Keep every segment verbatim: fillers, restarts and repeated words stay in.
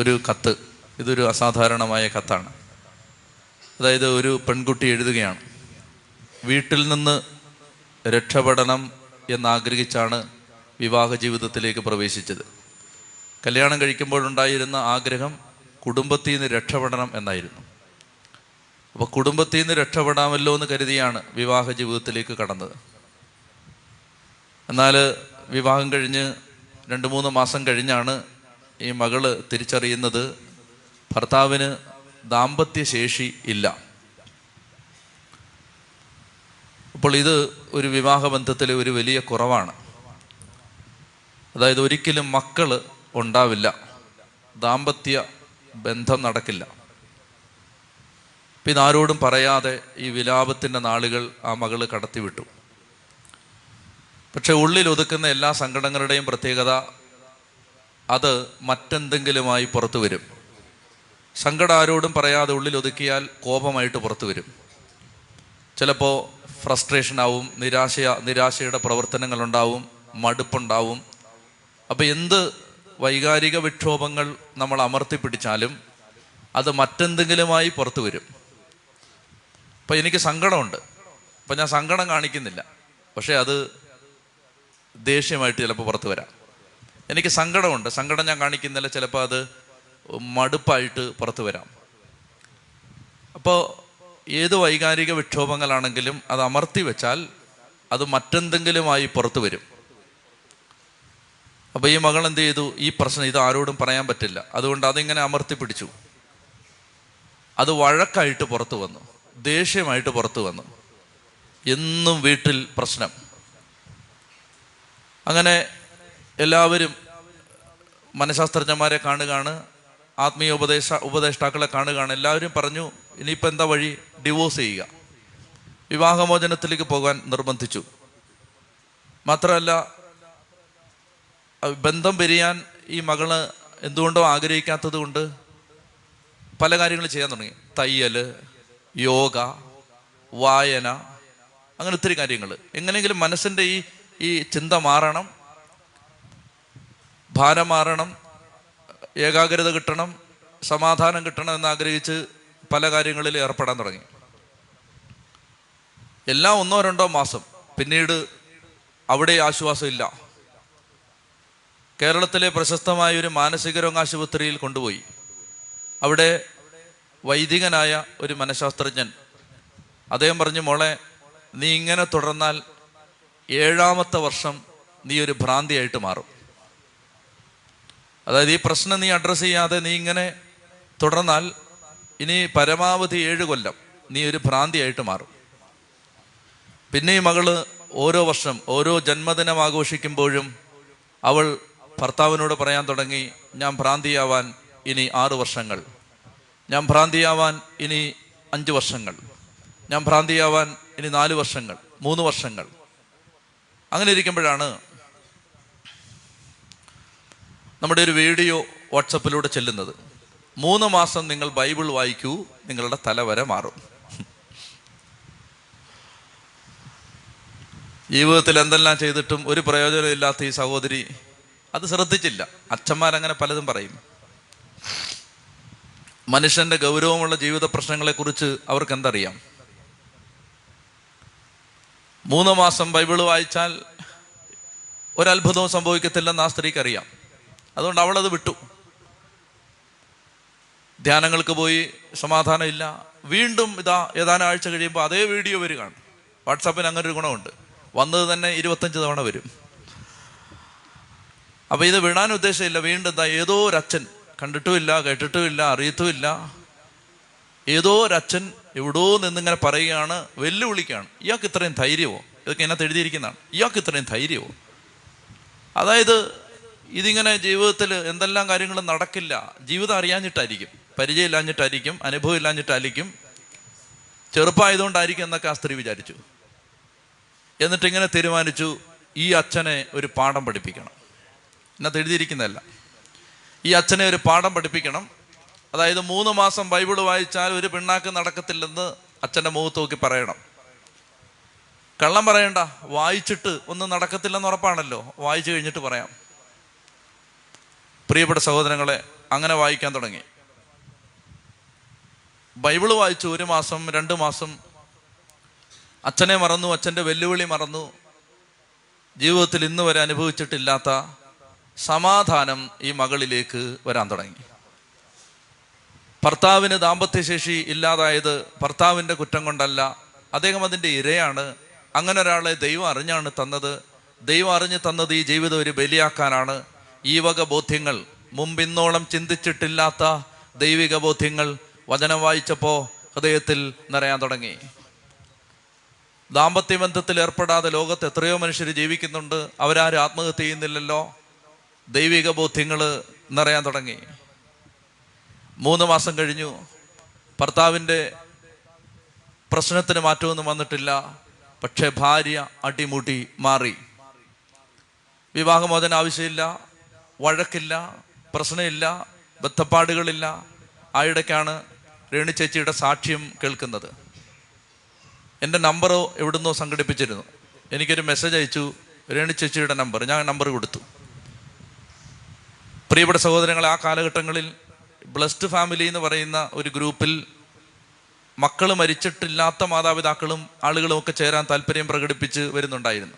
ഒരു കത്ത്. ഇതൊരു അസാധാരണമായ കത്താണ്. അതായത് ഒരു പെൺകുട്ടി എഴുതുകയാണ്, വീട്ടിൽ നിന്ന് രക്ഷപ്പെടണം എന്നാഗ്രഹിച്ചാണ് വിവാഹ ജീവിതത്തിലേക്ക് പ്രവേശിച്ചത്. കല്യാണം കഴിക്കുമ്പോഴുണ്ടായിരുന്ന ആഗ്രഹം കുടുംബത്തിൽ നിന്ന് രക്ഷപ്പെടണം എന്നായിരുന്നു. അപ്പോൾ കുടുംബത്തിൽ നിന്ന് രക്ഷപ്പെടാമല്ലോ എന്ന് കരുതിയാണ് വിവാഹ ജീവിതത്തിലേക്ക് കടന്നത്. എന്നാൽ വിവാഹം കഴിഞ്ഞ് രണ്ട് മൂന്ന് മാസം കഴിഞ്ഞാണ് ഈ മകള് തിരിച്ചറിയുന്നത് ഭർത്താവിന് ദാമ്പത്യശേഷി ഇല്ല. അപ്പോൾ ഇത് ഒരു വിവാഹബന്ധത്തിലെ ഒരു വലിയ കുറവാണ്. അതായത് ഒരിക്കലും മക്കൾ ഉണ്ടാവില്ല, ദാമ്പത്യ ബന്ധം നടക്കില്ല. പിന്നെ ആരോടും പറയാതെ ഈ വിലാപത്തിൻ്റെ നാളുകൾ ആ മകള് കടത്തിവിട്ടു. പക്ഷെ ഉള്ളിൽ ഒതുക്കുന്ന എല്ലാ സങ്കടങ്ങളുടെയും പ്രത്യേകത അത് മറ്റെന്തെങ്കിലുമായി പുറത്തു വരും. സങ്കടം ആരോടും പറയാതെ ഉള്ളിലൊതുക്കിയാൽ കോപമായിട്ട് പുറത്തു വരും. ചിലപ്പോൾ ഫ്രസ്ട്രേഷനാവും, നിരാശ നിരാശയുടെ പ്രവർത്തനങ്ങളുണ്ടാവും, മടുപ്പുണ്ടാവും. അപ്പോൾ എന്ത് വൈകാരിക വിക്ഷോഭങ്ങൾ നമ്മൾ അമർത്തിപ്പിടിച്ചാലും അത് മറ്റെന്തെങ്കിലുമായി പുറത്തു വരും. അപ്പം എനിക്ക് സങ്കടമുണ്ട്, അപ്പം ഞാൻ സങ്കടം കാണിക്കുന്നില്ല, പക്ഷേ അത് ദേഷ്യമായിട്ട് ചിലപ്പോൾ പുറത്തു വരാം. എനിക്ക് സങ്കടമുണ്ട്, സങ്കടം ഞാൻ കാണിക്കുന്നില്ല, ചിലപ്പോൾ അത് മടുപ്പായിട്ട് പുറത്തു വരാം. അപ്പോൾ ഏത് വൈകാരിക വിക്ഷോഭങ്ങളാണെങ്കിലും അത് അമർത്തി വെച്ചാൽ അത് മറ്റെന്തെങ്കിലുമായി പുറത്തു വരും. അപ്പോൾ ഈ മകൾ എന്ത് ചെയ്തു? ഈ പ്രശ്നം ഇത് ആരോടും പറയാൻ പറ്റില്ല, അതുകൊണ്ട് അതിങ്ങനെ അമർത്തി പിടിച്ചു. അത് വഴക്കായിട്ട് പുറത്തു വന്നു, ദേഷ്യമായിട്ട് പുറത്തു വന്നു, എന്നും വീട്ടിൽ പ്രശ്നം. അങ്ങനെ എല്ലാവരും മനഃശാസ്ത്രജ്ഞന്മാരെ കാണുകയാണ്, ആത്മീയ ഉപദേശ ഉപദേഷ്ടാക്കളെ കാണുകയാണ്. എല്ലാവരും പറഞ്ഞു, ഇനിയിപ്പോൾ എന്താ വഴി? ഡിവോഴ്സ് ചെയ്യുക, വിവാഹമോചനത്തിലേക്ക് പോകാൻ നിർബന്ധിച്ചു. മാത്രമല്ല, ബന്ധം പിരിയാൻ ഈ മകള് എന്തുകൊണ്ടോ ആഗ്രഹിക്കാത്തത് കൊണ്ട് പല കാര്യങ്ങൾ ചെയ്യാൻ തുടങ്ങി. തയ്യൽ, യോഗ, വായന, അങ്ങനെ ഒത്തിരി കാര്യങ്ങൾ. എങ്ങനെയെങ്കിലും മനസ്സിൻ്റെ ഈ ഈ ചിന്ത മാറണം, ഭാരം മാറണം, ഏകാഗ്രത കിട്ടണം, സമാധാനം കിട്ടണം എന്നാഗ്രഹിച്ച് പല കാര്യങ്ങളിൽ ഏർപ്പെടാൻ തുടങ്ങി. എല്ലാം ഒന്നോ രണ്ടോ മാസം, പിന്നീട് അവിടെ ആശ്വാസമില്ല. കേരളത്തിലെ പ്രശസ്തമായ ഒരു മാനസിക രോഗ ആശുപത്രിയിൽ കൊണ്ടുപോയി. അവിടെ വൈദികനായ ഒരു മനഃശാസ്ത്രജ്ഞൻ അദ്ദേഹം പറഞ്ഞു, മോളെ, നീ ഇങ്ങനെ തുടർന്നാൽ ഏഴാമത്തെ വർഷം നീ ഒരു ഭ്രാന്തിയായിട്ട് മാറും. അതായത് ഈ പ്രശ്നം നീ അഡ്രസ്സ് ചെയ്യാതെ നീ ഇങ്ങനെ തുടർന്നാൽ ഇനി പരമാവധി ഏഴ് കൊല്ലം നീ ഒരു ഭ്രാന്തിയായിട്ട് മാറും. പിന്നെ ഈ മകള് ഓരോ വർഷം ഓരോ ജന്മദിനം ആഘോഷിക്കുമ്പോഴും അവൾ ഭർത്താവിനോട് പറയാൻ തുടങ്ങി, ഞാൻ ഭ്രാന്തിയാവാൻ ഇനി ആറ് വർഷങ്ങൾ, ഞാൻ ഭ്രാന്തിയാവാൻ ഇനി അഞ്ച് വർഷങ്ങൾ, ഞാൻ ഭ്രാന്തിയാവാൻ ഇനി നാല് വർഷങ്ങൾ, മൂന്ന് വർഷങ്ങൾ. അങ്ങനെ ഇരിക്കുമ്പോഴാണ് നമ്മുടെ ഒരു വീഡിയോ വാട്സപ്പിലൂടെ ചെല്ലുന്നത്, മൂന്ന് മാസം നിങ്ങൾ ബൈബിൾ വായിക്കൂ, നിങ്ങളുടെ തലവര മാറും. ജീവിതത്തിൽ എന്തെല്ലാം ചെയ്തിട്ടും ഒരു പ്രയോജനമില്ലാത്ത ഈ സഹോദരി അത് ശ്രദ്ധിച്ചില്ല. അച്ഛന്മാരങ്ങനെ പലതും പറയും, മനുഷ്യൻ്റെ ഗൗരവമുള്ള ജീവിത പ്രശ്നങ്ങളെക്കുറിച്ച് അവർക്ക് എന്തറിയാം. മൂന്ന് മാസം ബൈബിൾ വായിച്ചാൽ ഒരത്ഭുതവും സംഭവിക്കത്തില്ലെന്ന് ആ സ്ത്രീക്കറിയാം. അതുകൊണ്ട് അവളത് വിട്ടു. ധ്യാനങ്ങൾക്ക് പോയി, സമാധാനമില്ല. വീണ്ടും ഇതാ ഏതാനും ആഴ്ച കഴിയുമ്പോൾ അതേ വീഡിയോ വരികയാണ്. വാട്സാപ്പിന് അങ്ങനെ ഒരു ഗുണമുണ്ട്, വന്നത് തന്നെ ഇരുപത്തഞ്ച് തവണ വരും. അപ്പോൾ ഇത് വിടാൻ ഉദ്ദേശമില്ല. വീണ്ടും എന്താ ഏതോ ഒരച്ഛൻ, കണ്ടിട്ടുമില്ല, കേട്ടിട്ടുമില്ല, അറിയത്തുമില്ല, ഏതോ ഒരച്ഛൻ എവിടോ നിന്നിങ്ങനെ പറയുകയാണ്, വെല്ലുവിളിക്കുകയാണ്. ഇയാൾക്ക് ഇത്രയും ധൈര്യമോ? ഇതൊക്കെ ഇതിനകത്ത് എഴുതിയിരിക്കുന്നതാണ്. ഇയാൾക്ക് ഇത്രയും ധൈര്യമോ? അതായത് ഇതിങ്ങനെ ജീവിതത്തിൽ എന്തെല്ലാം കാര്യങ്ങളും നടക്കില്ല. ജീവിതം അറിയാഞ്ഞിട്ടായിരിക്കും, പരിചയം ഇല്ലാഞ്ഞിട്ടായിരിക്കും, അനുഭവം ഇല്ലാഞ്ഞിട്ടായിരിക്കും, ചെറുപ്പമായതുകൊണ്ടായിരിക്കും എന്നൊക്കെ ആ സ്ത്രീ വിചാരിച്ചു. എന്നിട്ടിങ്ങനെ തീരുമാനിച്ചു, ഈ അച്ഛനെ ഒരു പാഠം പഠിപ്പിക്കണം. ഇന്നത്തെ എഴുതിയിരിക്കുന്നതല്ല, ഈ അച്ഛനെ ഒരു പാഠം പഠിപ്പിക്കണം. അതായത് മൂന്ന് മാസം ബൈബിൾ വായിച്ചാൽ ഒരു പിണ്ണാക്ക് നടക്കത്തില്ലെന്ന് അച്ഛൻ്റെ മുഖത്ത് നോക്കി പറയണം. കള്ളം പറയണ്ട, വായിച്ചിട്ട് ഒന്നും നടക്കത്തില്ലെന്ന് ഉറപ്പാണല്ലോ, വായിച്ചു കഴിഞ്ഞിട്ട് പറയാം. പ്രിയപ്പെട്ട സഹോദരങ്ങളെ, അങ്ങനെ വായിക്കാൻ തുടങ്ങി. ബൈബിള് വായിച്ചു ഒരു മാസം രണ്ട് മാസം. അച്ഛനെ മറന്നു, അച്ഛൻ്റെ വെല്ലുവിളി മറന്നു. ജീവിതത്തിൽ ഇന്ന് വരെ അനുഭവിച്ചിട്ടില്ലാത്ത സമാധാനം ഈ മകളിലേക്ക് വരാൻ തുടങ്ങി. ഭർത്താവിന് ദാമ്പത്യശേഷി ഇല്ലാതായത് ഭർത്താവിൻ്റെ കുറ്റം കൊണ്ടല്ല, അദ്ദേഹം അതിൻ്റെ ഇരയാണ്. അങ്ങനെ ഒരാളെ ദൈവം അറിഞ്ഞാണ് തന്നത്. ദൈവം അറിഞ്ഞു തന്നത് ഈ ജീവിതം ഒരു ബലിയാക്കാനാണ്. ഈ വക ബോധ്യങ്ങൾ, മുമ്പിന്നോളം ചിന്തിച്ചിട്ടില്ലാത്ത ദൈവിക ബോധ്യങ്ങൾ വചനം വായിച്ചപ്പോൾ ഹൃദയത്തിൽ നിറയാൻ തുടങ്ങി. ദാമ്പത്യ ബന്ധത്തിൽ ഏർപ്പെടാതെ ലോകത്ത് എത്രയോ മനുഷ്യർ ജീവിക്കുന്നുണ്ട്. അവരാരും ആത്മഹത്യ ചെയ്യുന്നില്ലല്ലോ. ദൈവിക ബോധ്യങ്ങൾ നിറയാൻ തുടങ്ങി. മൂന്ന് മാസം കഴിഞ്ഞു. ഭർത്താവിൻ്റെ പ്രശ്നത്തിന് മാറ്റമൊന്നും വന്നിട്ടില്ല. പക്ഷേ ഭാര്യ അടിമുടി മാറി. വിവാഹമോചനം ആവശ്യമില്ല, വഴക്കില്ല, പ്രശ്നമില്ല, ബന്ധപ്പാടുകളില്ല. ആ ഇടയ്ക്കാണ് രേണു ചേച്ചിയുടെ സാക്ഷ്യം കേൾക്കുന്നത്. എൻ്റെ നമ്പറോ എവിടുന്നോ സംഘടിപ്പിച്ചിരുന്നു. എനിക്കൊരു മെസ്സേജ് അയച്ചു, രേണു ചേച്ചിയുടെ നമ്പർ. ഞാൻ നമ്പർ കൊടുത്തു. പ്രിയപ്പെട്ട സഹോദരങ്ങളെ, ആ കാലഘട്ടങ്ങളിൽ ബ്ലെസ്ഡ് ഫാമിലി എന്ന് പറയുന്ന ഒരു ഗ്രൂപ്പിൽ മക്കൾ മരിച്ചിട്ടില്ലാത്ത മാതാപിതാക്കളും ആളുകളും ഒക്കെ ചേരാൻ താല്പര്യം പ്രകടിപ്പിച്ച് വരുന്നുണ്ടായിരുന്നു.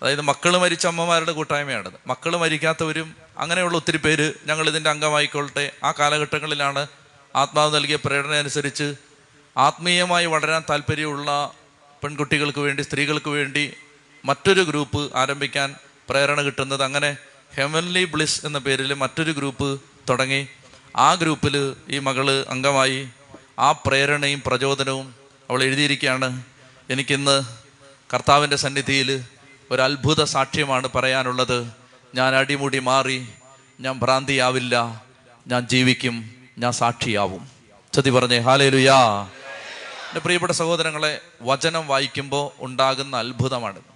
അതായത് മക്കൾ മരിച്ച അമ്മമാരുടെ കൂട്ടായ്മയാണത്. മക്കൾ മരിക്കാത്തവരും അങ്ങനെയുള്ള ഒത്തിരി പേര് ഞങ്ങൾ ഇതിൻ്റെ അംഗമായിക്കൊള്ളട്ടെ. ആ കാലഘട്ടങ്ങളിലാണ് ആത്മാവ് നൽകിയ പ്രേരണയനുസരിച്ച് ആത്മീയമായി വളരാൻ താല്പര്യമുള്ള പെൺകുട്ടികൾക്ക് വേണ്ടി, സ്ത്രീകൾക്ക് വേണ്ടി മറ്റൊരു ഗ്രൂപ്പ് ആരംഭിക്കാൻ പ്രേരണ കിട്ടുന്നത്. അങ്ങനെ ഹെവൻലി ബ്ലിസ് എന്ന പേരിൽ മറ്റൊരു ഗ്രൂപ്പ് തുടങ്ങി. ആ ഗ്രൂപ്പിൽ ഈ മകള് അംഗമായി. ആ പ്രേരണയും പ്രചോദനവും അവൾ എഴുതിയിരിക്കുകയാണ്. എനിക്കിന്ന് കർത്താവിൻ്റെ സന്നിധിയിൽ ഒരത്ഭുത സാക്ഷ്യമാണ് പറയാനുള്ളത്. ഞാൻ അടിമുടി മാറി, ഞാൻ ഭ്രാന്തിയാവില്ല, ഞാൻ ജീവിക്കും, ഞാൻ സാക്ഷിയാവും. ചതി പറഞ്ഞേ ഹല്ലേലൂയാ. എൻ്റെ പ്രിയപ്പെട്ട സഹോദരങ്ങളെ, വചനം വായിക്കുമ്പോൾ ഉണ്ടാകുന്ന അത്ഭുതമാണിത്.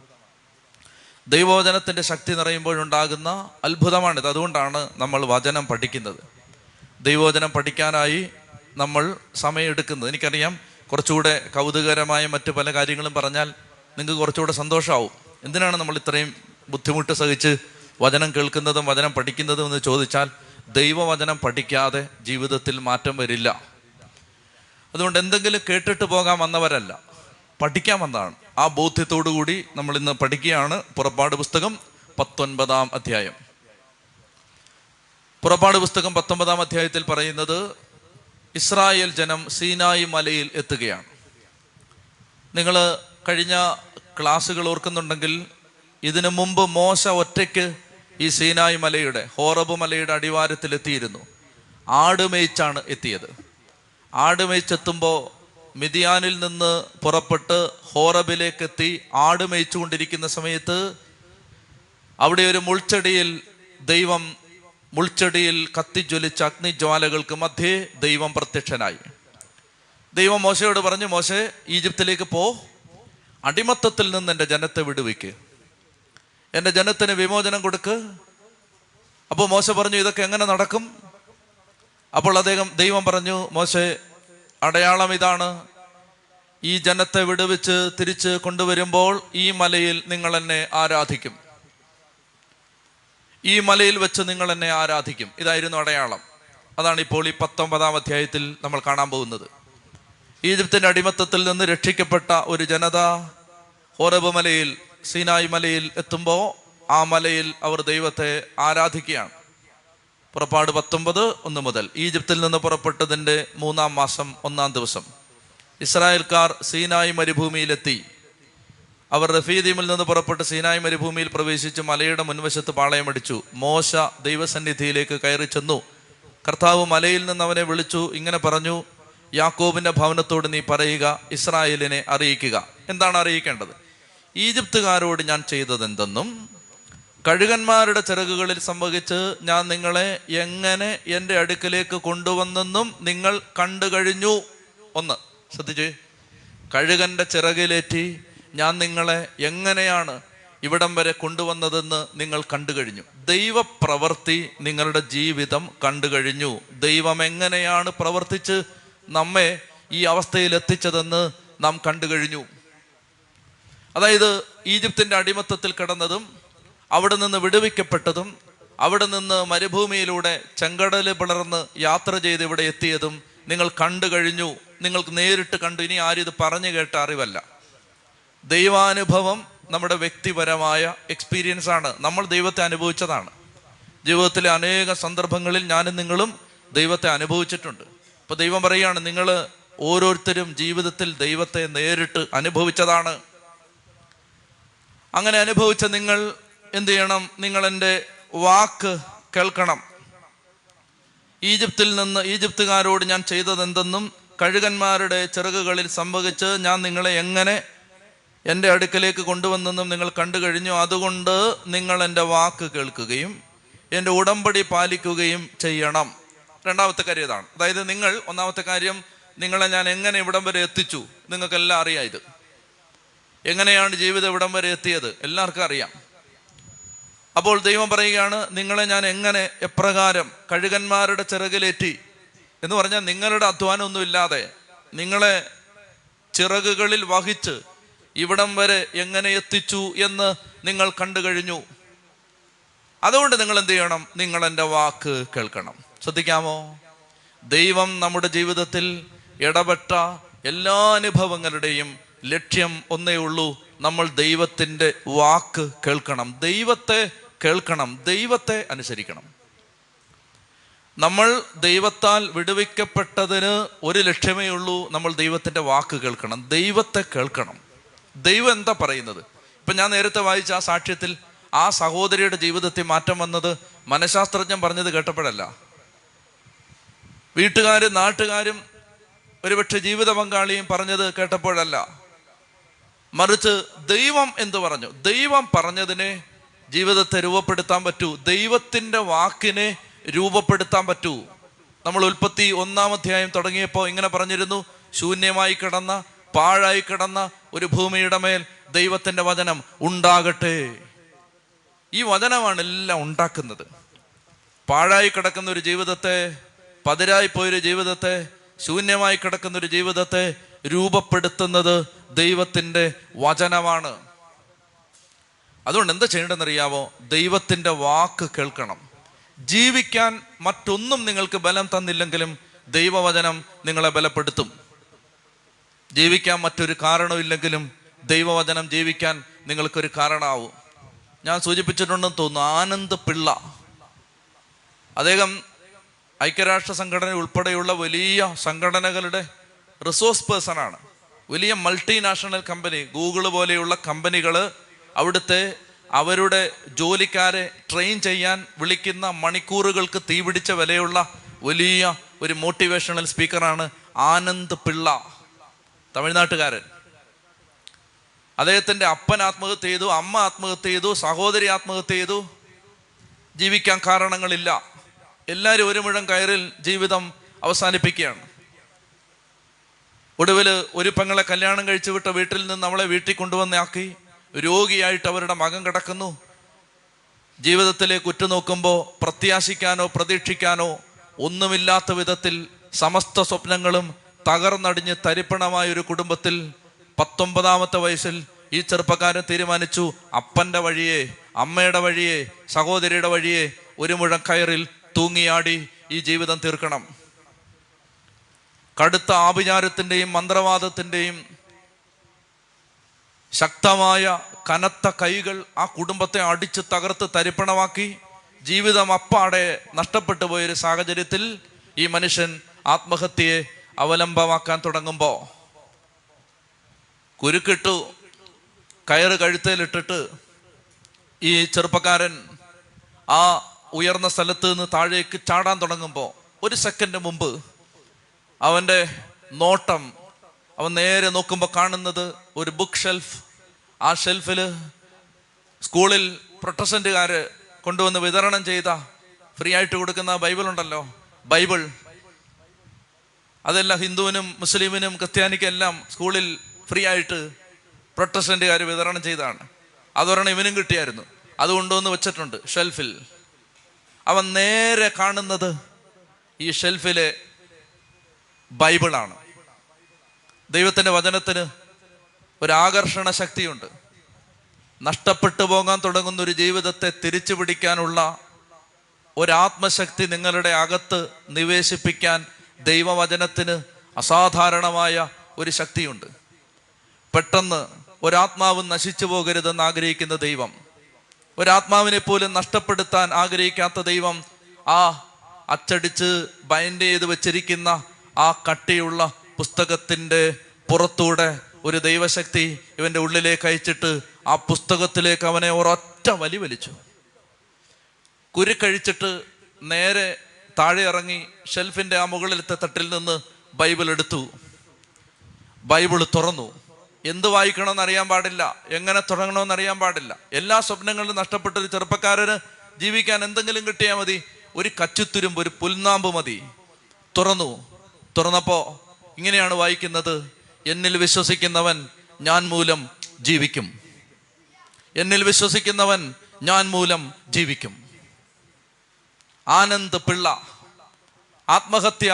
ദൈവവചനത്തിൻ്റെ ശക്തി നിറയുമ്പോഴുണ്ടാകുന്ന അത്ഭുതമാണിത്. അതുകൊണ്ടാണ് നമ്മൾ വചനം പഠിക്കുന്നത്. ദൈവവചനം പഠിക്കാനായി നമ്മൾ സമയമെടുക്കുന്നത്. എനിക്കറിയാം, കുറച്ചുകൂടെ കൗതുകകരമായ മറ്റ് പല കാര്യങ്ങളും പറഞ്ഞാൽ നിങ്ങൾക്ക് കുറച്ചുകൂടെ സന്തോഷമാവും. എന്തിനാണ് നമ്മൾ ഇത്രയും ബുദ്ധിമുട്ട് സഹിച്ച് വചനം കേൾക്കുന്നതും വചനം പഠിക്കുന്നതും എന്ന് ചോദിച്ചാൽ, ദൈവവചനം പഠിക്കാതെ ജീവിതത്തിൽ മാറ്റം വരില്ല. അതുകൊണ്ട് എന്തെങ്കിലും കേട്ടിട്ട് പോകാൻ വന്നവരല്ല, പഠിക്കാൻ വന്നതാണ്. ആ ബോധ്യത്തോടു കൂടി നമ്മൾ ഇന്ന് പഠിക്കുകയാണ് പുറപ്പാട് പുസ്തകം പത്തൊൻപതാം അധ്യായം. പുറപ്പാട് പുസ്തകം പത്തൊൻപതാം അധ്യായത്തിൽ പറയുന്നത്, ഇസ്രായേൽ ജനം സീനായി മലയിൽ എത്തുകയാണ്. നിങ്ങൾ കഴിഞ്ഞ ക്ലാസ്സുകൾ ഓർക്കുന്നുണ്ടെങ്കിൽ, ഇതിനു മുമ്പ് മോശ ഒറ്റയ്ക്ക് ഈ സീനായി മലയുടെ, ഹോറബ് മലയുടെ അടിവാരത്തിൽ എത്തിയിരുന്നു. ആടുമേയിച്ചാണ് എത്തിയത്. ആടുമേയിച്ചെത്തുമ്പോൾ മിദ്യാനിൽ നിന്ന് പുറപ്പെട്ട് ഹോറബിലേക്കെത്തി ആടുമേയിച്ചു കൊണ്ടിരിക്കുന്ന സമയത്ത് അവിടെ ഒരു മുൾച്ചെടിയിൽ ദൈവം, മുൾച്ചെടിയിൽ കത്തിജ്വലിച്ച അഗ്നിജ്വാലകൾക്ക് മധ്യേ ദൈവം പ്രത്യക്ഷനായി. ദൈവം മോശയോട് പറഞ്ഞു, മോശേ, ഈജിപ്തിലേക്ക് പോ, അടിമത്തത്തിൽ നിന്ന് എൻ്റെ ജനത്തെ വിടുവിക്ക്, എൻ്റെ ജനത്തിന് വിമോചനം കൊടുക്ക്. അപ്പോൾ മോശ പറഞ്ഞു, ഇതൊക്കെ എങ്ങനെ നടക്കും? അപ്പോൾ അദ്ദേഹം ദൈവം പറഞ്ഞു, മോശേ, അടയാളം ഇതാണ്, ഈ ജനത്തെ വിടുവിച്ച് തിരിച്ച് കൊണ്ടുവരുമ്പോൾ ഈ മലയിൽ നിങ്ങൾ എന്നെ ആരാധിക്കും, ഈ മലയിൽ വെച്ച് നിങ്ങൾ എന്നെ ആരാധിക്കും. ഇതായിരുന്നു അടയാളം. അതാണ് ഇപ്പോൾ ഈ പത്തൊമ്പതാം അധ്യായത്തിൽ നമ്മൾ കാണാൻ പോകുന്നത്. ഈജിപ്തിൻ്റെ അടിമത്തത്തിൽ നിന്ന് രക്ഷിക്കപ്പെട്ട ഒരു ജനത ഹോറബ് മലയിൽ, സീനായി മലയിൽ എത്തുമ്പോൾ ആ മലയിൽ അവർ ദൈവത്തെ ആരാധിക്കുകയാണ്. പുറപ്പാട് പത്തൊമ്പത് ഒന്ന് മുതൽ. ഈജിപ്തിൽ നിന്ന് പുറപ്പെട്ടതിൻ്റെ മൂന്നാം മാസം ഒന്നാം ദിവസം ഇസ്രായേൽക്കാർ സീനായി മരുഭൂമിയിലെത്തി. അവർ റഫീദീമിൽ നിന്ന് പുറപ്പെട്ട് സീനായി മരുഭൂമിയിൽ പ്രവേശിച്ച് മലയുടെ മുൻവശത്ത് പാളയമടിച്ചു. മോശ ദൈവസന്നിധിയിലേക്ക് കയറി ചെന്നു. കർത്താവ് മലയിൽ നിന്ന് അവനെ വിളിച്ചു, ഇങ്ങനെ പറഞ്ഞു, യാക്കോബിൻ്റെ ഭവനത്തോട് നീ പറയുക, ഇസ്രായേലിനെ അറിയിക്കുക. എന്താണ് അറിയിക്കേണ്ടത്? ഈജിപ്തുകാരോട് ഞാൻ ചെയ്തതെന്തെന്നും കഴുകന്മാരുടെ ചിറകുകളിൽ സംഭവിച്ച് ഞാൻ നിങ്ങളെ എങ്ങനെ എൻ്റെ അടുക്കിലേക്ക് കൊണ്ടുവന്നെന്നും നിങ്ങൾ കണ്ടു കഴിഞ്ഞു. ഒന്ന് ശ്രദ്ധിച്ച്, കഴുകൻ്റെ ചിറകിലേറ്റി ഞാൻ നിങ്ങളെ എങ്ങനെയാണ് ഇവിടം വരെ കൊണ്ടുവന്നതെന്ന് നിങ്ങൾ കണ്ടു കഴിഞ്ഞു. ദൈവപ്രവർത്തി നിങ്ങളുടെ ജീവിതം കണ്ടു കഴിഞ്ഞു. ദൈവം എങ്ങനെയാണ് പ്രവർത്തിച്ച് നമ്മെ ഈ അവസ്ഥയിൽ എത്തിച്ചതെന്ന് നാം കണ്ടു കഴിഞ്ഞു. അതായത് ഈജിപ്തിൻ്റെ അടിമത്തത്തിൽ കിടന്നതും അവിടെ നിന്ന് വിടുവിക്കപ്പെട്ടതും അവിടെ നിന്ന് മരുഭൂമിയിലൂടെ ചെങ്കടൽ പിളർന്ന് യാത്ര ചെയ്ത് ഇവിടെ എത്തിയതും നിങ്ങൾ കണ്ടു കഴിഞ്ഞു, നിങ്ങൾക്ക് നേരിട്ട് കണ്ടു. ഇനി ആരും ഇത് പറഞ്ഞു കേട്ട അറിവല്ല. ദൈവാനുഭവം നമ്മുടെ വ്യക്തിപരമായ എക്സ്പീരിയൻസ് ആണ്. നമ്മൾ ദൈവത്തെ അനുഭവിച്ചതാണ്. ജീവിതത്തിലെ അനേക സന്ദർഭങ്ങളിൽ ഞാനും നിങ്ങളും ദൈവത്തെ അനുഭവിച്ചിട്ടുണ്ട്. അപ്പോൾ ദൈവം പറയുകയാണ്, നിങ്ങൾ ഓരോരുത്തരും ജീവിതത്തിൽ ദൈവത്തെ നേരിട്ട് അനുഭവിച്ചതാണ്. അങ്ങനെ അനുഭവിച്ച നിങ്ങൾ എന്ത് ചെയ്യണം? നിങ്ങൾ എൻ്റെ വാക്ക് കേൾക്കണം. ഈജിപ്തിൽ നിന്ന് ഈജിപ്തുകാരോട് ഞാൻ ചെയ്തതെന്തെന്നും കഴുകന്മാരുടെ ചിറകുകളിൽ സംഭവിച്ച് ഞാൻ നിങ്ങളെ എങ്ങനെ എൻ്റെ അടുക്കലേക്ക് കൊണ്ടുവന്നെന്നും നിങ്ങൾ കണ്ടു കഴിഞ്ഞു. അതുകൊണ്ട് നിങ്ങൾ എൻ്റെ വാക്ക് കേൾക്കുകയും എൻ്റെ ഉടമ്പടി പാലിക്കുകയും ചെയ്യണം. രണ്ടാമത്തെ കാര്യം ഇതാണ്. അതായത് നിങ്ങൾ, ഒന്നാമത്തെ കാര്യം നിങ്ങളെ ഞാൻ എങ്ങനെ ഇവിടം വരെ എത്തിച്ചു, നിങ്ങൾക്കെല്ലാം അറിയാം. ഇത് എങ്ങനെയാണ് ജീവിതം ഇവിടം വരെ എത്തിയത് എല്ലാവർക്കും അറിയാം. അപ്പോൾ ദൈവം പറയുകയാണ്, നിങ്ങളെ ഞാൻ എങ്ങനെ എപ്രകാരം കഴുകന്മാരുടെ ചിറകിലേറ്റി എന്ന് പറഞ്ഞാൽ നിങ്ങളുടെ അധ്വാനമൊന്നുമില്ലാതെ നിങ്ങളെ ചിറകുകളിൽ വഹിച്ച് ഇവിടം വരെ എങ്ങനെ എത്തിച്ചു എന്ന് നിങ്ങൾ കണ്ടു കഴിഞ്ഞു. അതുകൊണ്ട് നിങ്ങൾ എന്ത് ചെയ്യണം? നിങ്ങൾ എൻ്റെ വാക്ക് കേൾക്കണം. ശ്രദ്ധിക്കാമോ? ദൈവം നമ്മുടെ ജീവിതത്തിൽ ഇടപെട്ട എല്ലാ അനുഭവങ്ങളുടെയും ലക്ഷ്യം ഒന്നേ ഉള്ളൂ, നമ്മൾ ദൈവത്തിൻ്റെ വാക്ക് കേൾക്കണം, ദൈവത്തെ കേൾക്കണം, ദൈവത്തെ അനുസരിക്കണം. നമ്മൾ ദൈവത്താൽ വിടുവിക്കപ്പെട്ടതിന് ഒരു ലക്ഷ്യമേ ഉള്ളൂ, നമ്മൾ ദൈവത്തിൻ്റെ വാക്ക് കേൾക്കണം, ദൈവത്തെ കേൾക്കണം. ദൈവം എന്താ പറയുന്നത്? ഇപ്പം ഞാൻ നേരത്തെ വായിച്ച ആ സാക്ഷ്യത്തിൽ ആ സഹോദരിയുടെ ജീവിതത്തിൽ മാറ്റം വന്നത് മനഃശാസ്ത്രജ്ഞൻ പറഞ്ഞത് കേട്ടപ്പോഴല്ല. വീട്ടുകാരും നാട്ടുകാരും ഒരുപക്ഷെ ജീവിത പങ്കാളിയും പറഞ്ഞത് കേട്ടപ്പോഴല്ല, മറിച്ച് ദൈവം എന്തു പറഞ്ഞു, ദൈവം പറഞ്ഞതിനെ ജീവിതത്തെ രൂപപ്പെടുത്താൻ പറ്റൂ, ദൈവത്തിൻ്റെ വാക്കിനെ രൂപപ്പെടുത്താൻ പറ്റൂ. നമ്മൾ ഉൽപ്പത്തി ഒന്നാം അധ്യായം തുടങ്ങിയപ്പോൾ ഇങ്ങനെ പറഞ്ഞിരുന്നു, ശൂന്യമായി കിടന്ന പാഴായി കിടന്ന ഒരു ഭൂമിയുടെ മേൽ ദൈവത്തിൻ്റെ വചനം ഉണ്ടാകട്ടെ. ഈ വചനമാണ് എല്ലാം ഉണ്ടാക്കുന്നത്. പാഴായി കിടക്കുന്ന ഒരു ജീവിതത്തെ, പതിരായി പോയൊരു ജീവിതത്തെ, ശൂന്യമായി കിടക്കുന്നൊരു ജീവിതത്തെ രൂപപ്പെടുത്തുന്നത് ദൈവത്തിൻ്റെ വചനമാണ്. അതുകൊണ്ട് എന്താ ചെയ്യേണ്ടതെന്നറിയാമോ? ദൈവത്തിൻ്റെ വാക്ക് കേൾക്കണം. ജീവിക്കാൻ മറ്റൊന്നും നിങ്ങൾക്ക് ബലം തന്നില്ലെങ്കിലും ദൈവവചനം നിങ്ങളെ ബലപ്പെടുത്തും. ജീവിക്കാൻ മറ്റൊരു കാരണമില്ലെങ്കിലും ദൈവവചനം ജീവിക്കാൻ നിങ്ങൾക്കൊരു കാരണമാവും. ഞാൻ സൂചിപ്പിച്ചിട്ടുണ്ടെന്ന് തോന്നുന്നു, ആനന്ദ് പിള്ള, അദ്ദേഹം ഐക്യരാഷ്ട്ര സംഘടന ഉൾപ്പെടെയുള്ള വലിയ സംഘടനകളുടെ റിസോഴ്സ് പേഴ്സണാണ്. വലിയ മൾട്ടിനാഷണൽ കമ്പനി, ഗൂഗിൾ പോലെയുള്ള കമ്പനികൾ അവിടുത്തെ അവരുടെ ജോലിക്കാരെ ട്രെയിൻ ചെയ്യാൻ വിളിക്കുന്ന മണിക്കൂറുകൾക്ക് തീപിടിച്ച വിലയുള്ള വലിയ ഒരു മോട്ടിവേഷണൽ സ്പീക്കറാണ് ആനന്ദ് പിള്ള, തമിഴ്നാട്ടുകാരൻ. അദ്ദേഹത്തിൻ്റെ അപ്പൻ ആത്മഹത്യ ചെയ്തു, അമ്മ ആത്മഹത്യ ചെയ്തു, സഹോദരി ആത്മഹത്യ ചെയ്തു. ജീവിക്കാൻ കാരണങ്ങളില്ല, എല്ലാവരും ഒരു മുഴം കയറിൽ ജീവിതം അവസാനിപ്പിക്കുകയാണ്. ഒടുവിൽ ഒരു പെങ്ങളെ കല്യാണം കഴിച്ചു വിട്ട വീട്ടിൽ നിന്ന് അവളെ വീട്ടിൽ കൊണ്ടുവന്നാക്കി. രോഗിയായിട്ട് അവരുടെ മകൻ കിടക്കുന്നു. ജീവിതത്തിലേക്ക് ഉറ്റുനോക്കുമ്പോൾ പ്രത്യാശിക്കാനോ പ്രതീക്ഷിക്കാനോ ഒന്നുമില്ലാത്ത വിധത്തിൽ സമസ്ത സ്വപ്നങ്ങളും തകർന്നടിഞ്ഞ് തരിപ്പണമായൊരു കുടുംബത്തിൽ പത്തൊമ്പതാമത്തെ വയസ്സിൽ ഈ ചെറുപ്പക്കാരൻ തീരുമാനിച്ചു, അപ്പൻ്റെ വഴിയെ, അമ്മയുടെ വഴിയെ, സഹോദരിയുടെ വഴിയെ ഒരു മുഴം കയറിൽ തൂങ്ങിയാടി ഈ ജീവിതം തീർക്കണം. കടുത്ത ആഭിചാരത്തിൻ്റെയും മന്ത്രവാദത്തിൻ്റെയും ശക്തമായ കനത്ത കൈകൾ ആ കുടുംബത്തെ അടിച്ച് തകർത്ത് തരിപ്പണമാക്കി. ജീവിതം അപ്പാടെ നഷ്ടപ്പെട്ടു പോയൊരു സാഹചര്യത്തിൽ ഈ മനുഷ്യൻ ആത്മഹത്യയെ അവലംബമാക്കാൻ തുടങ്ങുമ്പോൾ കുരുക്കിട്ടു കയറ് കഴുത്തേലിട്ടിട്ട് ഈ ചെറുപ്പക്കാരൻ ആ ഉയർന്ന സ്ഥലത്ത് നിന്ന് താഴേക്ക് ചാടാൻ തുടങ്ങുമ്പോൾ ഒരു സെക്കൻഡ് മുമ്പ് അവൻ്റെ നോട്ടം, അവൻ നേരെ നോക്കുമ്പോൾ കാണുന്നത് ഒരു ബുക്ക് ഷെൽഫ്. ആ ഷെൽഫിൽ സ്കൂളിൽ പ്രൊട്ടസ്റ്റൻ്റുകാർ കൊണ്ടുവന്ന് വിതരണം ചെയ്ത ഫ്രീ ആയിട്ട് കൊടുക്കുന്ന ബൈബിളുണ്ടല്ലോ, ബൈബിൾ. അതെല്ലാം ഹിന്ദുവിനും മുസ്ലിമിനും ക്രിസ്ത്യാനിക്കും എല്ലാം സ്കൂളിൽ ഫ്രീ ആയിട്ട് പ്രൊട്ടസ്റ്റൻ്റുകാർ വിതരണം ചെയ്തതാണ്. അതൊരെണ്ണം ഇവനും കിട്ടിയായിരുന്നു, അത് കൊണ്ടുവന്ന് വെച്ചിട്ടുണ്ട് ഷെൽഫിൽ. അവൻ നേരെ കാണുന്നത് ഈ ഷെൽഫിലെ ബൈബിളാണ്. ദൈവത്തിൻ്റെ വചനത്തിന് ഒരാകർഷണ ശക്തിയുണ്ട്. നഷ്ടപ്പെട്ടു പോകാൻ തുടങ്ങുന്ന ഒരു ജീവിതത്തെ തിരിച്ചു പിടിക്കാനുള്ള ഒരാത്മശക്തി നിങ്ങളുടെ അകത്ത് നിവേശിപ്പിക്കാൻ ദൈവവചനത്തിന് അസാധാരണമായ ഒരു ശക്തിയുണ്ട്. പെട്ടെന്ന് ഒരാത്മാവ് നശിച്ചു പോകരുതെന്ന് ആഗ്രഹിക്കുന്ന ദൈവം, ഒരാത്മാവിനെ പോലും നഷ്ടപ്പെടുത്താൻ ആഗ്രഹിക്കാത്ത ദൈവം, ആ അച്ചടിച്ച് ബൈൻഡ് ചെയ്ത് വെച്ചിരിക്കുന്ന ആ കട്ടിയുള്ള പുസ്തകത്തിൻ്റെ പുറത്തൂടെ ഒരു ദൈവശക്തി ഇവൻ്റെ ഉള്ളിലേക്ക് അയച്ചിട്ട് ആ പുസ്തകത്തിലേക്ക് അവനെ ഒരൊറ്റ വലി വലിച്ചു. കുരുക്കഴിച്ചിട്ട് നേരെ താഴെ ഇറങ്ങി ഷെൽഫിൻ്റെ ആ മുകളിലത്തെ തട്ടിൽ നിന്ന് ബൈബിൾ എടുത്തു. ബൈബിൾ തുറന്നു. എന്ത് വായിക്കണമെന്ന് അറിയാൻ പാടില്ല, എങ്ങനെ തുടങ്ങണമെന്ന് അറിയാൻ പാടില്ല. എല്ലാ സ്വപ്നങ്ങളും നഷ്ടപ്പെട്ടൊരു ചെറുപ്പക്കാരന് ജീവിക്കാൻ എന്തെങ്കിലും കിട്ടിയാൽ മതി, ഒരു കച്ചുത്തുരുമ്പ്, ഒരു പുൽനാമ്പ് മതി. തുറന്നു. തുറന്നപ്പോൾ ഇങ്ങനെയാണ് വായിക്കുന്നത്: എന്നിൽ വിശ്വസിക്കുന്നവൻ ഞാൻ മൂലം ജീവിക്കും, എന്നിൽ വിശ്വസിക്കുന്നവൻ ഞാൻ മൂലം ജീവിക്കും. ആനന്ദ് പിള്ള, ആത്മഹത്യ,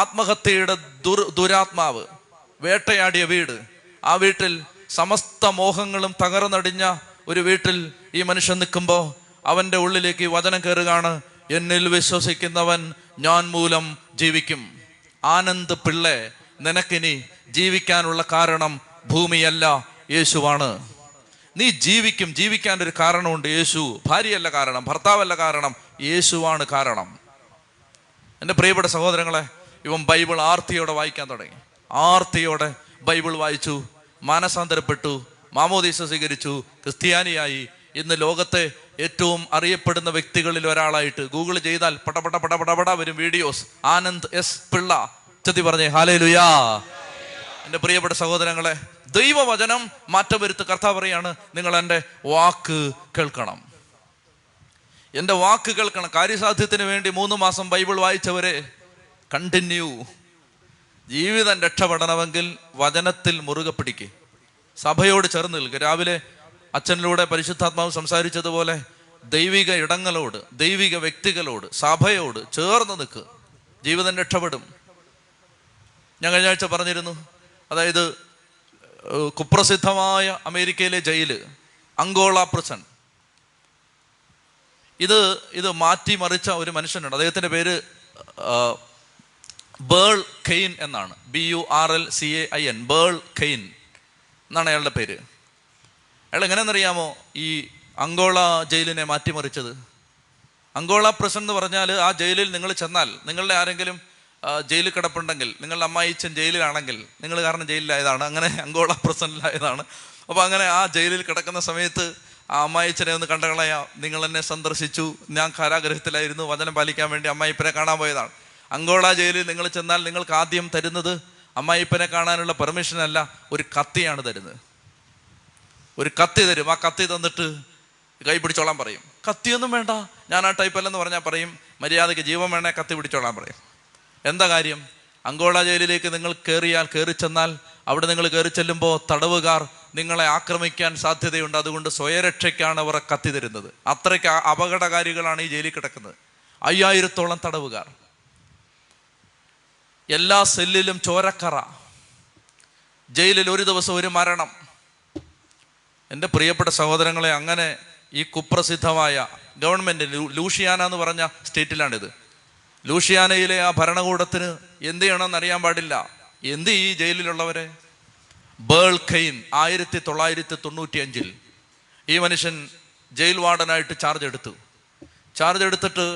ആത്മഹത്യയുടെ ദുർ ദുരാത്മാവ് വേട്ടയാടിയ വീട്. ആ വീട്ടിൽ സമസ്ത മോഹങ്ങളും തകർന്നടിഞ്ഞ ഒരു വീട്ടിൽ ഈ മനുഷ്യൻ നിൽക്കുമ്പോൾ അവൻ്റെ ഉള്ളിലേക്ക് ഈ വചനം കയറുകയാണ്: എന്നിൽ വിശ്വസിക്കുന്നവൻ ഞാൻ മൂലം ജീവിക്കും. ആനന്ദ് പിള്ളേ, നിനക്കിനി ജീവിക്കാനുള്ള കാരണം ഭൂമിയല്ല, യേശുവാണ്. നീ ജീവിക്കും. ജീവിക്കാൻ ഒരു കാരണമുണ്ട്, യേശു. ഭാര്യയല്ല കാരണം, ഭർത്താവല്ല കാരണം, യേശുവാണ് കാരണം. എൻ്റെ പ്രിയപ്പെട്ട സഹോദരങ്ങളെ, ഇവൻ ബൈബിൾ ആർത്തിയോടെ വായിക്കാൻ തുടങ്ങി. ആർത്തിയോടെ ബൈബിൾ വായിച്ചു, മാനസാന്തരപ്പെട്ടു, മാമോദീസ സ്വീകരിച്ചു, ക്രിസ്ത്യാനിയായി. ഇന്ന് ലോകത്തെ ഏറ്റവും അറിയപ്പെടുന്ന വ്യക്തികളിൽ ഒരാളായിട്ട് ഗൂഗിൾ ചെയ്താൽ പടപട പടപടപട വരും വീഡിയോസ്. ആനന്ദ് എസ് പിള്ള. ചതി പറഞ്ഞേ ഹല്ലേലൂയാ. എൻ്റെ പ്രിയപ്പെട്ട സഹോദരങ്ങളെ, ദൈവവചനം മാറ്റം വരുത്ത്. കർത്താവ് പറയാണ്, നിങ്ങൾ എൻ്റെ വാക്ക് കേൾക്കണം, എൻ്റെ വാക്ക് കേൾക്കണം. കാര്യസാധ്യത്തിന് വേണ്ടി മൂന്ന് മാസം ബൈബിൾ വായിച്ചവരെ കണ്ടിന്യൂ. ജീവിതം രക്ഷപ്പെടണമെങ്കിൽ വചനത്തിൽ മുറുകെ പിടിക്കുക, സഭയോട് ചേർന്ന് നിൽക്കുക. രാവിലെ അച്ഛനിലൂടെ പരിശുദ്ധാത്മാവ് സംസാരിച്ചതുപോലെ ദൈവിക ഇടങ്ങളോട്, ദൈവിക വ്യക്തികളോട്, സഭയോട് ചേർന്ന് നിൽക്കുക. ജീവിതം രക്ഷപ്പെടും. ഞാൻ കഴിഞ്ഞ ആഴ്ച പറഞ്ഞിരുന്നു, അതായത് കുപ്രസിദ്ധമായ അമേരിക്കയിലെ ജയില് അങ്കോള പ്രിസൺ, ഇത് ഇത് മാറ്റിമറിച്ച ഒരു മനുഷ്യനുണ്ട്. അദ്ദേഹത്തിൻ്റെ പേര് ബേൾ കെയ്ൻ എന്നാണ്. B U R L C A I N, Burl Kane എന്നാണ് അയാളുടെ പേര്. അയാൾ എങ്ങനെയെന്നറിയാമോ ഈ അങ്കോള ജയിലിനെ മാറ്റിമറിച്ചത്? അങ്കോള പ്രിസൺ എന്ന് പറഞ്ഞാൽ, ആ ജയിലിൽ നിങ്ങൾ ചെന്നാൽ, നിങ്ങളുടെ ആരെങ്കിലും ജയിലിൽ കിടപ്പുണ്ടെങ്കിൽ, നിങ്ങളുടെ അമ്മായിച്ചൻ ജയിലിലാണെങ്കിൽ നിങ്ങൾ കാരണം ജയിലിലായതാണ്, അങ്ങനെ അങ്കോള പ്രസൻറ്റിലായതാണ്. അപ്പോൾ അങ്ങനെ ആ ജയിലിൽ കിടക്കുന്ന സമയത്ത് ആ അമ്മായിച്ചനെ ഒന്ന് കണ്ടുകളയാം, നിങ്ങളെന്നെ സന്ദർശിച്ചു, ഞാൻ കാരാഗ്രഹത്തിലായിരുന്നു, വചനം പാലിക്കാൻ വേണ്ടി അമ്മായിപ്പനെ കാണാൻ പോയതാണ്. അങ്കോള ജയിലിൽ നിങ്ങൾ ചെന്നാൽ നിങ്ങൾക്ക് ആദ്യം തരുന്നത് അമ്മായിപ്പനെ കാണാനുള്ള പെർമിഷനല്ല, ഒരു കത്തിയാണ് തരുന്നത്. ഒരു കത്തി തരും. ആ കത്തി തന്നിട്ട് കൈ പിടിച്ചോളാൻ പറയും. കത്തിയൊന്നും വേണ്ട, ഞാൻ ആ ടൈപ്പല്ലെന്ന് പറഞ്ഞാൽ പറയും, മര്യാദയ്ക്ക് ജീവൻ വേണേൽ കത്തി പിടിച്ചോളാൻ പറയും. എന്താ കാര്യം? അങ്കോള ജയിലിലേക്ക് നിങ്ങൾ കയറിയാൽ, കയറി ചെന്നാൽ, അവിടെ നിങ്ങൾ കയറി ചെല്ലുമ്പോൾ തടവുകാർ നിങ്ങളെ ആക്രമിക്കാൻ സാധ്യതയുണ്ട്, അതുകൊണ്ട് സ്വയരക്ഷയ്ക്കാണ് അവർ കത്തി തരുന്നത്. അത്രയ്ക്ക് അപകടകാരികളാണ് ഈ ജയിലിൽ കിടക്കുന്നത്. അയ്യായിരത്തോളം തടവുകാർ, എല്ലാ സെല്ലിലും ചോരക്കറ, ജയിലിൽ ഒരു ദിവസം ഒരു മരണം. എൻ്റെ പ്രിയപ്പെട്ട സഹോദരങ്ങളെ, അങ്ങനെ ഈ കുപ്രസിദ്ധമായ ഗവൺമെൻറ്, ലൂഷിയാന എന്ന് പറഞ്ഞ സ്റ്റേറ്റിലാണിത്. ലൂഷിയാനയിലെ ആ ഭരണകൂടത്തിന് എന്ത് ചെയ്യണമെന്ന് അറിയാൻ പാടില്ല. എന്ത് ഈ ജയിലിലുള്ളവരെ? ബേൾ കെയ്ൻ ആയിരത്തി തൊള്ളായിരത്തി തൊണ്ണൂറ്റി അഞ്ചിൽ ഈ മനുഷ്യൻ ജയിൽ വാർഡനായിട്ട് ചാർജ് എടുത്തു. ചാർജ് എടുത്തിട്ട്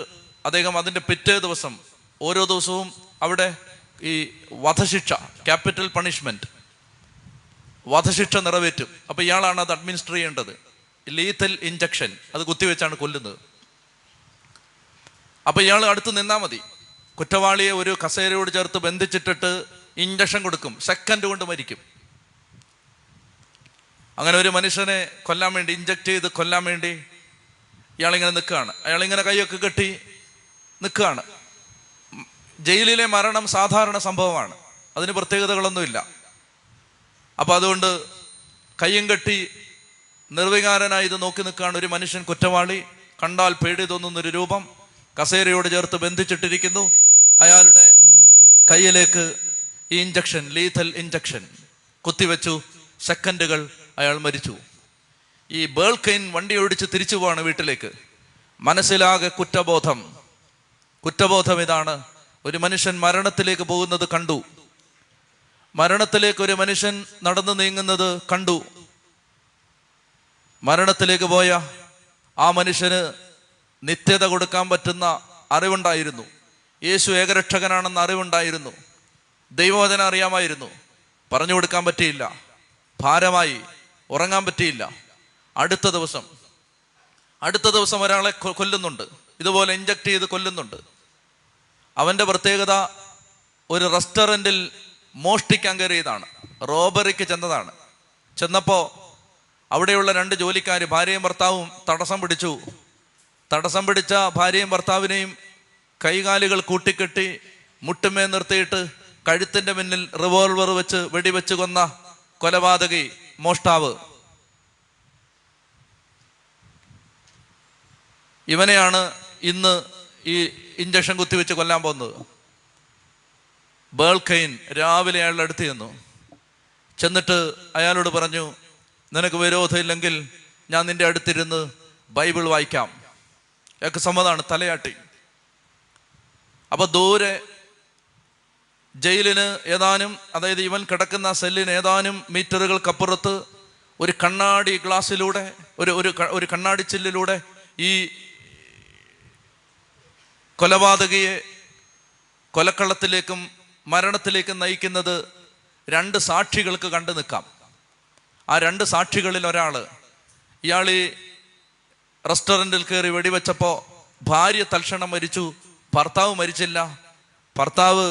അദ്ദേഹം അതിൻ്റെ പിറ്റേ ദിവസം, ഓരോ ദിവസവും അവിടെ ഈ വധശിക്ഷ, ക്യാപിറ്റൽ പണിഷ്മെൻറ്റ്, വധശിക്ഷ നിറവേറ്റും. അപ്പോൾ ഇയാളാണ് അത് അഡ്മിനിസ്റ്റർ ചെയ്യേണ്ടത്. ലീത്തൽ ഇഞ്ചക്ഷൻ, അത് കുത്തിവെച്ചാണ് കൊല്ലുന്നത്. അപ്പോൾ ഇയാൾ അടുത്ത് നിന്നാൽ മതി. കുറ്റവാളിയെ ഒരു കസേരയോട് ചേർത്ത് ബന്ധിച്ചിട്ടിട്ട് ഇഞ്ചക്ഷൻ കൊടുക്കും, സെക്കൻഡ് കൊണ്ട് മരിക്കും. അങ്ങനെ ഒരു മനുഷ്യനെ കൊല്ലാൻ വേണ്ടി, ഇഞ്ചക്ട് ചെയ്ത് കൊല്ലാൻ വേണ്ടി ഇയാളിങ്ങനെ നിൽക്കുകയാണ്. അയാളിങ്ങനെ കൈയൊക്കെ കെട്ടി നിൽക്കുകയാണ്. ജയിലിലെ മരണം സാധാരണ സംഭവമാണ്, അതിന് പ്രത്യേകതകളൊന്നുമില്ല. അപ്പോൾ അതുകൊണ്ട് കയ്യും കെട്ടി നിർവികാരനായി ഇത് നോക്കി നിൽക്കുകയാണ് ഒരു മനുഷ്യൻ. കുറ്റവാളി കണ്ടാൽ പേടി തോന്നുന്നൊരു രൂപം, കസേരയോട് ചേർത്ത് ബന്ധിച്ചിട്ടിരിക്കുന്നു. അയാളുടെ കയ്യിലേക്ക് ഈ ഇഞ്ചക്ഷൻ, ലീഥൽ ഇഞ്ചക്ഷൻ കുത്തിവെച്ചു. സെക്കൻഡുകൾ, അയാൾ മരിച്ചു. ഈ ബേൾ കെയ്ൻ വണ്ടി ഓടിച്ച് തിരിച്ചു പോവാണ് വീട്ടിലേക്ക്. മനസ്സിലാകെ കുറ്റബോധം. കുറ്റബോധം ഇതാണ്. ഒരു മനുഷ്യൻ മരണത്തിലേക്ക് പോകുന്നത് കണ്ടു, മരണത്തിലേക്ക് ഒരു മനുഷ്യൻ നടന്നു നീങ്ങുന്നത് കണ്ടു. മരണത്തിലേക്ക് പോയ ആ മനുഷ്യന് നിത്യത കൊടുക്കാൻ പറ്റുന്ന അറിവുണ്ടായിരുന്നു, യേശു ഏകരക്ഷകനാണെന്ന അറിവുണ്ടായിരുന്നു, ദൈവവചനം അറിയാമായിരുന്നു. പറഞ്ഞു കൊടുക്കാൻ പറ്റിയില്ല, ഭാരമായി, ഉറങ്ങാൻ പറ്റിയില്ല. അടുത്ത ദിവസം അടുത്ത ദിവസം ഒരാളെ കൊല്ലുന്നുണ്ട്, ഇതുപോലെ ഇഞ്ചക്ട് ചെയ്ത് കൊല്ലുന്നുണ്ട്. അവൻ്റെ പ്രത്യേകത ഒരു റെസ്റ്റോറൻറ്റിൽ മോഷ്ടിക്കാൻ കയറിയതാണ്, റോബറിക്ക് ചെന്നതാണ്. ചെന്നപ്പോൾ അവിടെയുള്ള രണ്ട് ജോലിക്കാർ, ഭാര്യയും ഭർത്താവും, തടസ്സം പിടിച്ചു. തടസ്സം പിടിച്ച ഭാര്യയും ഭർത്താവിനെയും കൈകാലുകൾ കൂട്ടിക്കെട്ടി മുട്ടുമേ നിർത്തിയിട്ട് കഴുത്തിൻ്റെ മുന്നിൽ റിവോൾവർ വെച്ച് വെടിവെച്ച് കൊന്ന കൊലപാതകി, മോഷ്ടാവ്. ഇവനെയാണ് ഇന്ന് ഈ ഇഞ്ചക്ഷൻ കുത്തിവെച്ച് കൊല്ലാൻ പോകുന്നത്. ബേൾ കെയ്ൻ രാവിലെ അയാളുടെ അടുത്ത് ചെന്നു, ചെന്നിട്ട് അയാളോട് പറഞ്ഞു, നിനക്ക് വിരോധമില്ലെങ്കിൽ ഞാൻ നിൻ്റെ അടുത്തിരുന്ന് ബൈബിൾ വായിക്കാം. അയാൾക്ക് സമ്മതമാണ്, തലയാട്ടി. അപ്പോൾ ദൂരെ ജയിലിന് ഏതാനും, അതായത് ഇവൻ കിടക്കുന്ന സെല്ലിന് ഏതാനും മീറ്ററുകൾക്കപ്പുറത്ത് ഒരു കണ്ണാടി ഗ്ലാസ്സിലൂടെ, ഒരു ഒരു കണ്ണാടി ചില്ലിലൂടെ ഈ കൊലപാതകയെ കൊലക്കള്ളത്തിലേക്കും മരണത്തിലേക്കും നയിക്കുന്നത് രണ്ട് സാക്ഷികൾക്ക് കണ്ടു നിൽക്കാം. ആ രണ്ട് സാക്ഷികളിൽ ഒരാൾ, ഇയാൾ ഈ റെസ്റ്റോറൻറ്റിൽ കയറി വെടിവെച്ചപ്പോൾ ഭാര്യ തൽക്ഷണം മരിച്ചു, ഭർത്താവ് മരിച്ചില്ല. ഭർത്താവ്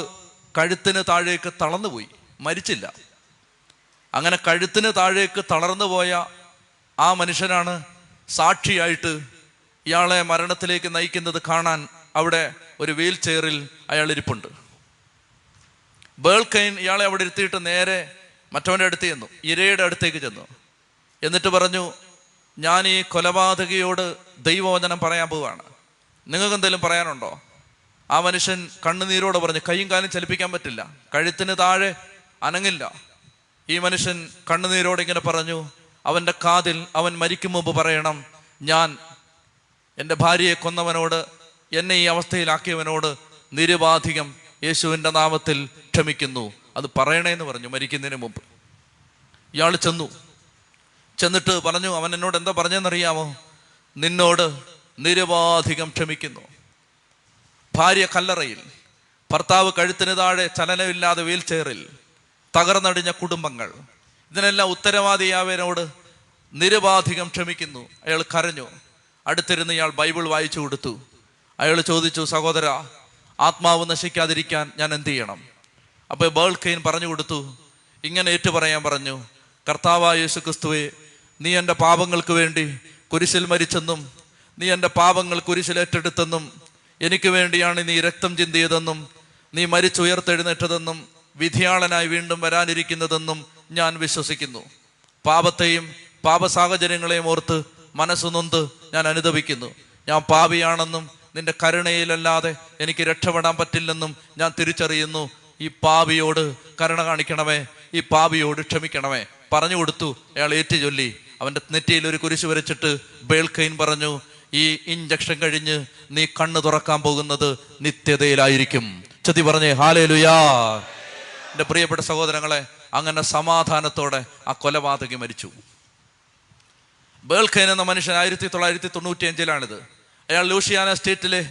കഴുത്തിന് താഴേക്ക് തളർന്നുപോയി, മരിച്ചില്ല. അങ്ങനെ കഴുത്തിന് താഴേക്ക് തളർന്നു പോയ ആ മനുഷ്യനാണ് സാക്ഷിയായിട്ട് ഇയാളെ മരണത്തിലേക്ക് നയിക്കുന്നത് കാണാൻ അവിടെ ഒരു വീൽ ചെയറിൽ അയാൾ ഇരിപ്പുണ്ട്. ബേൾ കെയ്ൻ ഇയാളെ അവിടെ ഇരുത്തിയിട്ട് നേരെ മറ്റവൻ്റെ അടുത്ത് ചെന്നു, ഇരയുടെ അടുത്തേക്ക് ചെന്നു. എന്നിട്ട് പറഞ്ഞു, ഞാൻ ഈ കൊലപാതകയോട് ദൈവവചനം പറയാൻ പോവുകയാണ്, നിങ്ങൾക്ക് എന്തെങ്കിലും പറയാനുണ്ടോ? ആ മനുഷ്യൻ കണ്ണുനീരോട് പറഞ്ഞു, കൈയും കാലും ചലിപ്പിക്കാൻ പറ്റില്ല, കഴുത്തിന് താഴെ അനങ്ങില്ല. ഈ മനുഷ്യൻ കണ്ണുനീരോട് ഇങ്ങനെ പറഞ്ഞു, അവൻ്റെ കാതിൽ അവൻ മരിക്കും മുമ്പ് പറയണം, ഞാൻ എൻ്റെ ഭാര്യയെ കൊന്നവനോട്, എന്നെ ഈ അവസ്ഥയിലാക്കിയവനോട് നിരുപാധികം യേശുവിൻ്റെ നാമത്തിൽ ക്ഷമിക്കുന്നു, അത് പറയണേന്ന് പറഞ്ഞു മരിക്കുന്നതിന് മുമ്പ്. ഇയാൾ ചെന്നു, ചെന്നിട്ട് പറഞ്ഞു, അവൻ എന്നോട് എന്താ പറഞ്ഞെന്നറിയാമോ? നിന്നോട് നിരുപാധികം ക്ഷമിക്കുന്നു. ഭാര്യ കല്ലറയിൽ, ഭർത്താവ് കഴുത്തിന് താഴെ ചലനമില്ലാതെ വീൽ ചെയറിൽ, തകർന്നടിഞ്ഞ കുടുംബങ്ങൾ, ഇതിനെല്ലാം ഉത്തരവാദിയായവനോട് നിരുപാധികം ക്ഷമിക്കുന്നു. അയാൾ കരഞ്ഞു. അടുത്തിരുന്ന് ഇയാൾ ബൈബിൾ വായിച്ചു കൊടുത്തു. അയാൾ ചോദിച്ചു, സഹോദര, ആത്മാവ് നശിക്കാതിരിക്കാൻ ഞാൻ എന്ത് ചെയ്യണം? അപ്പോൾ ബേൾ കെയ്ൻ പറഞ്ഞു കൊടുത്തു, ഇങ്ങനെ ഏറ്റു പറയാൻ പറഞ്ഞു, കർത്താവായ യേശു ക്രിസ്തുവേ, നീ എൻ്റെ പാപങ്ങൾക്ക് വേണ്ടി കുരിശിൽ മരിച്ചെന്നും നീ എൻ്റെ പാപങ്ങൾ കുരിശിലേറ്റെടുത്തെന്നും എനിക്ക് വേണ്ടിയാണ് നീ രക്തം ചിന്തിയതെന്നും നീ മരിച്ചുയർത്തെഴുന്നേറ്റതെന്നും വിധിയാളനായി വീണ്ടും വരാനിരിക്കുന്നതെന്നും ഞാൻ വിശ്വസിക്കുന്നു. പാപത്തെയും പാപസാഹചര്യങ്ങളെയും ഓർത്ത് മനസ്സു നൊന്ത് ഞാൻ അനുദപിക്കുന്നു. ഞാൻ പാപിയാണെന്നും നിന്റെ കരുണയിലല്ലാതെ എനിക്ക് രക്ഷപ്പെടാൻ പറ്റില്ലെന്നും ഞാൻ തിരിച്ചറിയുന്നു. ഈ പാപിയോട് കരുണ കാണിക്കണമേ, ഈ പാപിയോട് ക്ഷമിക്കണമേ. പറഞ്ഞു കൊടുത്തു. അയാൾ ഏറ്റു ചൊല്ലി. അവൻ്റെ നെറ്റിയിൽ ഒരു കുരിശ് വരച്ചിട്ട് ബേൾ കെയ്ൻ പറഞ്ഞു, ഈ ഇഞ്ചക്ഷൻ കഴിഞ്ഞ് നീ കണ്ണ് തുറക്കാൻ പോകുന്നത് നിത്യതയിലായിരിക്കും. ചതി പറഞ്ഞേ ഹല്ലേലൂയാ. എൻ്റെ പ്രിയപ്പെട്ട സഹോദരങ്ങളെ, അങ്ങനെ സമാധാനത്തോടെ ആ കൊലപാതകി മരിച്ചു. ബേൾ കെയ്ൻ എന്ന മനുഷ്യൻ ആയിരത്തി തൊള്ളായിരത്തി തൊണ്ണൂറ്റി അഞ്ചിലാണിത്. അയാൾ ലൂസിയാന സ്റ്റേറ്റിലെ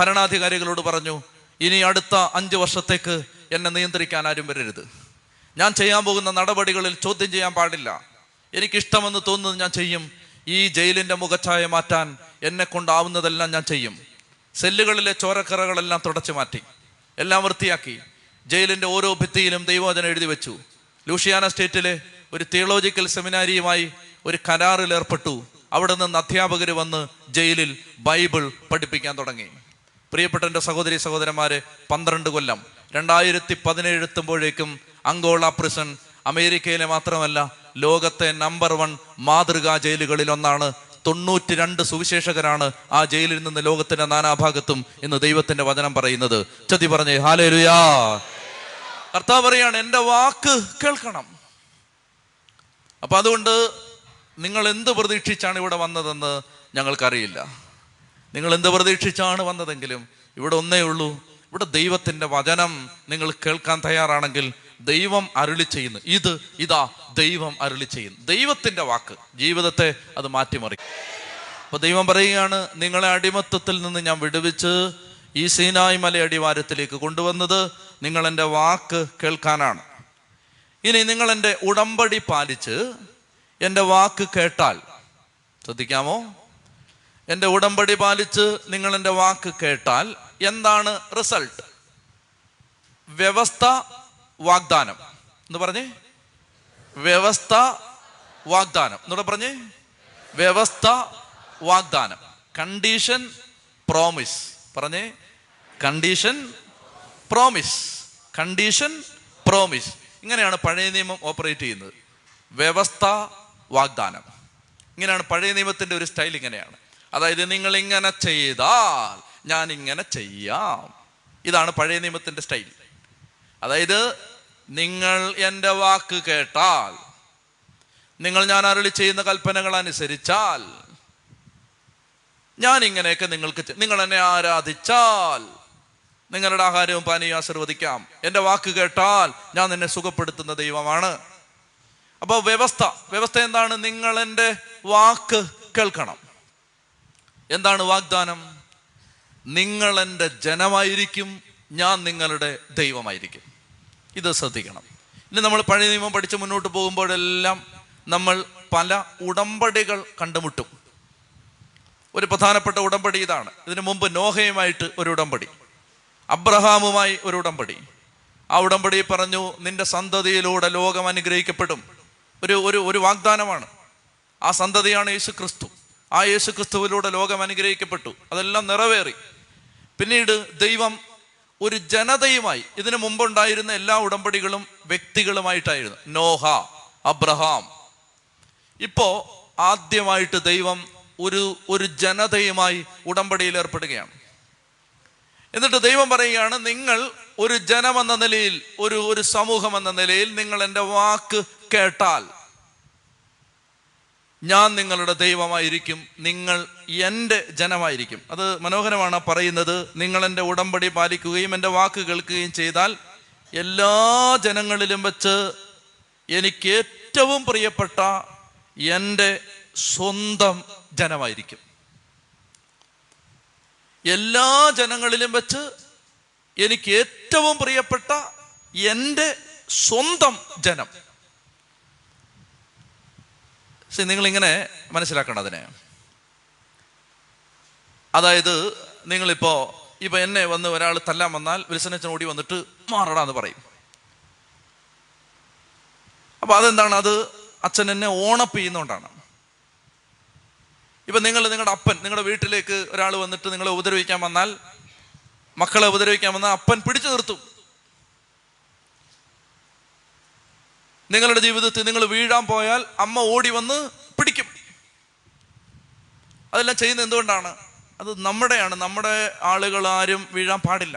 ഭരണാധികാരികളോട് പറഞ്ഞു, ഇനി അടുത്ത അഞ്ച് വർഷത്തേക്ക് എന്നെ നിയന്ത്രിക്കാൻ ആരും വരരുത്. ഞാൻ ചെയ്യാൻ പോകുന്ന നടപടികളിൽ ചോദ്യം ചെയ്യാൻ പാടില്ല. എനിക്കിഷ്ടമെന്ന് തോന്നുന്നത് ഞാൻ ചെയ്യും. ഈ ജയിലിൻ്റെ മുഖച്ഛായ മാറ്റാൻ എന്നെ കൊണ്ടാവുന്നതെല്ലാം ഞാൻ ചെയ്യും. സെല്ലുകളിലെ ചോരക്കറകളെല്ലാം തുടച്ചു മാറ്റി, എല്ലാം വൃത്തിയാക്കി. ജയിലിൻ്റെ ഓരോ ഭിത്തിയിലും ദൈവവചനം എഴുതി വെച്ചു. ലൂസിയാന സ്റ്റേറ്റിലെ ഒരു തിയോളജിക്കൽ സെമിനാരിയുമായി ഒരു കരാറിൽ ഏർപ്പെട്ടു. അവിടെ നിന്ന് അധ്യാപകർ വന്ന് ജയിലിൽ ബൈബിൾ പഠിപ്പിക്കാൻ തുടങ്ങി. പ്രിയപ്പെട്ട എൻ്റെ സഹോദരി സഹോദരന്മാരെ, പന്ത്രണ്ട് കൊല്ലം രണ്ടായിരത്തി പതിനേഴ് എത്തുമ്പോഴേക്കും അങ്കോള പ്രിസൺ അമേരിക്കയിലെ മാത്രമല്ല ലോകത്തെ നമ്പർ വൺ മാതൃകാ ജയിലുകളിൽ ഒന്നാണ്. തൊണ്ണൂറ്റി രണ്ട് സുവിശേഷകരാണ് ആ ജയിലിൽ നിന്ന് ലോകത്തിന്റെ നാനാഭാഗത്തും ഇന്ന് ദൈവത്തിന്റെ വചനം പറയുന്നത്. ചതി പറഞ്ഞേ ഹല്ലേലൂയാ. കർത്താവ് പറയാണ്, എൻ്റെ വാക്ക് കേൾക്കണം. അപ്പൊ അതുകൊണ്ട് നിങ്ങൾ എന്ത് പ്രതീക്ഷിച്ചാണ് ഇവിടെ വന്നതെന്ന് ഞങ്ങൾക്കറിയില്ല. നിങ്ങൾ എന്ത് പ്രതീക്ഷിച്ചാണ് വന്നതെങ്കിലും ഇവിടെ ഒന്നേ ഉള്ളൂ. ഇവിടെ ദൈവത്തിൻ്റെ വചനം നിങ്ങൾ കേൾക്കാൻ തയ്യാറാണെങ്കിൽ ദൈവം അരുളി ചെയ്യുന്നു. ഇത് ഇതാ ദൈവം അരുളി ചെയ്യുന്നു. ദൈവത്തിൻ്റെ വാക്ക് ജീവിതത്തെ അത് മാറ്റിമറിക്കും. അപ്പോൾ ദൈവം പറയുകയാണ്, നിങ്ങളെ അടിമത്തത്തിൽ നിന്ന് ഞാൻ വിടുവിച്ച് ഈ സീനായ് മലയടിവാരത്തിലേക്ക് കൊണ്ടുവന്നത് നിങ്ങളെൻ്റെ വാക്ക് കേൾക്കാനാണ്. ഇനി നിങ്ങളെൻ്റെ ഉടമ്പടി പാലിച്ച് എൻ്റെ വാക്ക് കേട്ടാൽ, ശ്രദ്ധിക്കാമോ, എൻ്റെ ഉടമ്പടി പാലിച്ച് നിങ്ങളെൻ്റെ വാക്ക് കേട്ടാൽ എന്താണ് റിസൾട്ട്? വ്യവസ്ഥ, വാഗ്ദാനം എന്ന് പറഞ്ഞേ. വ്യവസ്ഥ, വാഗ്ദാനം എന്നൂടെ പറഞ്ഞേ. വ്യവസ്ഥ, വാഗ്ദാനം. കണ്ടീഷൻ, പ്രോമിസ് പറഞ്ഞേ. Condition, promise. Condition, promise. ഇങ്ങനെയാണ് പഴയ നിയമം ഓപ്പറേറ്റ് ചെയ്യുന്നത്. വ്യവസ്ഥ, വാഗ്ദാനം. ഇങ്ങനെയാണ് പഴയ നിയമത്തിൻ്റെ ഒരു സ്റ്റൈൽ. ഇങ്ങനെയാണ്, അതായത് നിങ്ങൾ ഇങ്ങനെ ചെയ്താൽ ഞാൻ ഇങ്ങനെ ചെയ്യാം. ഇതാണ് പഴയ നിയമത്തിൻ്റെ സ്റ്റൈൽ. അതായത് നിങ്ങൾ എൻ്റെ വാക്ക് കേട്ടാൽ, നിങ്ങൾ ഞാൻ അരുളി ചെയ്യുന്ന കൽപ്പനകൾ അനുസരിച്ചാൽ, ഞാൻ ഇങ്ങനെയൊക്കെ നിങ്ങൾക്ക്, നിങ്ങൾ എന്നെ ആരാധിച്ചാൽ നിങ്ങളുടെ ആഹാരവും പാനീയവും ആശീർവദിക്കാം, എൻ്റെ വാക്ക് കേട്ടാൽ ഞാൻ നിന്നെ സുഖപ്പെടുത്തുന്ന ദൈവമാണ്. അപ്പോൾ വ്യവസ്ഥ, വ്യവസ്ഥ എന്താണ്? നിങ്ങൾ എൻ്റെ വാക്ക് കേൾക്കണം. എന്താണ് വാഗ്ദാനം? നിങ്ങൾ എൻ്റെ ജനമായിരിക്കും, ഞാൻ നിങ്ങളുടെ ദൈവമായിരിക്കും. ഇത് ശ്രദ്ധിക്കണം. ഇനി നമ്മൾ പഴയ നിയമം പഠിച്ച് മുന്നോട്ട് പോകുമ്പോഴെല്ലാം നമ്മൾ പല ഉടമ്പടികൾ കണ്ടുമുട്ടും. ഒരു പ്രധാനപ്പെട്ട ഉടമ്പടി ഇതാണ്. ഇതിനു മുമ്പ് നോഹയുമായിട്ട് ഒരു ഉടമ്പടി, അബ്രഹാമുമായി ഒരു ഉടമ്പടി. ആ ഉടമ്പടി പറഞ്ഞു, നിന്റെ സന്തതിയിലൂടെ ലോകം അനുഗ്രഹിക്കപ്പെടും. ഒരു ഒരു ഒരു വാഗ്ദാനമാണ്. ആ സന്തതിയാണ് യേശു ക്രിസ്തു. ആ യേശു ക്രിസ്തുവിലൂടെ ലോകം അനുഗ്രഹിക്കപ്പെട്ടു. അതെല്ലാം നിറവേറി. പിന്നീട് ദൈവം ഒരു ജനതയുമായി, ഇതിനു മുമ്പുണ്ടായിരുന്ന എല്ലാ ഉടമ്പടികളും വ്യക്തികളുമായിട്ടായിരുന്നു. നോഹ, അബ്രഹാം. ഇപ്പോൾ ആദ്യമായിട്ട് ദൈവം ഒരു ഒരു ജനതയുമായി ഉടമ്പടിയിൽ ഏർപ്പെടുകയാണ്. എന്നിട്ട് ദൈവം പറയുകയാണ്, നിങ്ങൾ ഒരു ജനമെന്ന നിലയിൽ, ഒരു ഒരു സമൂഹം എന്ന നിലയിൽ നിങ്ങൾ എൻ്റെ വാക്ക് കേട്ടാൽ ഞാൻ നിങ്ങളുടെ ദൈവമായിരിക്കും, നിങ്ങൾ എൻ്റെ ജനമായിരിക്കും. അത് മനോഹരമാണ് പറയുന്നത്. നിങ്ങൾ എൻ്റെ ഉടമ്പടി പാലിക്കുകയും എൻ്റെ വാക്ക് കേൾക്കുകയും ചെയ്താൽ എല്ലാ ജനങ്ങളിലും വെച്ച് എനിക്ക് ഏറ്റവും പ്രിയപ്പെട്ട എൻ്റെ സ്വന്തം ജനമായിരിക്കും. എല്ലാ ജനങ്ങളിലും വെച്ച് എനിക്ക് ഏറ്റവും പ്രിയപ്പെട്ട എൻ്റെ സ്വന്തം ജനം. പക്ഷെ നിങ്ങളിങ്ങനെ മനസ്സിലാക്കണം അതിനെ. അതായത് നിങ്ങളിപ്പോൾ ഇപ്പോൾ എന്നെ വന്ന് ഒരാൾ തല്ലാൻ വന്നാൽ വിൽസനച്ഛൻ ഓടി വന്നിട്ട് മാറടാ എന്ന് പറയും. അപ്പം അതെന്താണ്? അത് അച്ഛൻ എന്നെ ഓണപ്പ് ചെയ്യുന്നതുകൊണ്ടാണ്. ഇപ്പം നിങ്ങൾ, നിങ്ങളുടെ അപ്പൻ നിങ്ങളുടെ വീട്ടിലേക്ക് ഒരാൾ വന്നിട്ട് നിങ്ങളെ ഉപദ്രവിക്കാൻ വന്നാൽ, മക്കളെ ഉപദ്രവിക്കാൻ വന്നാൽ അപ്പൻ പിടിച്ചു നിർത്തും. നിങ്ങളുടെ ജീവിതത്തിൽ നിങ്ങൾ വീഴാൻ പോയാൽ അമ്മ ഓടി വന്ന് പിടിക്കും. അതെല്ലാം ചെയ്യുന്നത് എന്തുകൊണ്ടാണ്? അത് നമ്മുടെയാണ്. നമ്മുടെ ആളുകളാരും വീഴാൻ പാടില്ല.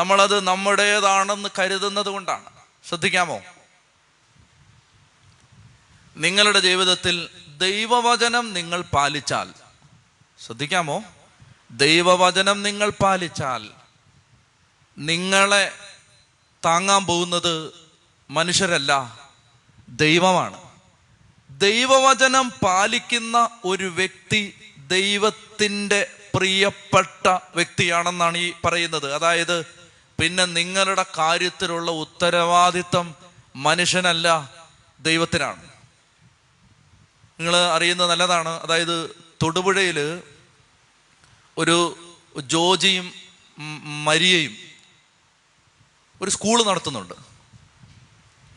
നമ്മളത് നമ്മുടേതാണെന്ന് കരുതുന്നത് കൊണ്ടാണ്. ശ്രദ്ധിക്കാമോ? നിങ്ങളുടെ ജീവിതത്തിൽ ദൈവവചനം നിങ്ങൾ പാലിച്ചാൽ, ശ്രദ്ധിക്കാമോ, ദൈവവചനം നിങ്ങൾ പാലിച്ചാൽ നിങ്ങളെ താങ്ങാൻ പോകുന്നത് മനുഷ്യരല്ല, ദൈവമാണ്. ദൈവവചനം പാലിക്കുന്ന ഒരു വ്യക്തി ദൈവത്തിൻ്റെ പ്രിയപ്പെട്ട വ്യക്തിയാണെന്നാണ് ഈ പറയുന്നത്. അതായത് പിന്നെ നിങ്ങളുടെ കാര്യത്തിലുള്ള ഉത്തരവാദിത്വം മനുഷ്യനല്ല, ദൈവത്തിനാണ്. നിങ്ങൾ അറിയുന്നത് നല്ലതാണ്. അതായത് തൊടുപുഴയിൽ ഒരു ജോജിയും മരിയയും ഒരു സ്കൂൾ നടത്തുന്നുണ്ട്.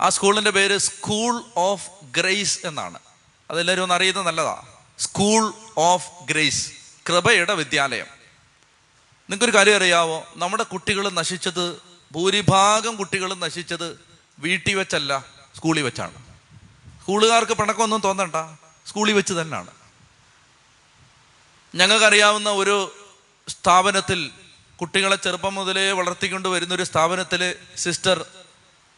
ആ സ്കൂളിൻ്റെ പേര് സ്കൂൾ ഓഫ് ഗ്രേസ് എന്നാണ്. അതെല്ലാവരും ഒന്ന് അറിയുന്നത് നല്ലതാണ്. സ്കൂൾ ഓഫ് ഗ്രേസ്, കൃപയുടെ വിദ്യാലയം. നിങ്ങൾക്കൊരു കാര്യം അറിയാമോ? നമ്മുടെ കുട്ടികൾ നശിച്ചത്, ഭൂരിഭാഗം കുട്ടികളും നശിച്ചത് വീട്ടിൽ വെച്ചല്ല, സ്കൂളിൽ വെച്ചാണ്. സ്കൂളുകാർക്ക് പണക്കമൊന്നും തോന്നണ്ട, സ്കൂളിൽ വെച്ച് തന്നെയാണ്. ഞങ്ങൾക്കറിയാവുന്ന ഒരു സ്ഥാപനത്തിൽ, കുട്ടികളെ ചെറുപ്പം മുതലേ വളർത്തിക്കൊണ്ട് വരുന്നൊരു സ്ഥാപനത്തിൽ സിസ്റ്റർ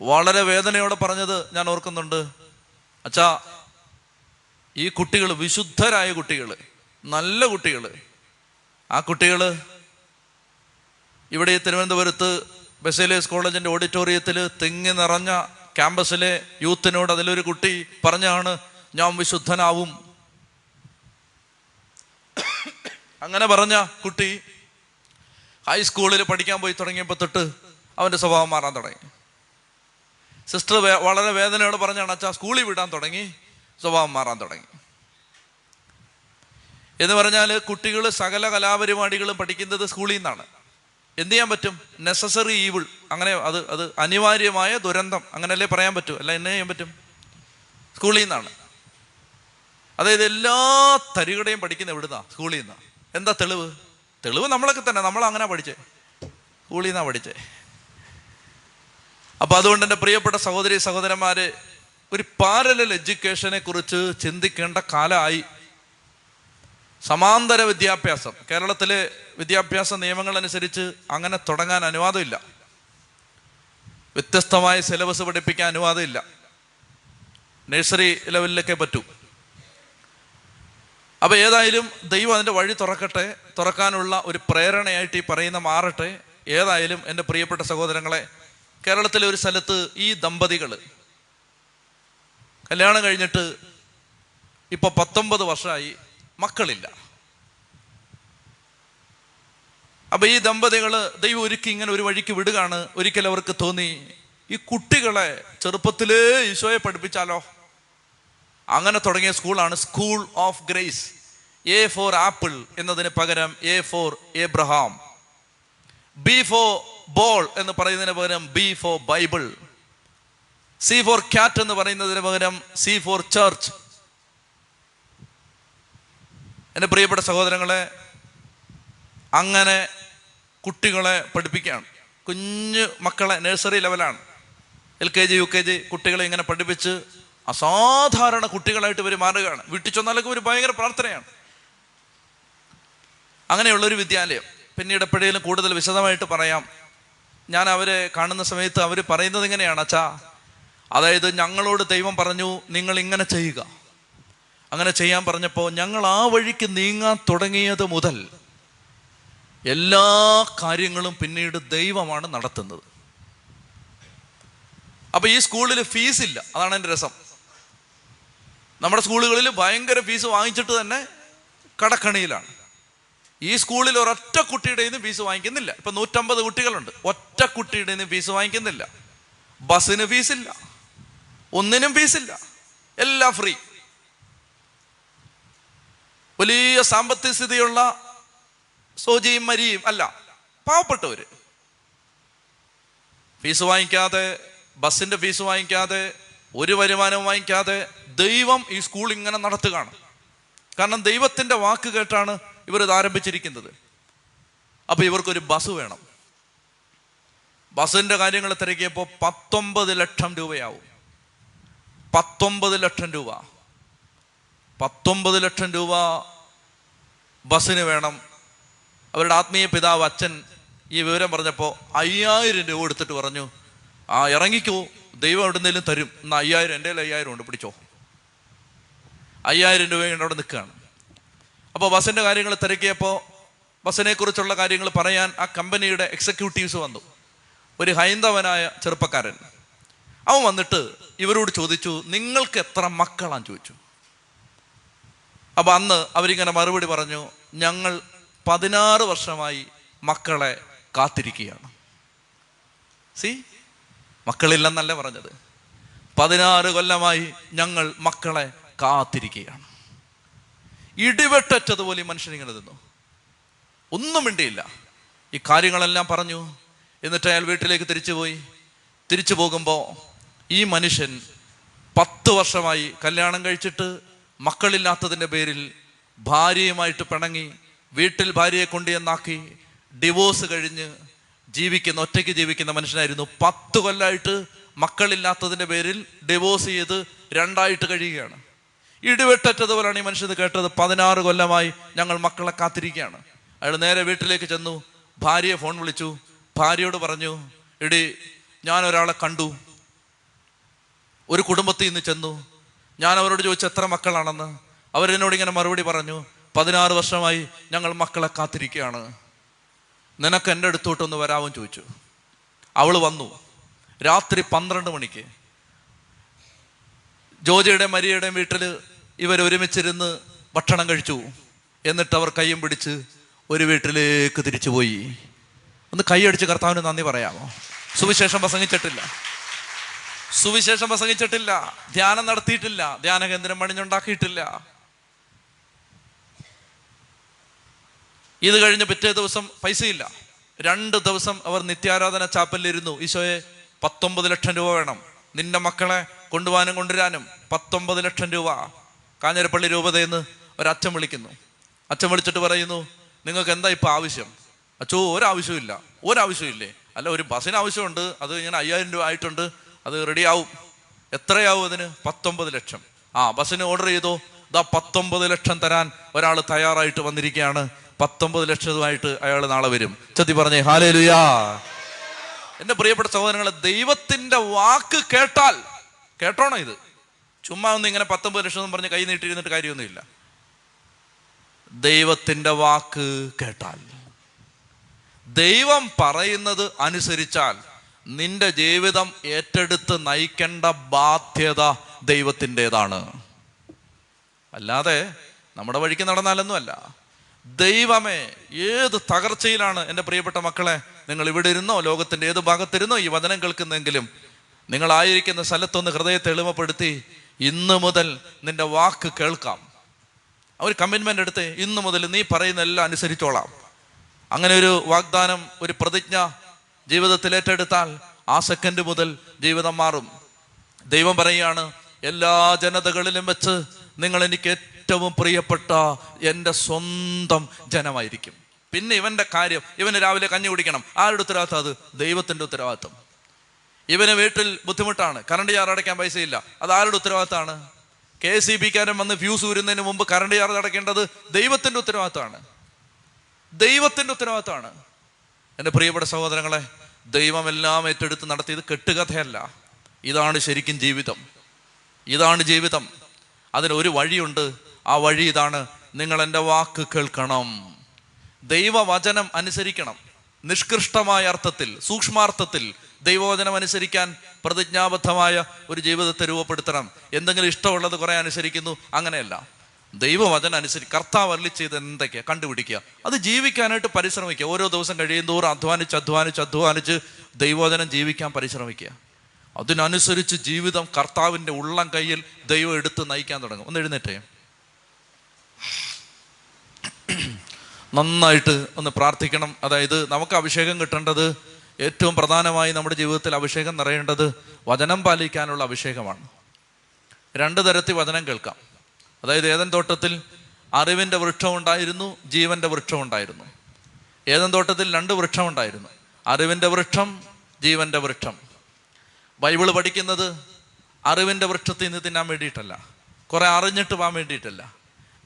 വളരെ വേദനയോടെ പറഞ്ഞത് ഞാൻ ഓർക്കുന്നുണ്ട്, അച്ഛാ ഈ കുട്ടികൾ, വിശുദ്ധരായ കുട്ടികൾ, നല്ല കുട്ടികൾ. ആ കുട്ടികൾ ഇവിടെ തിരുവനന്തപുരത്ത് ബസേലിയസ് കോളേജിൻ്റെ ഓഡിറ്റോറിയത്തിൽ തിങ്ങി നിറഞ്ഞ ക്യാമ്പസിലെ യൂത്തിനോട് അതിലൊരു കുട്ടി പറഞ്ഞാണ്, ഞാൻ വിശുദ്ധനാവും. അങ്ങനെ പറഞ്ഞ കുട്ടി ഹൈസ്കൂളിൽ പഠിക്കാൻ പോയി തുടങ്ങിയപ്പോൾ തൊട്ട് അവൻ്റെ സ്വഭാവം മാറാൻ തുടങ്ങി. സിസ്റ്റർ വളരെ വേദനയോടെ പറഞ്ഞാണ്, അച്ഛാ സ്കൂളിൽ വിടാൻ തുടങ്ങി, സ്വഭാവം മാറാൻ തുടങ്ങി. എന്ന് പറഞ്ഞാൽ കുട്ടികൾ സകല കലാപരിപാടികളും പഠിക്കുന്നത് സ്കൂളിൽ നിന്നാണ്. എന്ത് ചെയ്യാൻ പറ്റും? നെസസറി ഈവിൾ, അങ്ങനെ അത് അത് അനിവാര്യമായ ദുരന്തം, അങ്ങനെയല്ലേ പറയാൻ പറ്റൂ? അല്ല, എന്നെ ചെയ്യാൻ പറ്റും? സ്കൂളിൽ നിന്നാണ്. അതായത് എല്ലാ തരികടയും പഠിക്കുന്നത് എവിടുന്നാ? സ്കൂളിൽ നിന്നാണ്. എന്താ തെളിവ്? തെളിവ് നമ്മളൊക്കെ തന്നെ, നമ്മളങ്ങനെ പഠിച്ചേ, സ്കൂളിൽ നിന്നാണ് പഠിച്ചേ. അപ്പം അതുകൊണ്ട് എൻ്റെ പ്രിയപ്പെട്ട സഹോദരി സഹോദരന്മാരെ, ഒരു പാരലൽ എഡ്യൂക്കേഷനെ കുറിച്ച് ചിന്തിക്കേണ്ട കാലമായി. സമാന്തര വിദ്യാഭ്യാസം കേരളത്തിലെ വിദ്യാഭ്യാസ നിയമങ്ങളനുസരിച്ച് അങ്ങനെ തുടങ്ങാൻ അനുവാദമില്ല. വ്യത്യസ്തമായ സിലബസ് പഠിപ്പിക്കാൻ അനുവാദമില്ല. നഴ്സറി ലെവലിലൊക്കെ പറ്റൂ. അപ്പോൾ ഏതായാലും ദൈവം അതിൻ്റെ വഴി തുറക്കട്ടെ. തുറക്കാനുള്ള ഒരു പ്രേരണയായിട്ട് ഈ പറയുന്ന മാറട്ടെ. ഏതായാലും എൻ്റെ പ്രിയപ്പെട്ട സഹോദരങ്ങളെ, കേരളത്തിലെ ഒരു സ്ഥലത്ത് ഈ ദമ്പതികൾ കല്യാണം കഴിഞ്ഞിട്ട് ഇപ്പോൾ പത്തൊമ്പത് വർഷമായി, മക്കളില്ല. അപ്പം ഈ ദമ്പതികൾ ദൈവം ഒരുക്കി ഇങ്ങനെ ഒരു വഴിക്ക് വിടുകയാണ്. ഒരിക്കൽ അവർക്ക് തോന്നി, ഈ കുട്ടികളെ ചെറുപ്പത്തിലേ ഈശോയെ പഠിപ്പിച്ചാലോ. അങ്ങനെ തുടങ്ങിയ സ്കൂളാണ് school of grace. A for apple എന്നതിന് പകരം A for Abraham, B for ball എന്ന് പറയുന്നതിന് പകരം B for Bible, C for cat എന്ന് പറയുന്നതിന് പകരം സി ഫോർ ചർച്ച്. എൻ്റെ പ്രിയപ്പെട്ട സഹോദരങ്ങളെ, അങ്ങനെ കുട്ടികളെ പഠിപ്പിക്കുകയാണ്. കുഞ്ഞു മക്കളെ, നഴ്സറി ലെവലാണ്, L K G U K G കുട്ടികളെ ഇങ്ങനെ പഠിപ്പിച്ച് അസാധാരണ കുട്ടികളായിട്ട് ഇവർ മാറുകയാണ്. വീട്ടിൽ ചെന്നാലൊക്കെ ഒരു ഭയങ്കര പ്രാർത്ഥനയാണ്. അങ്ങനെയുള്ളൊരു വിദ്യാലയം പിന്നീട് എപ്പോഴേലും കൂടുതൽ വിശദമായിട്ട് പറയാം. ഞാൻ അവരെ കാണുന്ന സമയത്ത് അവർ പറയുന്നത് ഇങ്ങനെയാണ്, അച്ഛാ അതായത് ഞങ്ങളോട് ദൈവം പറഞ്ഞു നിങ്ങൾ ഇങ്ങനെ ചെയ്യുക. അങ്ങനെ ചെയ്യാൻ പറഞ്ഞപ്പോൾ ഞങ്ങൾ ആ വഴിക്ക് നീങ്ങാൻ തുടങ്ങിയത് മുതൽ എല്ലാ കാര്യങ്ങളും പിന്നീട് ദൈവമാണ് നടത്തുന്നത്. അപ്പം ഈ സ്കൂളിൽ ഫീസില്ല. അതാണ് എൻ്റെ രസം. നമ്മുടെ സ്കൂളുകളിൽ ഭയങ്കര ഫീസ് വാങ്ങിച്ചിട്ട് തന്നെ കടക്കണിയിലാണ്. ഈ സ്കൂളിൽ ഒരൊറ്റ കുട്ടിയുടെ നിന്ന് ഫീസ് വാങ്ങിക്കുന്നില്ല. ഇപ്പം നൂറ്റമ്പത് കുട്ടികളുണ്ട്, ഒറ്റ കുട്ടിയുടെ നിന്ന് ഫീസ് വാങ്ങിക്കുന്നില്ല. ബസ്സിന് ഫീസില്ല, ഒന്നിനും ഫീസില്ല, എല്ലാം ഫ്രീ. വലിയ സാമ്പത്തിക സ്ഥിതിയുള്ള സോജിയും മരിയും അല്ല, പാവപ്പെട്ടവർ ഫീസ് വാങ്ങിക്കാതെ, ബസ്സിൻ്റെ ഫീസ് വാങ്ങിക്കാതെ, ഒരു വരുമാനവും വാങ്ങിക്കാതെ ദൈവം ഈ സ്കൂൾ ഇങ്ങനെ നടത്തുകയാണ്. കാരണം ദൈവത്തിൻ്റെ വാക്ക് കേട്ടാണ് ഇവരിത് ആരംഭിച്ചിരിക്കുന്നത്. അപ്പോൾ ഇവർക്കൊരു ബസ് വേണം. ബസ്സിൻ്റെ കാര്യങ്ങൾ തിരക്കിയപ്പോൾ പത്തൊമ്പത് ലക്ഷം രൂപയാവും. പത്തൊമ്പത് ലക്ഷം രൂപ പത്തൊമ്പത് ലക്ഷം രൂപ ബസ്സിന് വേണം. അവരുടെ ആത്മീയ പിതാവ് അച്ഛൻ ഈ വിവരം പറഞ്ഞപ്പോൾ അയ്യായിരം രൂപ എടുത്തിട്ട് പറഞ്ഞു, ആ ഇറങ്ങിക്കോ, ദൈവം എവിടെ നിന്നെങ്കിലും തരും. എന്നാൽ അയ്യായിരം എൻ്റെ കയ്യിൽ അയ്യായിരം ഉണ്ട്, പിടിച്ചോ. അയ്യായിരം രൂപ അവിടെ നിൽക്കുകയാണ്. അപ്പോൾ ബസ്സിൻ്റെ കാര്യങ്ങൾ തിരക്കിയപ്പോൾ ബസ്സിനെക്കുറിച്ചുള്ള കാര്യങ്ങൾ പറയാൻ ആ കമ്പനിയുടെ എക്സിക്യൂട്ടീവ്സ് വന്നു. ഒരു ഹൈന്ദവനായ ചെറുപ്പക്കാരൻ അവൻ വന്നിട്ട് ഇവരോട് ചോദിച്ചു, നിങ്ങൾക്ക് എത്ര മക്കളാണ് ചോദിച്ചു. അപ്പോൾ അന്ന് അവരിങ്ങനെ മറുപടി പറഞ്ഞു, ഞങ്ങൾ പതിനാറ് വർഷമായി മക്കളെ കാത്തിരിക്കുകയാണ്. സി, മക്കളില്ലെന്നല്ലേ പറഞ്ഞത്, പതിനാറ് കൊല്ലമായി ഞങ്ങൾ മക്കളെ കാത്തിരിക്കുകയാണ്. ഇടിവെട്ടതുപോലെ മനുഷ്യനിങ്ങനെ നിന്നു, ഒന്നും മിണ്ടിയില്ല. ഈ കാര്യങ്ങളെല്ലാം പറഞ്ഞു. എന്നിട്ട് അയാൾ വീട്ടിലേക്ക് തിരിച്ചു പോയി. തിരിച്ചു പോകുമ്പോൾ ഈ മനുഷ്യൻ പത്ത് വർഷമായി കല്യാണം കഴിച്ചിട്ട് മക്കളില്ലാത്തതിൻ്റെ പേരിൽ ഭാര്യയുമായിട്ട് പിണങ്ങി, വീട്ടിൽ ഭാര്യയെ കൊണ്ടുവന്നാക്കി, ഡിവോഴ്സ് കഴിഞ്ഞ് ജീവിക്കുന്ന, ഒറ്റയ്ക്ക് ജീവിക്കുന്ന മനുഷ്യനായിരുന്നു. പത്ത് കൊല്ലമായിട്ട് മക്കളില്ലാത്തതിൻ്റെ പേരിൽ ഡിവോഴ്സ് ചെയ്ത് രണ്ടായിട്ട് കഴിയുകയാണ്. ഇടിവെട്ടതുപോലെയാണ് ഈ മനുഷ്യൻ കേട്ടത്. പതിനാറ് കൊല്ലമായി ഞങ്ങൾ മക്കളെ കാത്തിരിക്കുകയാണ്. അയാൾ നേരെ വീട്ടിലേക്ക് ചെന്നു, ഭാര്യയെ ഫോൺ വിളിച്ചു. ഭാര്യയോട് പറഞ്ഞു, എടി ഞാനൊരാളെ കണ്ടു, ഒരു കുടുംബത്തിൽ നിന്ന് ചെന്നു. ഞാൻ അവരോട് ചോദിച്ചു എത്ര മക്കളാണെന്ന്. അവരെന്നോട് ഇങ്ങനെ മറുപടി പറഞ്ഞു, പതിനാറ് വർഷമായി ഞങ്ങൾ മക്കളെ കാത്തിരിക്കുകയാണ്, നിനക്ക് എൻ്റെ അടുത്തോട്ടൊന്ന് വരാമെന്ന് ചോദിച്ചു. അവൾ വന്നു. രാത്രി പന്ത്രണ്ട് മണിക്ക് ജോജിയുടെ മരിയയുടെയും വീട്ടിൽ ഇവരൊരുമിച്ചിരുന്ന് ഭക്ഷണം കഴിച്ചു. എന്നിട്ട് അവർ കയ്യും പിടിച്ച് ഒരു വീട്ടിലേക്ക് തിരിച്ചുപോയി. ഒന്ന് കൈയടിച്ച് കർത്താവിന് നന്ദി പറയാമോ? സുവിശേഷം പ്രസംഗിച്ചിട്ടില്ല, സുവിശേഷം പ്രസംഗിച്ചിട്ടില്ല, ധ്യാനം നടത്തിയിട്ടില്ല, ധ്യാന കേന്ദ്രം പണിഞ്ഞുണ്ടാക്കിയിട്ടില്ല. ഇത് കഴിഞ്ഞ് പിറ്റേ ദിവസം പൈസയില്ല. രണ്ട് ദിവസം അവർ നിത്യാരാധന ചാപ്പലിലിരുന്നു. ഈശോയെ, പത്തൊമ്പത് ലക്ഷം രൂപ വേണം നിന്റെ മക്കളെ കൊണ്ടുപോകാനും കൊണ്ടുവരാനും. പത്തൊമ്പത് ലക്ഷം രൂപ കാഞ്ഞിരപ്പള്ളി രൂപതയെന്ന് ഒരച്ഛൻ വിളിക്കുന്നു. അച്ഛൻ വിളിച്ചിട്ട് പറയുന്നു, നിങ്ങൾക്ക് എന്താ ഇപ്പോൾ ആവശ്യം? അച്ഛോ, ഒരാവശ്യമില്ല. ഒരാവശ്യമില്ലേ? അല്ല, ഒരു ബസ്സിന് ആവശ്യമുണ്ട്, അത് ഇങ്ങനെ അയ്യായിരം രൂപ ആയിട്ടുണ്ട്, അത് റെഡിയാവും. എത്രയാവും അതിന്? പത്തൊമ്പത് ലക്ഷം. ആ ബസ്സിന് ഓർഡർ ചെയ്തോ. ഇതാ പത്തൊമ്പത് ലക്ഷം തരാൻ ഒരാൾ തയ്യാറായിട്ട് വന്നിരിക്കുകയാണ്. പത്തൊമ്പത് ലക്ഷമായിട്ട് അയാൾ നാളെ വരും. ചതി പറഞ്ഞേ ഹല്ലേലൂയ. എൻ്റെ പ്രിയപ്പെട്ട സഹോദരങ്ങളെ, ദൈവത്തിൻ്റെ വാക്ക് കേട്ടാൽ കേട്ടോണോ? ഇത് ചുമ്മാ ഒന്നും ഇങ്ങനെ പത്തൊമ്പത് ലക്ഷം എന്ന് പറഞ്ഞ് കൈ നീട്ടിയിരുന്നിട്ട് കാര്യമൊന്നുമില്ല. ദൈവത്തിൻ്റെ വാക്ക് കേട്ടാൽ, ദൈവം പറയുന്നത് അനുസരിച്ചാൽ നിന്റെ ജീവിതം ഏറ്റെടുത്ത് നയിക്കേണ്ട ബാധ്യത ദൈവത്തിൻ്റെതാണ്. അല്ലാതെ നമ്മുടെ വഴിക്ക് നടന്നാലൊന്നും അല്ല. ദൈവമേ, ഏത് തകർച്ചയിലാണ് എൻ്റെ പ്രിയപ്പെട്ട മക്കളെ, നിങ്ങൾ ഇവിടെ ഇരുന്നോ ലോകത്തിൻ്റെ ഏത് ഭാഗത്തിരുന്നോ ഈ വചനം കേൾക്കുന്നെങ്കിലും നിങ്ങളായിരിക്കുന്ന സ്ഥലത്തൊന്ന് ഹൃദയത്തെ എളിമപ്പെടുത്തി, ഇന്ന് മുതൽ നിന്റെ വാക്ക് കേൾക്കാം. ഒരു കമ്മിറ്റ്മെൻ്റ് എടുത്ത് ഇന്നു മുതൽ നീ പറയുന്ന എല്ലാം അനുസരിച്ചോളാം. അങ്ങനെ ഒരു വാഗ്ദാനം, ഒരു പ്രതിജ്ഞ ജീവിതത്തിൽ ഏറ്റെടുത്താൽ ആ സെക്കൻഡ് മുതൽ ജീവിതം മാറും. ദൈവം പറയുകയാണ്, എല്ലാ ജനതകളിലും വെച്ച് നിങ്ങൾ എനിക്ക് ഏറ്റവും പ്രിയപ്പെട്ട എൻ്റെ സ്വന്തം ജനമായിരിക്കും. പിന്നെ ഇവൻ്റെ കാര്യം, ഇവന് രാവിലെ കഞ്ഞി കുടിക്കണം. ആരുടെ ഉത്തരവാദിത്തം? അത് ദൈവത്തിൻ്റെ ഉത്തരവാദിത്തം. ഇവന് വീട്ടിൽ ബുദ്ധിമുട്ടാണ്, കറണ്ട് ചാറടയ്ക്കാൻ പൈസയില്ല. അത് ആരുടെ ഉത്തരവാദിത്തമാണ്? കെ എസ് ഇ ബിക്കാരൻ വന്ന് ഫ്യൂസ് ഊരുന്നതിന് മുമ്പ് കറണ്ട് ചാർജ് അടയ്ക്കേണ്ടത് ദൈവത്തിൻ്റെ ഉത്തരവാദിത്തമാണ്, ദൈവത്തിൻ്റെ ഉത്തരവാദിത്തമാണ്. എൻ്റെ പ്രിയപ്പെട്ട സഹോദരങ്ങളെ, ദൈവമെല്ലാം ഏറ്റെടുത്ത് നടത്തിയത് കെട്ടുകഥയല്ല. ഇതാണ് ശരിക്കും ജീവിതം, ഇതാണ് ജീവിതം. അതിനൊരു വഴിയുണ്ട്. ആ വഴി ഇതാണ്, നിങ്ങൾ എൻ്റെ വാക്ക് കേൾക്കണം, ദൈവവചനം അനുസരിക്കണം. നിഷ്കൃഷ്ടമായ അർത്ഥത്തിൽ, സൂക്ഷ്മാർത്ഥത്തിൽ ദൈവവചനം അനുസരിക്കാൻ പ്രതിജ്ഞാബദ്ധമായ ഒരു ജീവിതത്തെ രൂപപ്പെടുത്തണം. എന്തെങ്കിലും ഇഷ്ടമുള്ളത് കുറേ അനുസരിക്കുന്നു, അങ്ങനെയല്ല. ദൈവവചനം അനുസരി കർത്താവ് അരുളി ചെയ്ത് എന്തൊക്കെയാണ് കണ്ടുപിടിക്കുക, അത് ജീവിക്കാനായിട്ട് പരിശ്രമിക്കുക. ഓരോ ദിവസം കഴിയുന്തോറും അധ്വാനിച്ച് അധ്വാനിച്ച് അധ്വാനിച്ച് ദൈവവചനം ജീവിക്കാൻ പരിശ്രമിക്കുക. അതിനനുസരിച്ച് ജീവിതം കർത്താവിൻ്റെ ഉള്ളം കയ്യിൽ ദൈവം എടുത്ത് നയിക്കാൻ തുടങ്ങും. ഒന്ന് എഴുന്നേറ്റേ, നന്നായിട്ട് ഒന്ന് പ്രാർത്ഥിക്കണം. അതായത് നമുക്ക് അഭിഷേകം കിട്ടേണ്ടത്, ഏറ്റവും പ്രധാനമായി നമ്മുടെ ജീവിതത്തിൽ അഭിഷേകം നിറയേണ്ടത് വചനം പാലിക്കാനുള്ള അഭിഷേകമാണ്. രണ്ട് തരത്തിൽ വചനം കേൾക്കാം. അതായത് ഏദൻ തോട്ടത്തിൽ അറിവിൻ്റെ വൃക്ഷമുണ്ടായിരുന്നു, ജീവൻ്റെ വൃക്ഷമുണ്ടായിരുന്നു. ഏദൻ തോട്ടത്തിൽ രണ്ട് വൃക്ഷമുണ്ടായിരുന്നു, അറിവിൻ്റെ വൃക്ഷം, ജീവൻ്റെ വൃക്ഷം. ബൈബിള് പഠിക്കുന്നത് അറിവിൻ്റെ വൃക്ഷത്തിൽ നിന്ന് തിന്നാൻ വേണ്ടിയിട്ടല്ല, കുറേ അറിഞ്ഞിട്ട് പോകാൻ വേണ്ടിയിട്ടല്ല,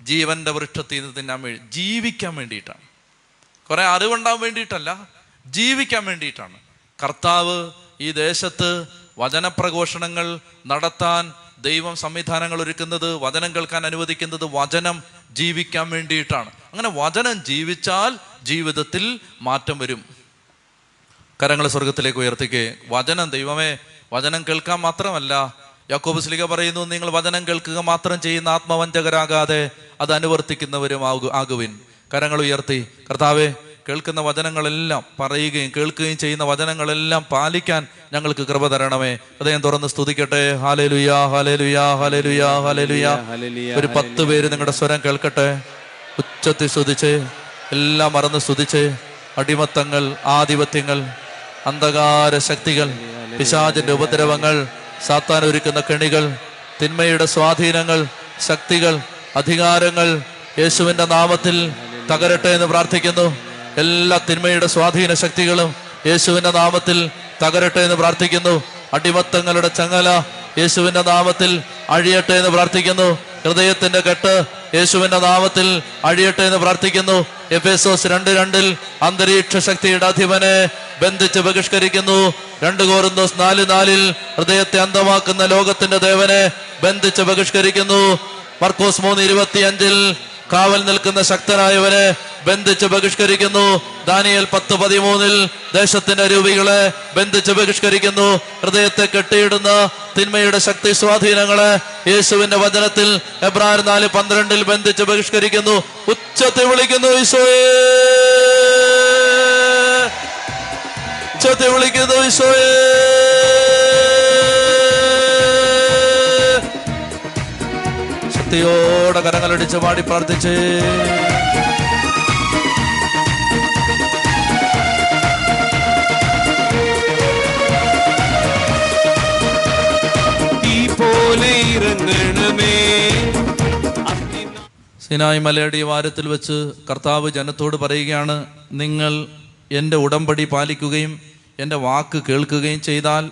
ജീവൻ്റെ വൃക്ഷത്തിൽ നിന്ന് തിന്നാൻ വേണ്ടി, ജീവിക്കാൻ വേണ്ടിയിട്ടാണ്. കുറേ അറിവുണ്ടാകാൻ വേണ്ടിയിട്ടല്ല, ജീവിക്കാൻ വേണ്ടിയിട്ടാണ്. കർത്താവ് ഈ ദേശത്ത് വചനപ്രഘോഷണങ്ങൾ നടത്താൻ ദൈവം സംവിധാനങ്ങൾ ഒരുക്കുന്നത്, വചനം കേൾക്കാൻ അനുവദിക്കുന്നത് വചനം ജീവിക്കാൻ വേണ്ടിയിട്ടാണ്. അങ്ങനെ വചനം ജീവിച്ചാൽ ജീവിതത്തിൽ മാറ്റം വരും. കരങ്ങൾ സ്വർഗത്തിലേക്ക് ഉയർത്തിക്കേ. വചനം ദൈവമേ, വചനം കേൾക്കാൻ മാത്രമല്ല, യാക്കോബ് ശ്ലീഹ പറയുന്നു, നിങ്ങൾ വചനം കേൾക്കുക മാത്രം ചെയ്യുന്ന ആത്മവഞ്ചകരാകാതെ അത് അനുവർത്തിക്കുന്നവരും ആകു ആകുവിൻ കരങ്ങൾ ഉയർത്തി, കർത്താവെ, കേൾക്കുന്ന വചനങ്ങളെല്ലാം പറയുകയും കേൾക്കുകയും ചെയ്യുന്ന വചനങ്ങളെല്ലാം പാലിക്കാൻ ഞങ്ങൾക്ക് കൃപ തരണമേ. ഹൃദയം തുറന്ന് സ്തുതിക്കട്ടെ. ഹല്ലേലൂയാ, ഹല്ലേലൂയാ, ഹല്ലേലൂയാ, ഹല്ലേലൂയാ. ഒരു പത്ത് പേര് നിങ്ങളുടെ സ്വരം കേൾക്കട്ടെ. ഉച്ചത്തിൽ സ്തുതിച്ച്, എല്ലാം മറന്ന് സ്തുതിച്ച്, അടിമത്തങ്ങൾ, ആധിപത്യങ്ങൾ, അന്ധകാര ശക്തികൾ, പിശാചിന്റെ ഉപദ്രവങ്ങൾ, സാത്താൻ ഒരുക്കുന്ന കെണികൾ, തിന്മയുടെ സ്വാധീനങ്ങൾ, ശക്തികൾ, അധികാരങ്ങൾ യേശുവിൻ്റെ നാമത്തിൽ തകരട്ടെ എന്ന് പ്രാർത്ഥിക്കുന്നു. എല്ലാ തിന്മയുടെ സ്വാധീന ശക്തികളും യേശുവിൻ്റെ നാമത്തിൽ തകരട്ടെ എന്ന് പ്രാർത്ഥിക്കുന്നു. അടിമത്തങ്ങളുടെ ചങ്ങല യേശുവിൻ്റെ നാമത്തിൽ അഴിയട്ടെ എന്ന് പ്രാർത്ഥിക്കുന്നു. ഹൃദയത്തിന്റെ കെട്ട് യേശുവിൻ്റെ നാമത്തിൽ അഴിയട്ടെ എന്ന് പ്രാർത്ഥിക്കുന്നു. എഫേസോസ് രണ്ട് രണ്ടിൽ അന്തരീക്ഷ ശക്തിയുടെ അധിപനെ ബന്ധിച്ച് ബഹിഷ്കരിക്കുന്നു. രണ്ട് കൊരിന്തോസ് നാല് നാലിൽ ഹൃദയത്തെ അന്ധമാക്കുന്ന ലോകത്തിന്റെ ദേവനെ ബന്ധിച്ച് ബഹിഷ്കരിക്കുന്നു. മർക്കോസ് മൂന്ന് ഇരുപത്തിയഞ്ചിൽ കാവൽ നിൽക്കുന്ന ശക്തനായവനെ ബന്ധിച്ച് ബഹിഷ്കരിക്കുന്നു. ദാനിയേൽ പത്ത് പതിമൂന്നിൽ ദേശത്തിന്റെ രൂപികളെ ബന്ധിച്ച് ബഹിഷ്കരിക്കുന്നു. ഹൃദയത്തെ കെട്ടിയിടുന്ന തിന്മയുടെ ശക്തി സ്വാധീനങ്ങളെ യേശുവിന്റെ വചനത്തിൽ എബ്രായർ നാല് പന്ത്രണ്ടിൽ ബന്ധിച്ച് ബഹിഷ്കരിക്കുന്നു. ഉച്ചത്തിൽ വിളിക്കുന്നു, ഈശോയേ ഉച്ചത്തിൽ വിളിക്കുന്നു, ഈശോയേ ശക്തിയോടെ കരങ്ങളടിച്ച് പാടി പ്രാർത്ഥിച്ചേ. സിനായ് മലയുടെ ഈ വാരത്തിൽ വെച്ച് കർത്താവ് ജനത്തോട് പറയുകയാണ്, നിങ്ങൾ എൻ്റെ ഉടമ്പടി പാലിക്കുകയും എൻ്റെ വാക്ക് കേൾക്കുകയും ചെയ്താൽ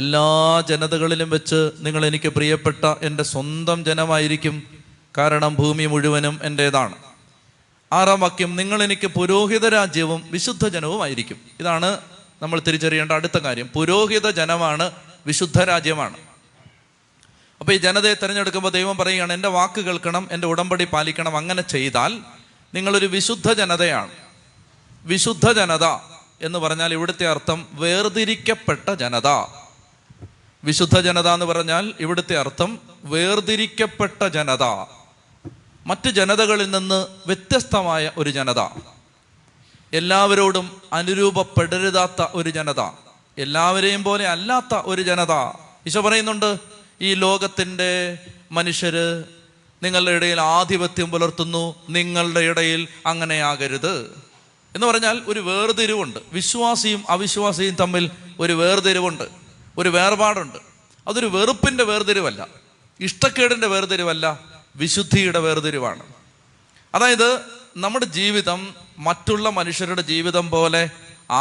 എല്ലാ ജനതകളിലും വെച്ച് നിങ്ങൾ എനിക്ക് പ്രിയപ്പെട്ട എൻ്റെ സ്വന്തം ജനമായിരിക്കും. കാരണം ഭൂമി മുഴുവനും എൻ്റേതാണ്. ആറാം വാക്യം, നിങ്ങൾ എനിക്ക് പുരോഹിത രാജ്യവും വിശുദ്ധ ജനവുമായിരിക്കും. ഇതാണ് നമ്മൾ തിരിച്ചറിയേണ്ട അടുത്ത കാര്യം. പുരോഹിത ജനമാണ്, വിശുദ്ധ രാജ്യമാണ്. അപ്പോൾ ഈ ജനതയെ തിരഞ്ഞെടുക്കുമ്പോൾ ദൈവം പറയുകയാണ്, എൻ്റെ വാക്ക് കേൾക്കണം, എൻ്റെ ഉടമ്പടി പാലിക്കണം. അങ്ങനെ ചെയ്താൽ നിങ്ങളൊരു വിശുദ്ധ ജനതയാണ്. വിശുദ്ധ ജനത എന്ന് പറഞ്ഞാൽ ഇവിടുത്തെ അർത്ഥം വേർതിരിക്കപ്പെട്ട ജനത. വിശുദ്ധ ജനത എന്ന് പറഞ്ഞാൽ ഇവിടുത്തെ അർത്ഥം വേർതിരിക്കപ്പെട്ട ജനത, മറ്റ് ജനതകളിൽ നിന്ന് വ്യത്യസ്തമായ ഒരു ജനത, എല്ലാവരോടും അനുരൂപപ്പെടരുതാത്ത ഒരു ജനത, എല്ലാവരെയും പോലെ അല്ലാത്ത ഒരു ജനത. ഈശോ പറയുന്നുണ്ട്, ഈ ലോകത്തിൻ്റെ മനുഷ്യര് നിങ്ങളുടെ ഇടയിൽ ആധിപത്യം പുലർത്തുന്നു, നിങ്ങളുടെ ഇടയിൽ അങ്ങനെയാകരുത് എന്ന് പറഞ്ഞാൽ ഒരു വേർതിരിവുണ്ട്. വിശ്വാസിയും അവിശ്വാസിയും തമ്മിൽ ഒരു വേർതിരിവുണ്ട്, ഒരു വേർപാടുണ്ട്. അതൊരു വെറുപ്പിൻ്റെ വേർതിരിവല്ല, ഇഷ്ടക്കേടിൻ്റെ വേർതിരിവല്ല, വിശുദ്ധിയുടെ വേർതിരിവാണ്. അതായത് നമ്മുടെ ജീവിതം മറ്റുള്ള മനുഷ്യരുടെ ജീവിതം പോലെ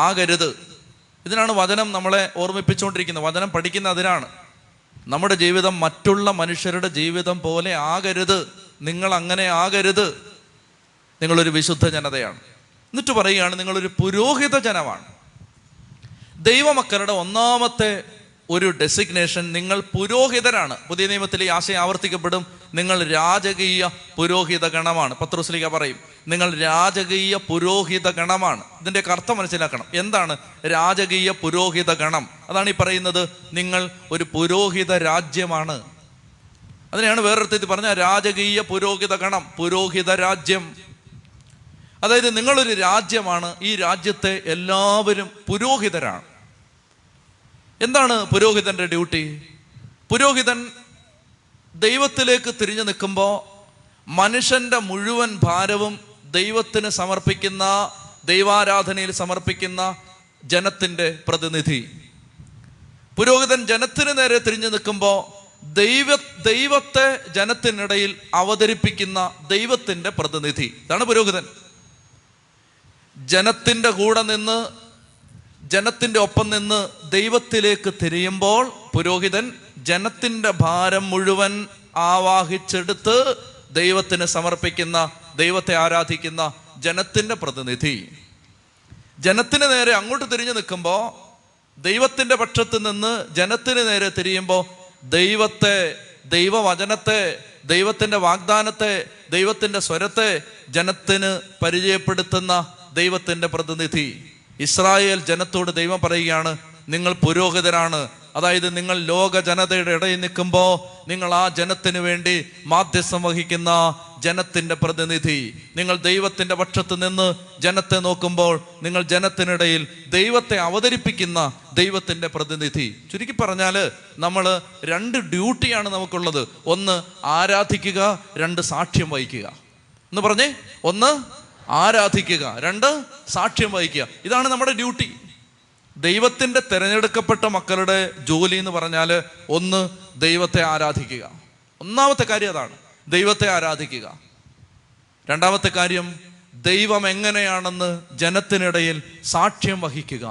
ആകരുത്. ഇതിനാണ് വചനം നമ്മളെ ഓർമ്മിപ്പിച്ചുകൊണ്ടിരിക്കുന്നത്. വചനം പഠിക്കുന്ന അതിനാണ്. നമ്മുടെ ജീവിതം മറ്റുള്ള മനുഷ്യരുടെ ജീവിതം പോലെ ആകരുത്, നിങ്ങൾ അങ്ങനെ ആകരുത്, നിങ്ങളൊരു വിശുദ്ധ ജനതയാണ്. എന്നിട്ട് പറയുകയാണ്, നിങ്ങളൊരു പുരോഹിത ജനമാണ്. ദൈവമക്കളുടെ ഒന്നാമത്തെ ഒരു ഡെസിഗ്നേഷൻ, നിങ്ങൾ പുരോഹിതരാണ്. പുതിയ നിയമത്തിൽ ഈ ആശയം ആവർത്തിക്കപ്പെടും, നിങ്ങൾ രാജകീയ പുരോഹിത ഗണമാണ്. പത്രോസ്ലീഹ പറയും, നിങ്ങൾ രാജകീയ പുരോഹിത ഗണമാണ്. ഇതിൻ്റെ അർത്ഥം മനസ്സിലാക്കണം. എന്താണ് രാജകീയ പുരോഹിത ഗണം? അതാണ് ഈ പറയുന്നത്, നിങ്ങൾ ഒരു പുരോഹിത രാജ്യമാണ്. അതിനെയാണ് വേറൊരുത്തിൽ പറഞ്ഞ രാജകീയ പുരോഹിത ഗണം, പുരോഹിത രാജ്യം. അതായത് നിങ്ങളൊരു രാജ്യമാണ്. ഈ രാജ്യത്തെ എല്ലാവരും പുരോഹിതരാണ്. എന്താണ് പുരോഹിതൻ്റെ ഡ്യൂട്ടി? പുരോഹിതൻ ദൈവത്തിലേക്ക് തിരിഞ്ഞു നിൽക്കുമ്പോൾ മനുഷ്യൻ്റെ മുഴുവൻ ഭാരവും ദൈവത്തിന് സമർപ്പിക്കുന്ന, ദൈവാരാധനയിൽ സമർപ്പിക്കുന്ന ജനത്തിൻ്റെ പ്രതിനിധി. പുരോഹിതൻ ജനത്തിന് നേരെ തിരിഞ്ഞു നിൽക്കുമ്പോൾ ദൈവ ദൈവത്തെ ജനത്തിനിടയിൽ അവതരിപ്പിക്കുന്ന ദൈവത്തിൻ്റെ പ്രതിനിധി. ഇതാണ് പുരോഹിതൻ. ജനത്തിൻ്റെ കൂടെ നിന്ന്, ജനത്തിൻ്റെ ഒപ്പം നിന്ന് ദൈവത്തിലേക്ക് തിരിയുമ്പോൾ പുരോഹിതൻ ജനത്തിൻ്റെ ഭാരം മുഴുവൻ ആവാഹിച്ചെടുത്ത് ദൈവത്തിന് സമർപ്പിക്കുന്ന, ദൈവത്തെ ആരാധിക്കുന്ന ജനത്തിൻ്റെ പ്രതിനിധി. ജനത്തിന് നേരെ അങ്ങോട്ട് തിരിഞ്ഞു നിൽക്കുമ്പോൾ ദൈവത്തിൻ്റെ പക്ഷത്ത് നിന്ന് ജനത്തിന് നേരെ തിരിയുമ്പോൾ ദൈവത്തെ, ദൈവവചനത്തെ, ദൈവത്തിൻ്റെ വാഗ്ദാനത്തെ, ദൈവത്തിൻ്റെ സ്വരത്തെ ജനത്തിന് പരിചയപ്പെടുത്തുന്ന ദൈവത്തിൻ്റെ പ്രതിനിധി. ഇസ്രായേൽ ജനത്തോട് ദൈവം പറയുകയാണ്, നിങ്ങൾ പുരോഹിതരാണ്. അതായത് നിങ്ങൾ ലോക ജനതയുടെ ഇടയിൽ നിൽക്കുമ്പോൾ നിങ്ങൾ ആ ജനത്തിന് വേണ്ടി മാധ്യസ്ഥം വഹിക്കുന്ന ജനത്തിൻ്റെ പ്രതിനിധി. നിങ്ങൾ ദൈവത്തിൻ്റെ പക്ഷത്ത് നിന്ന് ജനത്തെ നോക്കുമ്പോൾ നിങ്ങൾ ജനത്തിനിടയിൽ ദൈവത്തെ അവതരിപ്പിക്കുന്ന ദൈവത്തിൻ്റെ പ്രതിനിധി. ചുരുക്കി പറഞ്ഞാൽ നമ്മൾ രണ്ട് ഡ്യൂട്ടിയാണ് നമുക്കുള്ളത്. ഒന്ന് ആരാധിക്കുക, രണ്ട് സാക്ഷ്യം വഹിക്കുക. എന്ന് പറഞ്ഞേ, ഒന്ന് ആരാധിക്കുക, രണ്ട് സാക്ഷ്യം വഹിക്കുക. ഇതാണ് നമ്മുടെ ഡ്യൂട്ടി. ദൈവത്തിൻ്റെ തിരഞ്ഞെടുക്കപ്പെട്ട മക്കളുടെ ജോലി എന്ന് പറഞ്ഞാൽ ഒന്ന് ദൈവത്തെ ആരാധിക്കുക. ഒന്നാമത്തെ കാര്യം അതാണ്, ദൈവത്തെ ആരാധിക്കുക. രണ്ടാമത്തെ കാര്യം, ദൈവം എങ്ങനെയാണെന്ന് ജനത്തിനിടയിൽ സാക്ഷ്യം വഹിക്കുക.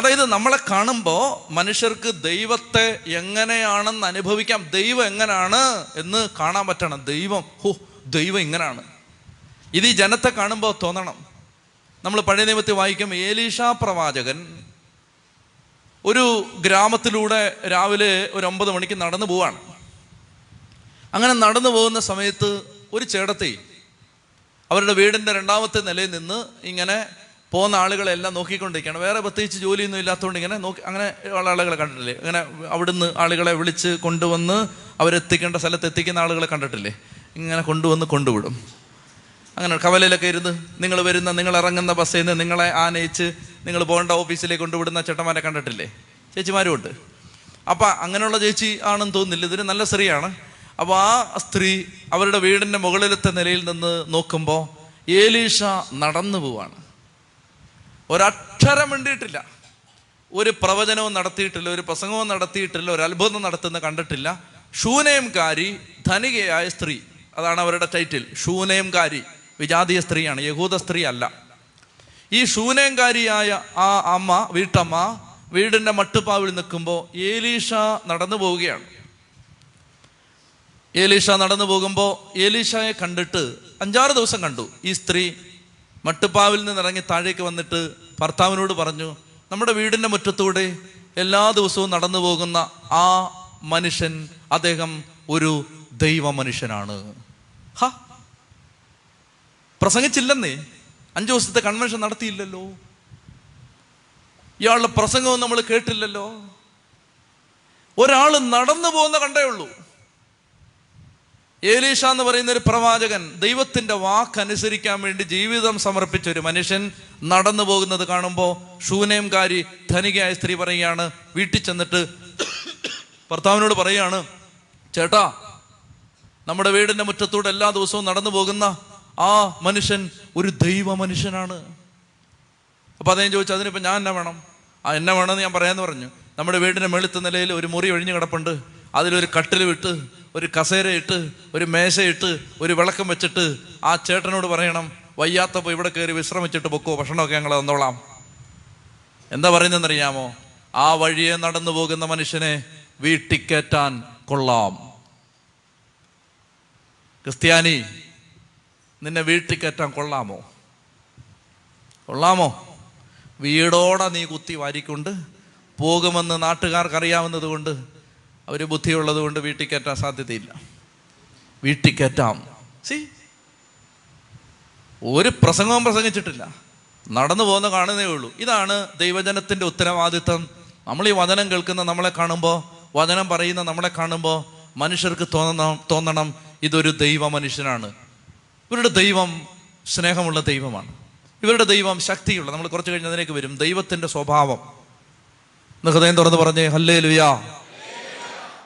അതായത് നമ്മളെ കാണുമ്പോൾ മനുഷ്യർക്ക് ദൈവത്തെ എങ്ങനെയാണെന്ന് അനുഭവിക്കാം, ദൈവം എങ്ങനെയാണ് എന്ന് കാണാൻ പറ്റണം. ദൈവം, ഹോ ദൈവം ഇങ്ങനെയാണ്. ഇത് ഈ ജനത്തെ കാണുമ്പോൾ തോന്നണം. നമ്മൾ പഴയ നിയമത്തിൽ വായിക്കും, ഏലീഷ പ്രവാചകൻ ഒരു ഗ്രാമത്തിലൂടെ രാവിലെ ഒരു ഒമ്പത് മണിക്ക് നടന്നു പോവാണ്. അങ്ങനെ നടന്നു പോകുന്ന സമയത്ത് ഒരു ചേടത്തി അവരുടെ വീടിൻ്റെ രണ്ടാമത്തെ നിലയിൽ നിന്ന് ഇങ്ങനെ പോകുന്ന ആളുകളെല്ലാം നോക്കിക്കൊണ്ടിരിക്കുകയാണ്. വേറെ പ്രത്യേകിച്ച് ജോലിയൊന്നും ഇല്ലാത്തതുകൊണ്ട് ഇങ്ങനെ നോക്കി അങ്ങനെ ഉള്ള ആളുകളെ കണ്ടിട്ടില്ലേ? അങ്ങനെ അവിടുന്ന് ആളുകളെ വിളിച്ച് കൊണ്ടുവന്ന് അവരെത്തിക്കേണ്ട സ്ഥലത്ത് എത്തിക്കുന്ന ആളുകളെ കണ്ടിട്ടില്ലേ? ഇങ്ങനെ കൊണ്ടുവന്ന് കൊണ്ടുവിടും. അങ്ങനെ കവലയിലൊക്കെ ഇരുന്ന് നിങ്ങൾ വരുന്ന നിങ്ങൾ ഇറങ്ങുന്ന ബസ്സിൽ നിന്ന് നിങ്ങളെ ആനയിച്ച് നിങ്ങൾ പോകേണ്ട ഓഫീസിലേക്ക് കൊണ്ടുവിടുന്ന ചേട്ടന്മാരെ കണ്ടിട്ടില്ലേ? ചേച്ചിമാരുമുണ്ട്. അപ്പം അങ്ങനെയുള്ള ചേച്ചി ആണെന്ന് തോന്നുന്നില്ല, ഇതൊരു നല്ല സ്ത്രീയാണ്. അപ്പോൾ ആ സ്ത്രീ അവരുടെ വീടിൻ്റെ മുകളിലത്തെ നിലയിൽ നിന്ന് നോക്കുമ്പോൾ ഏലീഷ നടന്നു പോവാണ്. ഒരക്ഷരം മിണ്ടിയിട്ടില്ല, ഒരു പ്രവചനവും നടത്തിയിട്ടില്ല, ഒരു പ്രസംഗവും നടത്തിയിട്ടില്ല, ഒരു അത്ഭുതം നടത്തുന്ന കണ്ടിട്ടില്ല. ഷൂനേംകാരി ധനികയായ സ്ത്രീ, അതാണ് അവരുടെ ടൈറ്റിൽ. ഷൂനേംകാരി വിജാതീയ സ്ത്രീയാണ്, യഹൂദ സ്ത്രീ അല്ല. ഈ ഷൂനേംകാരിയായ ആ അമ്മ, വീട്ടമ്മ വീടിൻ്റെ മട്ടുപ്പാവിൽ നിൽക്കുമ്പോൾ ഏലീഷ നടന്നു പോവുകയാണ്. ഏലീഷ നടന്നു പോകുമ്പോൾ ഏലീഷയെ കണ്ടിട്ട് അഞ്ചാറ് ദിവസം കണ്ടു. ഈ സ്ത്രീ മട്ടുപ്പാവിൽ നിന്ന് ഇറങ്ങി താഴേക്ക് വന്നിട്ട് ഭർത്താവിനോട് പറഞ്ഞു, നമ്മുടെ വീടിൻ്റെ മുറ്റത്തൂടെ എല്ലാ ദിവസവും നടന്നു പോകുന്ന ആ മനുഷ്യൻ, അദ്ദേഹം ഒരു ദൈവ മനുഷ്യനാണ്. ഹാ, പ്രസംഗിച്ചില്ലെന്നേ, അഞ്ചു ദിവസത്തെ കൺവെൻഷൻ നടത്തിയില്ലല്ലോ, ഇയാളുടെ പ്രസംഗവും നമ്മൾ കേട്ടില്ലല്ലോ, ഒരാൾ നടന്നു പോകുന്ന കണ്ടേ ഉള്ളൂ. ഏലീഷ എന്ന് പറയുന്ന ഒരു പ്രവാചകൻ, ദൈവത്തിൻ്റെ വാക്കനുസരിക്കാൻ വേണ്ടി ജീവിതം സമർപ്പിച്ച ഒരു മനുഷ്യൻ നടന്നു പോകുന്നത് കാണുമ്പോൾ ശൂനേംകാരി ധനികയായ സ്ത്രീ പറയുകയാണ്, വീട്ടിൽ ചെന്നിട്ട് ഭർത്താവിനോട് പറയുകയാണ്, ചേട്ടാ, നമ്മുടെ വീടിൻ്റെ മുറ്റത്തൂടെ എല്ലാ ദിവസവും നടന്നു പോകുന്ന ആ മനുഷ്യൻ ഒരു ദൈവ മനുഷ്യനാണ്. അപ്പം അദ്ദേഹം ചോദിച്ചു, അതിനിപ്പോൾ ഞാൻ എന്നെ വേണം? ആ എന്നെ വേണമെന്ന് ഞാൻ പറയാമെന്ന് പറഞ്ഞു. നമ്മുടെ വീടിൻ്റെ മേളിത്ത നിലയിൽ ഒരു മുറി ഒഴിഞ്ഞു കിടപ്പുണ്ട്, അതിലൊരു കട്ടിൽ വിട്ട് ഒരു കസേരയിട്ട് ഒരു മേശയിട്ട് ഒരു വിളക്കം വെച്ചിട്ട് ആ ചേട്ടനോട് പറയണം, വയ്യാത്തപ്പോൾ ഇവിടെ കയറി വിശ്രമിച്ചിട്ട് പൊക്കോ, ഭക്ഷണമൊക്കെ ഞങ്ങൾ തന്നോളാം. എന്താ പറയുന്നതെന്നറിയാമോ? ആ വഴിയെ നടന്നു പോകുന്ന മനുഷ്യനെ വീട്ടിൽ കയറ്റാൻ കൊള്ളാം. ക്രിസ്ത്യാനി, നിന്നെ വീട്ടിൽ കയറ്റാൻ കൊള്ളാമോ? കൊള്ളാമോ? വീടോടെ നീ കുത്തി വാരിക്കൊണ്ട് പോകുമെന്ന് നാട്ടുകാർക്കറിയാവുന്നത് കൊണ്ട്, അവർ ബുദ്ധിയുള്ളത് കൊണ്ട് വീട്ടിൽ കയറ്റാൻ സാധ്യതയില്ല. വീട്ടിൽ കയറ്റാം. സി, ഒരു പ്രസംഗവും പ്രസംഗിച്ചിട്ടില്ല, നടന്നു പോകുന്ന കാണുന്നേ ഉള്ളൂ. ഇതാണ് ദൈവജനത്തിൻ്റെ ഉത്തരവാദിത്വം. നമ്മൾ ഈ വചനം കേൾക്കുന്ന നമ്മളെ കാണുമ്പോൾ, വചനം പറയുന്ന നമ്മളെ കാണുമ്പോൾ മനുഷ്യർക്ക് തോന്നണം തോന്നണം ഇതൊരു ദൈവ മനുഷ്യനാണ്. ഇവരുടെ ദൈവം സ്നേഹമുള്ള ദൈവമാണ്, ഇവരുടെ ദൈവം ശക്തിയുള്ള, നമ്മൾ കുറച്ച് കഴിഞ്ഞ് അതിലേക്ക് വരും, ദൈവത്തിൻ്റെ സ്വഭാവം. ഹൃദയം തുറന്ന് പറഞ്ഞേ ഹല്ലേലൂയ.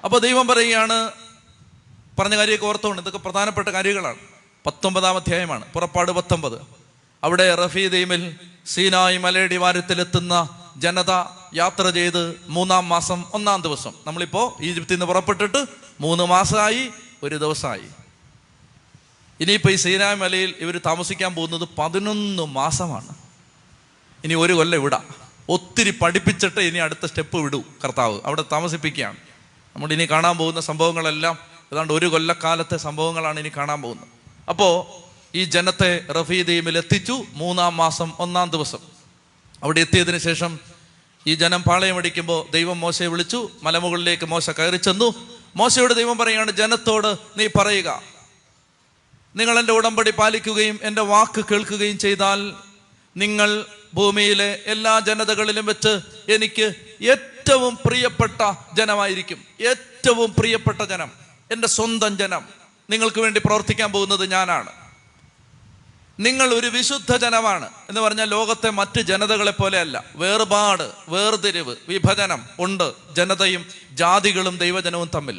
അപ്പോൾ ദൈവം പറയുകയാണ്, പറഞ്ഞ കാര്യമൊക്കെ ഓർത്തോണ്ട്, ഇതൊക്കെ പ്രധാനപ്പെട്ട കാര്യങ്ങളാണ്. പത്തൊമ്പതാം അധ്യായമാണ് പുറപ്പാട് പത്തൊമ്പത്. അവിടെ റഫീദീമിൽ സീനായി മലയടി വാരത്തിലെത്തുന്ന ജനത യാത്ര ചെയ്ത് മൂന്നാം മാസം ഒന്നാം ദിവസം, നമ്മളിപ്പോൾ ഈജിപ്തിൽ നിന്ന് പുറപ്പെട്ടിട്ട് മൂന്ന് മാസമായി ഒരു ദിവസമായി. ഇനിയിപ്പോൾ ഈ സീനായ് മലയിൽ ഇവർ താമസിക്കാൻ പോകുന്നത് പതിനൊന്ന് മാസമാണ്. ഇനി ഒരു കൊല്ലം ഇവിടാ, ഒത്തിരി പഠിപ്പിച്ചിട്ട് ഇനി അടുത്ത സ്റ്റെപ്പ് വിടൂ കർത്താവ്, അവിടെ താമസിപ്പിക്കുകയാണ്. നമ്മൾ ഇനി കാണാൻ പോകുന്ന സംഭവങ്ങളെല്ലാം ഏതാണ്ട് ഒരു കൊല്ലക്കാലത്തെ സംഭവങ്ങളാണ് ഇനി കാണാൻ പോകുന്നത്. അപ്പോൾ ഈ ജനത്തെ റഫീദീമിൽ എത്തിച്ചു മൂന്നാം മാസം ഒന്നാം ദിവസം. അവിടെ എത്തിയതിന് ശേഷം ഈ ജനം പാളയമടിക്കുമ്പോൾ ദൈവം മോശയെ വിളിച്ചു. മലമുകളിലേക്ക് മോശ കയറി ചെന്നു. മോശയോട് ദൈവം പറയുകയാണ്, ജനത്തോട് നീ പറയുക, നിങ്ങൾ എൻ്റെ ഉടമ്പടി പാലിക്കുകയും എൻ്റെ വാക്ക് കേൾക്കുകയും ചെയ്താൽ നിങ്ങൾ ഭൂമിയിലെ എല്ലാ ജനതകളിലും വെച്ച് എനിക്ക് ഏറ്റവും പ്രിയപ്പെട്ട ജനമായിരിക്കും. ഏറ്റവും പ്രിയപ്പെട്ട ജനം, എൻ്റെ സ്വന്തം ജനം. നിങ്ങൾക്ക് വേണ്ടി പ്രവർത്തിക്കാൻ പോകുന്നത് ഞാനാണ്. നിങ്ങൾ ഒരു വിശുദ്ധ ജനമാണ് എന്ന് പറഞ്ഞാൽ ലോകത്തെ മറ്റ് ജനതകളെ പോലെയല്ല. വേർപാട്, വേർതിരിവ്, വിഭജനം ഉണ്ട് ജനതയും ജാതികളും ദൈവജനവും തമ്മിൽ.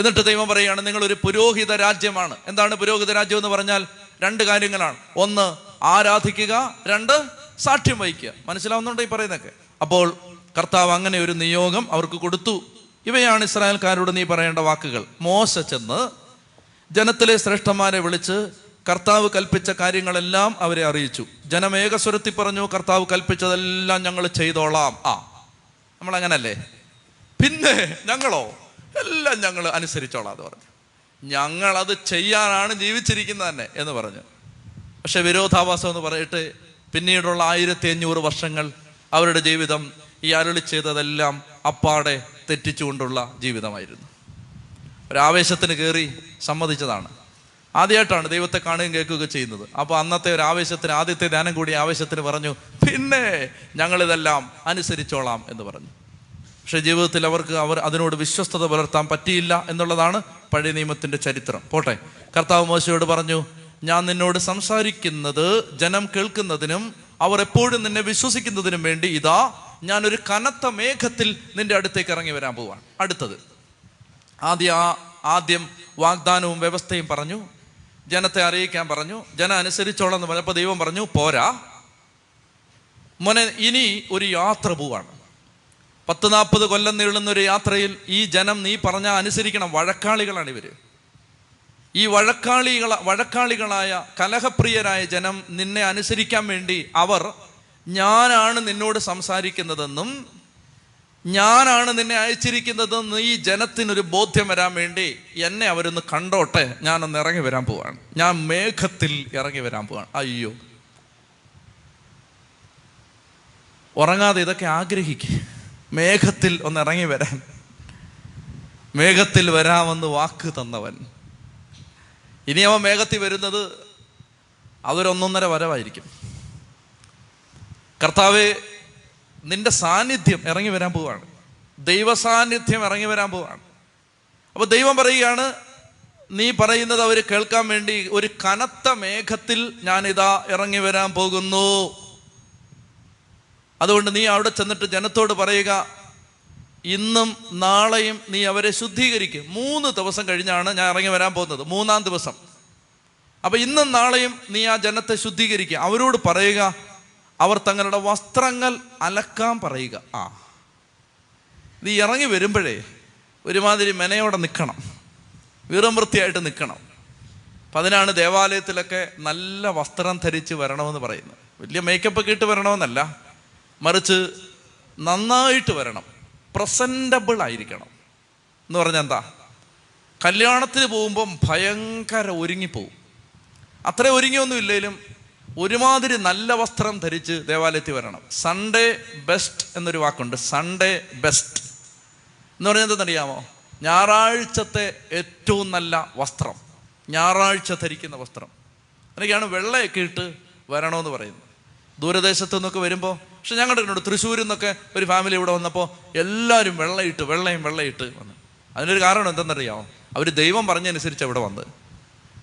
എന്നിട്ട് ദൈവം പറയുകയാണ്, നിങ്ങളൊരു പുരോഹിത രാജ്യമാണ്. എന്താണ് പുരോഹിത രാജ്യം എന്ന് പറഞ്ഞാൽ? രണ്ട് കാര്യങ്ങളാണ്. ഒന്ന്, ആരാധിക്കുക. രണ്ട്, സാക്ഷ്യം വഹിക്കുക. മനസ്സിലാവുന്നുണ്ടോ ഈ പറയുന്നതൊക്കെ? അപ്പോൾ കർത്താവ് അങ്ങനെ ഒരു നിയോഗം അവർക്ക് കൊടുത്തു. ഇവയാണ് ഇസ്രായേൽക്കാരോട് നീ പറയേണ്ട വാക്കുകൾ. മോശ ചെന്ന് ജനത്തിലെ ശ്രേഷ്ഠന്മാരെ വിളിച്ച് കർത്താവ് കൽപ്പിച്ച കാര്യങ്ങളെല്ലാം അവരെ അറിയിച്ചു. ജനമേകസ്വരത്തിൽ പറഞ്ഞു, കർത്താവ് കൽപ്പിച്ചതെല്ലാം ഞങ്ങൾ ചെയ്തോളാം. ആ, നമ്മളങ്ങനല്ലേ? പിന്നെ ഞങ്ങളോ? എല്ലാം ഞങ്ങൾ അനുസരിച്ചോളാം എന്ന് പറഞ്ഞു. ഞങ്ങളത് ചെയ്യാനാണ് ജീവിച്ചിരിക്കുന്നത് തന്നെ എന്ന് പറഞ്ഞു. പക്ഷെ വിരോധാഭാസം എന്ന് പറയട്ടെ, പിന്നീടുള്ള ആയിരത്തി അഞ്ഞൂറ് വർഷങ്ങൾ അവരുടെ ജീവിതം ഈ അരുളി ചെയ്തതെല്ലാം അപ്പാടെ തെറ്റിച്ചുകൊണ്ടുള്ള ജീവിതമായിരുന്നു. ഒരാവേശത്തിന് കയറി സമ്മതിച്ചതാണ്. ആദ്യമായിട്ടാണ് ദൈവത്തെ കാണുകയും കേൾക്കുകയൊക്കെ ചെയ്യുന്നത്. അപ്പോൾ അന്നത്തെ ഒരു ആവേശത്തിന്, ആദ്യത്തെ ധ്യാനം കൂടി ആവേശത്തിന് പറഞ്ഞു, പിന്നെ ഞങ്ങളിതെല്ലാം അനുസരിച്ചോളാം എന്ന് പറഞ്ഞു. പക്ഷേ ജീവിതത്തിൽ അവർക്ക് അവർ അതിനോട് വിശ്വസ്തത പുലർത്താൻ പറ്റിയില്ല എന്നുള്ളതാണ് പഴയ നിയമത്തിൻ്റെ ചരിത്രം. പോട്ടെ, കർത്താവ് മോശയോട് പറഞ്ഞു, ഞാൻ നിന്നോട് സംസാരിക്കുന്നത് ജനം കേൾക്കുന്നതിനും അവർ എപ്പോഴും നിന്നെ വിശ്വസിക്കുന്നതിനും വേണ്ടി ഇതാ ഞാനൊരു കനത്ത മേഘത്തിൽ നിൻ്റെ അടുത്തേക്ക് ഇറങ്ങി വരാൻ പോവാണ്. അടുത്തത് ആദ്യ ആ ആദ്യം വാഗ്ദാനവും വ്യവസ്ഥയും പറഞ്ഞു, ജനത്തെ അറിയിക്കാൻ പറഞ്ഞു, ജനം അനുസരിച്ചോളാം എന്ന് പറഞ്ഞപ്പോൾ ദൈവം പറഞ്ഞു, പോരാ മോനെ, ഇനി ഒരു യാത്ര പോവാണ്. പത്ത് നാൽപ്പത് കൊല്ലം നീളുന്നൊരു യാത്രയിൽ ഈ ജനം നീ പറഞ്ഞാൽ അനുസരിക്കണം. വഴക്കാളികളാണ് ഇവർ. ഈ വഴക്കാളികള വഴക്കാളികളായ കലഹപ്രിയരായ ജനം നിന്നെ അനുസരിക്കാൻ വേണ്ടി അവർ ഞാനാണ് നിന്നോട് സംസാരിക്കുന്നതെന്നും ഞാനാണ് നിന്നെ അയച്ചിരിക്കുന്നതെന്ന് ഈ ജനത്തിനൊരു ബോധ്യം വരാൻ വേണ്ടി എന്നെ അവരൊന്ന് കണ്ടോട്ടെ, ഞാനൊന്ന് ഇറങ്ങി വരാൻ പോവാണ്, ഞാൻ മേഘത്തിൽ ഇറങ്ങി വരാൻ പോവാണ്. അയ്യോ, ഉറങ്ങാതെ ഇതൊക്കെ ആഗ്രഹിക്കുക, മേഘത്തിൽ ഒന്ന് ഇറങ്ങി വരാൻ, മേഘത്തിൽ വരാമെന്ന് വാക്ക് തന്നവൻ. ഇനി അവൻ മേഘത്തിൽ വരുന്നത് അതൊരൊന്നൊന്നര വരവായിരിക്കും. കർത്താവെ, നിന്റെ സാന്നിധ്യം ഇറങ്ങി വരാൻ പോവാണ്, ദൈവസാന്നിധ്യം ഇറങ്ങി വരാൻ പോവാണ്. അപ്പോൾ ദൈവം പറയുകയാണ്, നീ പറയുന്നത് അവർ കേൾക്കാൻ വേണ്ടി ഒരു കനത്ത മേഘത്തിൽ ഞാനിതാ ഇറങ്ങി വരാൻ പോകുന്നു. അതുകൊണ്ട് നീ അവിടെ ചെന്നിട്ട് ജനത്തോട് പറയുക, ഇന്നും നാളെയും നീ അവരെ ശുദ്ധീകരിക്കും. മൂന്ന് ദിവസം കഴിഞ്ഞാണ് ഞാൻ ഇറങ്ങി വരാൻ പോകുന്നത്, മൂന്നാം ദിവസം. അപ്പം ഇന്നും നാളെയും നീ ആ ജനത്തെ ശുദ്ധീകരിക്കുക. അവരോട് പറയുക, അവർ തങ്ങളുടെ വസ്ത്രങ്ങൾ അലക്കാൻ പറയുക. ആ, നീ ഇറങ്ങി വരുമ്പോഴേ ഒരുമാതിരി മെനയോടെ നിൽക്കണം, വീറും വൃത്തിയായിട്ട് നിൽക്കണം. അപ്പം അതിനാണ് ദേവാലയത്തിലൊക്കെ നല്ല വസ്ത്രം ധരിച്ച് വരണമെന്ന് പറയുന്നത്. വലിയ മേക്കപ്പൊക്കെ ഇട്ട് വരണമെന്നല്ല, മറിച്ച് നന്നായിട്ട് വരണം, പ്രസൻറ്റബിൾ ആയിരിക്കണം. എന്ന് പറഞ്ഞാൽ എന്താ, കല്യാണത്തിന് പോകുമ്പം ഭയങ്കര ഒരുങ്ങിപ്പോവും. അത്ര ഒരുങ്ങിയൊന്നും ഇല്ലെങ്കിലും ഒരുമാതിരി നല്ല വസ്ത്രം ധരിച്ച് ദേവാലയത്തിൽ വരണം. സൺഡേ ബെസ്റ്റ് എന്നൊരു വാക്കുണ്ട്. സൺഡേ ബെസ്റ്റ് എന്ന് പറഞ്ഞാൽ എന്താണെന്നറിയാമോ? ഞായറാഴ്ചത്തെ ഏറ്റവും നല്ല വസ്ത്രം, ഞായറാഴ്ച ധരിക്കുന്ന വസ്ത്രം. അങ്ങനെയൊക്കെയാണ് വെള്ളയൊക്കെ ഇട്ട് വരണമെന്ന് പറയുന്നത്. ദൂരദേശത്തു നിന്നൊക്കെ വരുമ്പോൾ, പക്ഷെ ഞങ്ങളുടെ ഇങ്ങോട്ട് തൃശ്ശൂരിൽ നിന്നൊക്കെ ഒരു ഫാമിലി ഇവിടെ വന്നപ്പോൾ എല്ലാവരും വെള്ളയിട്ട് വെള്ളയും വെള്ളയിട്ട് വന്നു. അതിനൊരു കാരണം എന്തെന്നറിയാമോ? അവർ ദൈവം പറഞ്ഞനുസരിച്ച് അവിടെ വന്നത്.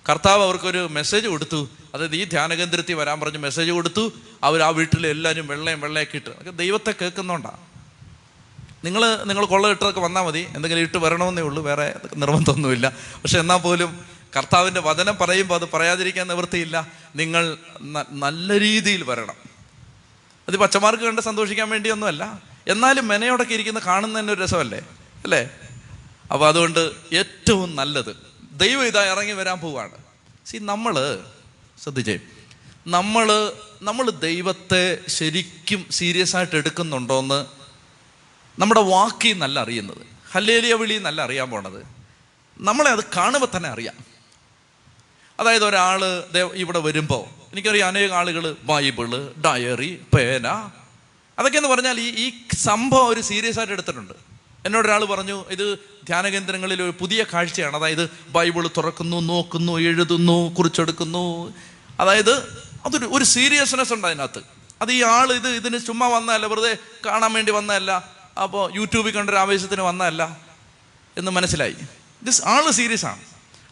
കർത്താവ് അവർക്കൊരു മെസ്സേജ് കൊടുത്തു, അതായത് ഈ ധ്യാനകേന്ദ്രത്തിൽ വരാൻ പറഞ്ഞ് മെസ്സേജ് കൊടുത്തു. അവർ ആ വീട്ടിൽ എല്ലാവരും വെള്ളയും വെള്ളയൊക്കെ ഇട്ട്, അതൊക്കെ ദൈവത്തെ കേൾക്കുന്നോണ്ടാണ്. നിങ്ങൾ നിങ്ങൾ കൊള്ള ഇട്ടതൊക്കെ വന്നാൽ മതി, എന്തെങ്കിലും ഇട്ട് വരണമെന്നേ ഉള്ളൂ, വേറെ നിർബന്ധമൊന്നുമില്ല. പക്ഷെ എന്നാൽ പോലും കർത്താവിൻ്റെ വചനം പറയുമ്പോൾ അത് പറയാതിരിക്കാൻ നിവൃത്തിയില്ല. നിങ്ങൾ നല്ല രീതിയിൽ വരണം. അത് പച്ചമാർക്ക് കണ്ട് സന്തോഷിക്കാൻ വേണ്ടിയൊന്നുമല്ല, എന്നാലും മെനയോടൊക്കെ ഇരിക്കുന്ന കാണുന്നതന്നെ ഒരു രസമല്ലേ, അല്ലേ? അപ്പോൾ അതുകൊണ്ട് ഏറ്റവും നല്ലത്, ദൈവം ഇതാ ഇറങ്ങി വരാൻ പോവാണ്. സി, നമ്മൾ ശ്രദ്ധിച്ചേ, നമ്മൾ നമ്മൾ ദൈവത്തെ ശരിക്കും സീരിയസ് ആയിട്ട് എടുക്കുന്നുണ്ടോയെന്ന് നമ്മുടെ വാക്കിൽ നല്ല അറിയുന്നത്, ഹല്ലേലൂയ വിളി നല്ല അറിയാൻ പോണത്, നമ്മളെ അത് കാണുമ്പോൾ തന്നെ അറിയാം. അതായത് ഒരാൾ ഇവിടെ വരുമ്പോൾ, എനിക്കറിയാം അനേക ആളുകൾ ബൈബിള്, ഡയറി, പേന, അതൊക്കെയെന്ന് പറഞ്ഞാൽ ഈ ഈ സംഭവം ഒരു സീരിയസ് ആയിട്ട് എടുത്തിട്ടുണ്ട്. എന്നോടൊരാൾ പറഞ്ഞു, ഇത് ധ്യാനകേന്ദ്രങ്ങളിൽ ഒരു പുതിയ കാഴ്ചയാണ്. അതായത് ബൈബിള് തുറക്കുന്നു, നോക്കുന്നു, എഴുതുന്നു, കുറിച്ചെടുക്കുന്നു. അതായത് അതൊരു ഒരു സീരിയസ്നെസ് ഉണ്ട് അതിനകത്ത്. അത് ഈ ആൾ ഇത് ഇതിന് ചുമ്മാ വന്നതല്ല, വെറുതെ കാണാൻ വേണ്ടി വന്നതല്ല, അപ്പോൾ യൂട്യൂബിൽ കണ്ടൊരു ആവേശത്തിന് വന്നതല്ല എന്ന് മനസ്സിലായി. ഇത് ആൾ സീരിയസ് ആണ്.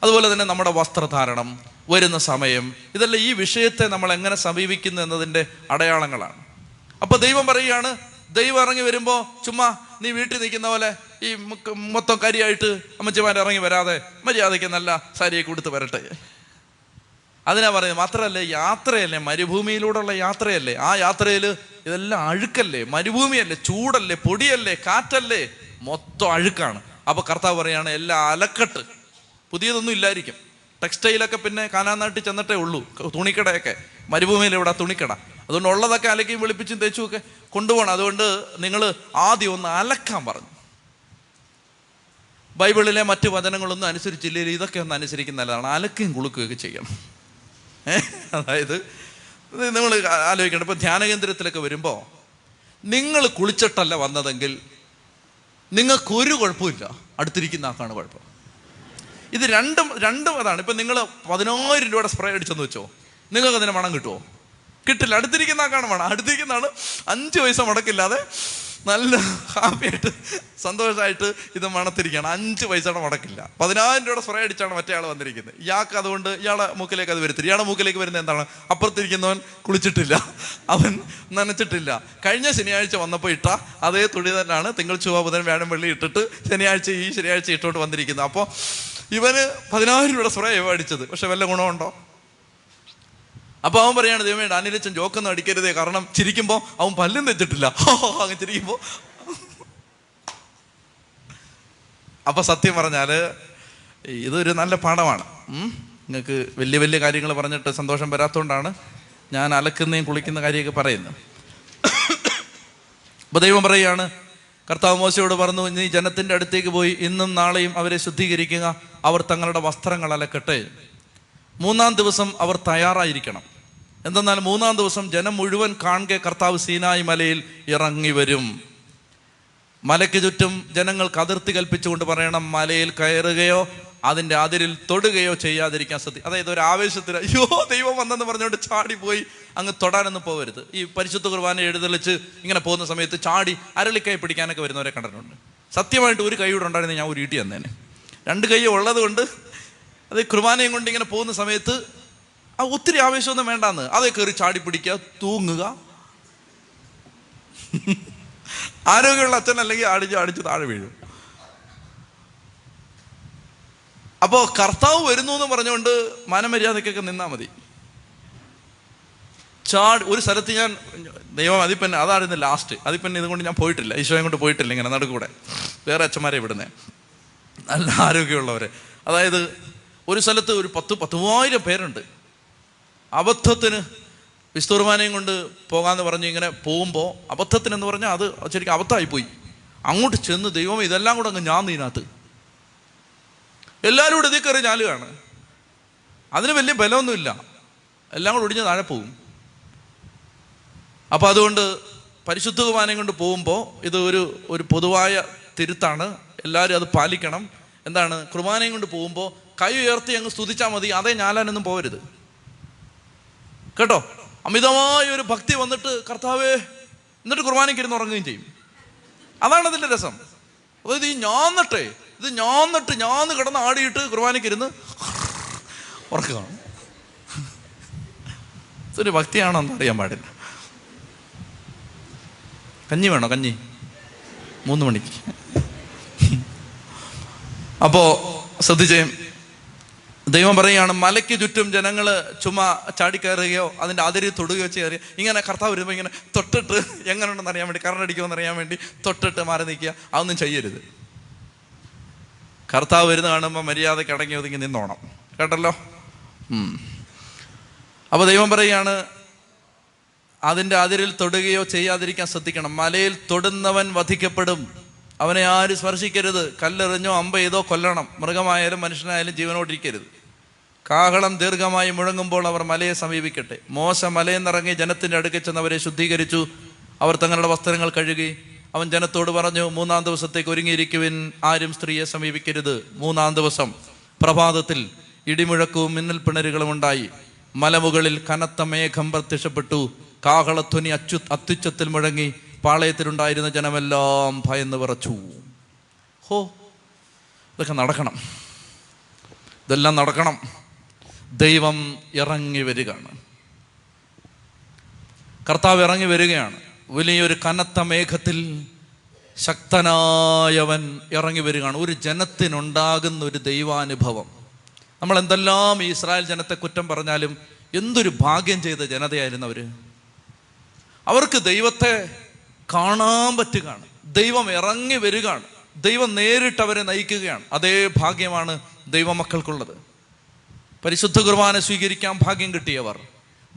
അതുപോലെ തന്നെ നമ്മുടെ വസ്ത്രധാരണം, വരുന്ന സമയം, ഇതെല്ലാം ഈ വിഷയത്തെ നമ്മൾ എങ്ങനെ സമീപിക്കുന്നു എന്നതിൻ്റെ അടയാളങ്ങളാണ്. അപ്പോൾ ദൈവം പറയുകയാണ്, ദൈവം ഇറങ്ങി വരുമ്പോൾ ചുമ്മാ നീ വീട്ടിൽ നിൽക്കുന്ന പോലെ ഈ മൊത്തം കരിയായിട്ട് അമ്മച്ചിമാർ ഇറങ്ങി വരാതെ മര്യാദയ്ക്ക് നല്ല സാരിയൊക്കെ കൊടുത്ത് വരട്ടെ. അതിനാ പറയുന്നത്. മാത്രമല്ല, യാത്രയല്ലേ, മരുഭൂമിയിലൂടെയുള്ള യാത്രയല്ലേ, ആ യാത്രയിൽ ഇതെല്ലാം അഴുക്കല്ലേ, മരുഭൂമിയല്ലേ, ചൂടല്ലേ, പൊടിയല്ലേ, കാറ്റല്ലേ, മൊത്തം അഴുക്കാണ്. അപ്പോൾ കർത്താവ് പറയുകയാണ്, എല്ലാം അലക്കട്ട്. പുതിയതൊന്നും ഇല്ലായിരിക്കും. ടെക്സ്റ്റൈലൊക്കെ പിന്നെ കാനാനാട്ടിൽ ചെന്നിട്ടേ ഉള്ളൂ. തുണിക്കടയൊക്കെ മരുഭൂമിയിലെവിടെ തുണിക്കട? അതുകൊണ്ട് ഉള്ളതൊക്കെ അലക്കി വെളുപ്പിച്ചും തേച്ചും ഒക്കെ കൊണ്ടുപോകണം. അതുകൊണ്ട് നിങ്ങൾ ആദ്യം ഒന്ന് അലക്കാൻ പറഞ്ഞു. ബൈബിളിലെ മറ്റ് വചനങ്ങളൊന്നും അനുസരിച്ചില്ലേ, ഇതൊക്കെ ഒന്ന് അനുസരിക്കുന്നതാണ്. അലക്കുകയും കുളുക്കുകയൊക്കെ ചെയ്യണം. അതായത് നിങ്ങൾ ആലോചിക്കണം, ഇപ്പോൾ ധ്യാനകേന്ദ്രത്തിലൊക്കെ വരുമ്പോൾ നിങ്ങൾ കുളിച്ചിട്ടല്ല വന്നതെങ്കിൽ നിങ്ങൾക്കൊരു കുഴപ്പമില്ല, അടുത്തിരിക്കുന്ന ആൾക്കാണ് കുഴപ്പം. ഇത് രണ്ടും രണ്ടും അതാണ്. ഇപ്പം നിങ്ങൾ പതിനായിരം രൂപയുടെ സ്പ്രേ അടിച്ചെന്ന് വെച്ചോ, നിങ്ങൾക്ക് അതിന് മണം കിട്ടുമോ? കിട്ടില്ല. അടുത്തിരിക്കുന്ന ആൾക്കാണ് മണം. അടുത്തിരിക്കുന്ന ആൾ അഞ്ച് പൈസ മുടക്കില്ലാതെ നല്ല ഹാപ്പിയായിട്ട് സന്തോഷമായിട്ട് ഇത് മണത്തിരിക്കുകയാണ്. അഞ്ച് പൈസയുടെ മുടക്കില്ല. പതിനായിരം രൂപയുടെ സ്പ്രേ അടിച്ചാണ് മറ്റേ ആൾ വന്നിരിക്കുന്നത്. ഇയാൾക്ക് അതുകൊണ്ട് ഇയാളെ മൂക്കിലേക്ക് അത് വരുത്തില്ല. ഇയാളുടെ മൂക്കിലേക്ക് വരുന്നത് എന്താണ്? അപ്പുറത്തിരിക്കുന്നവൻ കുളിച്ചിട്ടില്ല, അവൻ നനച്ചിട്ടില്ല. കഴിഞ്ഞ ശനിയാഴ്ച വന്നപ്പോൾ ഇട്ട അതേ തുണി തന്നെയാണ് തിങ്കൾ ചൊവ്വ ബുധൻ വ്യാഴം വെള്ളി ഇട്ടിട്ട് ശനിയാഴ്ച ഈ ശനിയാഴ്ച ഇട്ടോട്ട് വന്നിരിക്കുന്നത്. അപ്പോൾ ഇവന് പതിനായിരം രൂപയുടെ സ്പ്രേ അടിച്ചത്, പക്ഷെ വല്ല ഗുണമുണ്ടോ? അപ്പോൾ അവൻ പറയുകയാണ്, ദൈവമേ അനിലച്ചൻ ജോക്കൊന്നും അടിക്കരുതേ, കാരണം ചിരിക്കുമ്പോൾ അവൻ പല്ലും തെച്ചിട്ടില്ല. അങ്ങനെ ചിരിക്കുമ്പോൾ അപ്പം സത്യം പറഞ്ഞാൽ ഇതൊരു നല്ല പാഠമാണ്. നിങ്ങൾക്ക് വലിയ വലിയ കാര്യങ്ങൾ പറഞ്ഞിട്ട് സന്തോഷം വരാത്തതുകൊണ്ടാണ് ഞാൻ അലക്കുന്നതും കുളിക്കുന്ന കാര്യമൊക്കെ പറയുന്നത്. അപ്പോൾ ദൈവം പറയുകയാണ്, കർത്താവ് മോശയോട് പറഞ്ഞു, നീ ജനത്തിൻ്റെ അടുത്തേക്ക് പോയി ഇന്നും നാളെയും അവരെ ശുദ്ധീകരിക്കുക, അവർ തങ്ങളുടെ വസ്ത്രങ്ങൾ അലക്കട്ടെ. മൂന്നാം ദിവസം അവർ തയ്യാറായിരിക്കണം. എന്തെന്നാൽ മൂന്നാം ദിവസം ജനം മുഴുവൻ കാണെ കർത്താവ് സീനായി മലയിൽ ഇറങ്ങി വരും. മലയ്ക്ക് ചുറ്റും ജനങ്ങൾക്ക് അതിർത്തി കൽപ്പിച്ചുകൊണ്ട് പറയണം, മലയിൽ കയറുകയോ അതിൻ്റെ അതിരിൽ തൊടുകയോ ചെയ്യാതിരിക്കാൻ ശ്രദ്ധിക്കുക. അതായത് ഒരു ആവേശത്തിൽ അയ്യോ ദൈവം വന്നെന്ന് പറഞ്ഞുകൊണ്ട് ചാടിപ്പോയി അങ്ങ് തൊടാനൊന്നും പോകരുത്. ഈ പരിശുദ്ധ കുർബാന എഴുന്നള്ളിച്ച് ഇങ്ങനെ പോകുന്ന സമയത്ത് ചാടി അരളിക്കൈ പിടിക്കാനൊക്കെ വരുന്നവരെ കണ്ടിട്ടുണ്ട്. സത്യമായിട്ട് ഒരു കൈ കൂടെ ഉണ്ടായിരുന്നു ഞാൻ ഉരുട്ടി തന്നേനെ. രണ്ട് കൈ ഉള്ളത് കൊണ്ട് അത് കുർബാനയും കൊണ്ട് ഇങ്ങനെ പോകുന്ന സമയത്ത് ആ ഒത്തിരി ആവേശമൊന്നും വേണ്ടാന്ന്, അതേ കയറി ചാടി പിടിക്കുക, തൂങ്ങുക. ആരോഗ്യമുള്ള അച്ഛൻ അല്ലെങ്കിൽ അടിച്ച് അടിച്ച് താഴെ വീഴും. അപ്പോൾ കർത്താവ് വരുന്നു എന്ന് പറഞ്ഞുകൊണ്ട് മാനമര്യാദക്കൊക്കെ നിന്നാൽ മതി. ചാടി ഒരു സ്ഥലത്ത് ഞാൻ ദൈവം അതിപ്പന്നെ അതായിരുന്നു ലാസ്റ്റ്. അതിപ്പന്നെ ഇതുകൊണ്ട് ഞാൻ പോയിട്ടില്ല, ഈശോയെ കൊണ്ട് പോയിട്ടില്ല. ഇങ്ങനെ നടുക്കൂടെ വേറെ അച്ഛന്മാരെ വിടുന്നേ, നല്ല ആരോഗ്യമുള്ളവരെ. അതായത് ഒരു സ്ഥലത്ത് ഒരു പത്ത് പത്ത് മൂവായിരം പേരുണ്ട്. അബദ്ധത്തിന് വിസ്തുർമാനയും കൊണ്ട് പോകാമെന്ന് പറഞ്ഞ് ഇങ്ങനെ പോകുമ്പോൾ അബദ്ധത്തിനെന്ന് പറഞ്ഞാൽ അത് ശരിക്കും അബദ്ധമായിപ്പോയി. അങ്ങോട്ട് ചെന്ന് ദൈവം ഇതെല്ലാം കൂടെ അങ്ങ് ഞാൻ ഇതിനകത്ത് എല്ലാവരും കൂടെ ഇതിൽ കയറി ഞാലുകയാണ്. അതിന് വലിയ ബലമൊന്നുമില്ല, എല്ലാം കൂടെ ഒടിഞ്ഞ് താഴെ പോകും. അപ്പോൾ അതുകൊണ്ട് പരിശുദ്ധ കുർബാനയും കൊണ്ട് പോകുമ്പോൾ ഇത് ഒരു ഒരു പൊതുവായ തിരുത്താണ്, എല്ലാവരും അത് പാലിക്കണം. എന്താണ്? കുർബാനയും കൊണ്ട് പോകുമ്പോൾ കൈ ഉയർത്തി അങ്ങ് സ്തുതിച്ചാൽ മതി, അതേ ഞാലാനൊന്നും പോകരുത് കേട്ടോ. അമിതമായ ഒരു ഭക്തി വന്നിട്ട് കർത്താവേ എന്നിട്ട് കുർബാനയ്ക്ക് ഇരുന്ന് ഉറങ്ങുകയും ചെയ്യും. അതാണ് അതിൻ്റെ രസം. അതായത് ഈ ഞാന്നിട്ടേ ഇത് ഞാന്നിട്ട് ഞാന്ന് കിടന്ന് ആടിയിട്ട് കുർബാനയ്ക്ക് ഇരുന്ന് ഉറക്കുകയാണ്. ഇതൊരു ഭക്തിയാണോ എന്ന് അറിയാൻ പാടില്ല. കഞ്ഞി വേണോ? കഞ്ഞി മൂന്ന് മണിക്ക്. അപ്പോൾ ശ്രദ്ധിച്ചേ, ദൈവം പറയുകയാണ് മലയ്ക്ക് ചുറ്റും ജനങ്ങൾ ചുമ്മാ ചാടിക്കയറുകയോ അതിൻ്റെ അതിരി തൊടുകയോ ചെയ്യുക. ഇങ്ങനെ കർത്താവ് വരുമ്പോൾ ഇങ്ങനെ തൊട്ടിട്ട് എങ്ങനെ ഉണ്ടെന്ന് അറിയാൻ വേണ്ടി, കറണ്ടടിക്കുമെന്ന് അറിയാൻ വേണ്ടി തൊട്ടിട്ട് മാറി നിൽക്കുക, അതൊന്നും ചെയ്യരുത്. കർത്താവ് വരുന്ന കാണുമ്പോൾ മര്യാദയ്ക്ക് അടങ്ങി ഒതുങ്ങി നിന്നോണം കേട്ടല്ലോ. അപ്പോൾ ദൈവം പറയുകയാണ് അതിൻ്റെ അതിരിൽ തൊടുകയോ ചെയ്യാതിരിക്കാൻ ശ്രദ്ധിക്കണം. മലയിൽ തൊടുന്നവൻ വധിക്കപ്പെടും, അവനെ ആരും സ്പർശിക്കരുത്. കല്ലെറിഞ്ഞോ അമ്പ ചെയ്തോ കൊല്ലണം. മൃഗമായാലും മനുഷ്യനായാലും ജീവനോടിരിക്കരുത്. കാഹളം ദീർഘമായി മുഴങ്ങുമ്പോൾ അവർ മലയെ സമീപിക്കട്ടെ. മോശ മലയിൽ നിന്നിറങ്ങി ജനത്തിൻ്റെ അടുക്കൽ ചെന്ന് അവരെ ശുദ്ധീകരിച്ചു. അവർ തങ്ങളുടെ വസ്ത്രങ്ങൾ കഴുകി. അവൻ ജനത്തോട് പറഞ്ഞു, മൂന്നാം ദിവസത്തേക്ക് ഒരുങ്ങിയിരിക്കുവിൻ, ആരും സ്ത്രീയെ സമീപിക്കരുത്. മൂന്നാം ദിവസം പ്രഭാതത്തിൽ ഇടിമുഴക്കവും മിന്നൽ പിണരുകളും ഉണ്ടായി. മലമുകളിൽ കനത്ത മേഘം പ്രത്യക്ഷപ്പെട്ടു. കാഹളധ്വനി അച്ചു അത്യുച്ചത്തിൽ മുഴങ്ങി. പാളയത്തിലുണ്ടായിരുന്ന ജനമെല്ലാം ഭയന്ന് വിറച്ചു. ഹോ, ഇതൊക്കെ നടക്കണം, ഇതെല്ലാം നടക്കണം. ദൈവം ഇറങ്ങി വരികയാണ്, കർത്താവ് ഇറങ്ങി വരികയാണ്. വലിയൊരു കനത്ത മേഘത്തിൽ ശക്തനായവൻ ഇറങ്ങി വരികയാണ്. ഒരു ജനത്തിനുണ്ടാകുന്ന ഒരു ദൈവാനുഭവം. നമ്മൾ എന്തെല്ലാം ഈ ഇസ്രായേൽ ജനത്തെ കുറ്റം പറഞ്ഞാലും എന്തൊരു ഭാഗ്യം ചെയ്ത ജനതയായിരുന്നു അവർ. അവർക്ക് ദൈവത്തെ കാണാൻ പറ്റുകയാണ്, ദൈവം ഇറങ്ങി വരികയാണ്, ദൈവം നേരിട്ടവരെ നയിക്കുകയാണ്. അതേ ഭാഗ്യമാണ് ദൈവമക്കൾക്കുള്ളത്. പരിശുദ്ധ കുർബാന സ്വീകരിക്കാൻ ഭാഗ്യം കിട്ടിയവർ,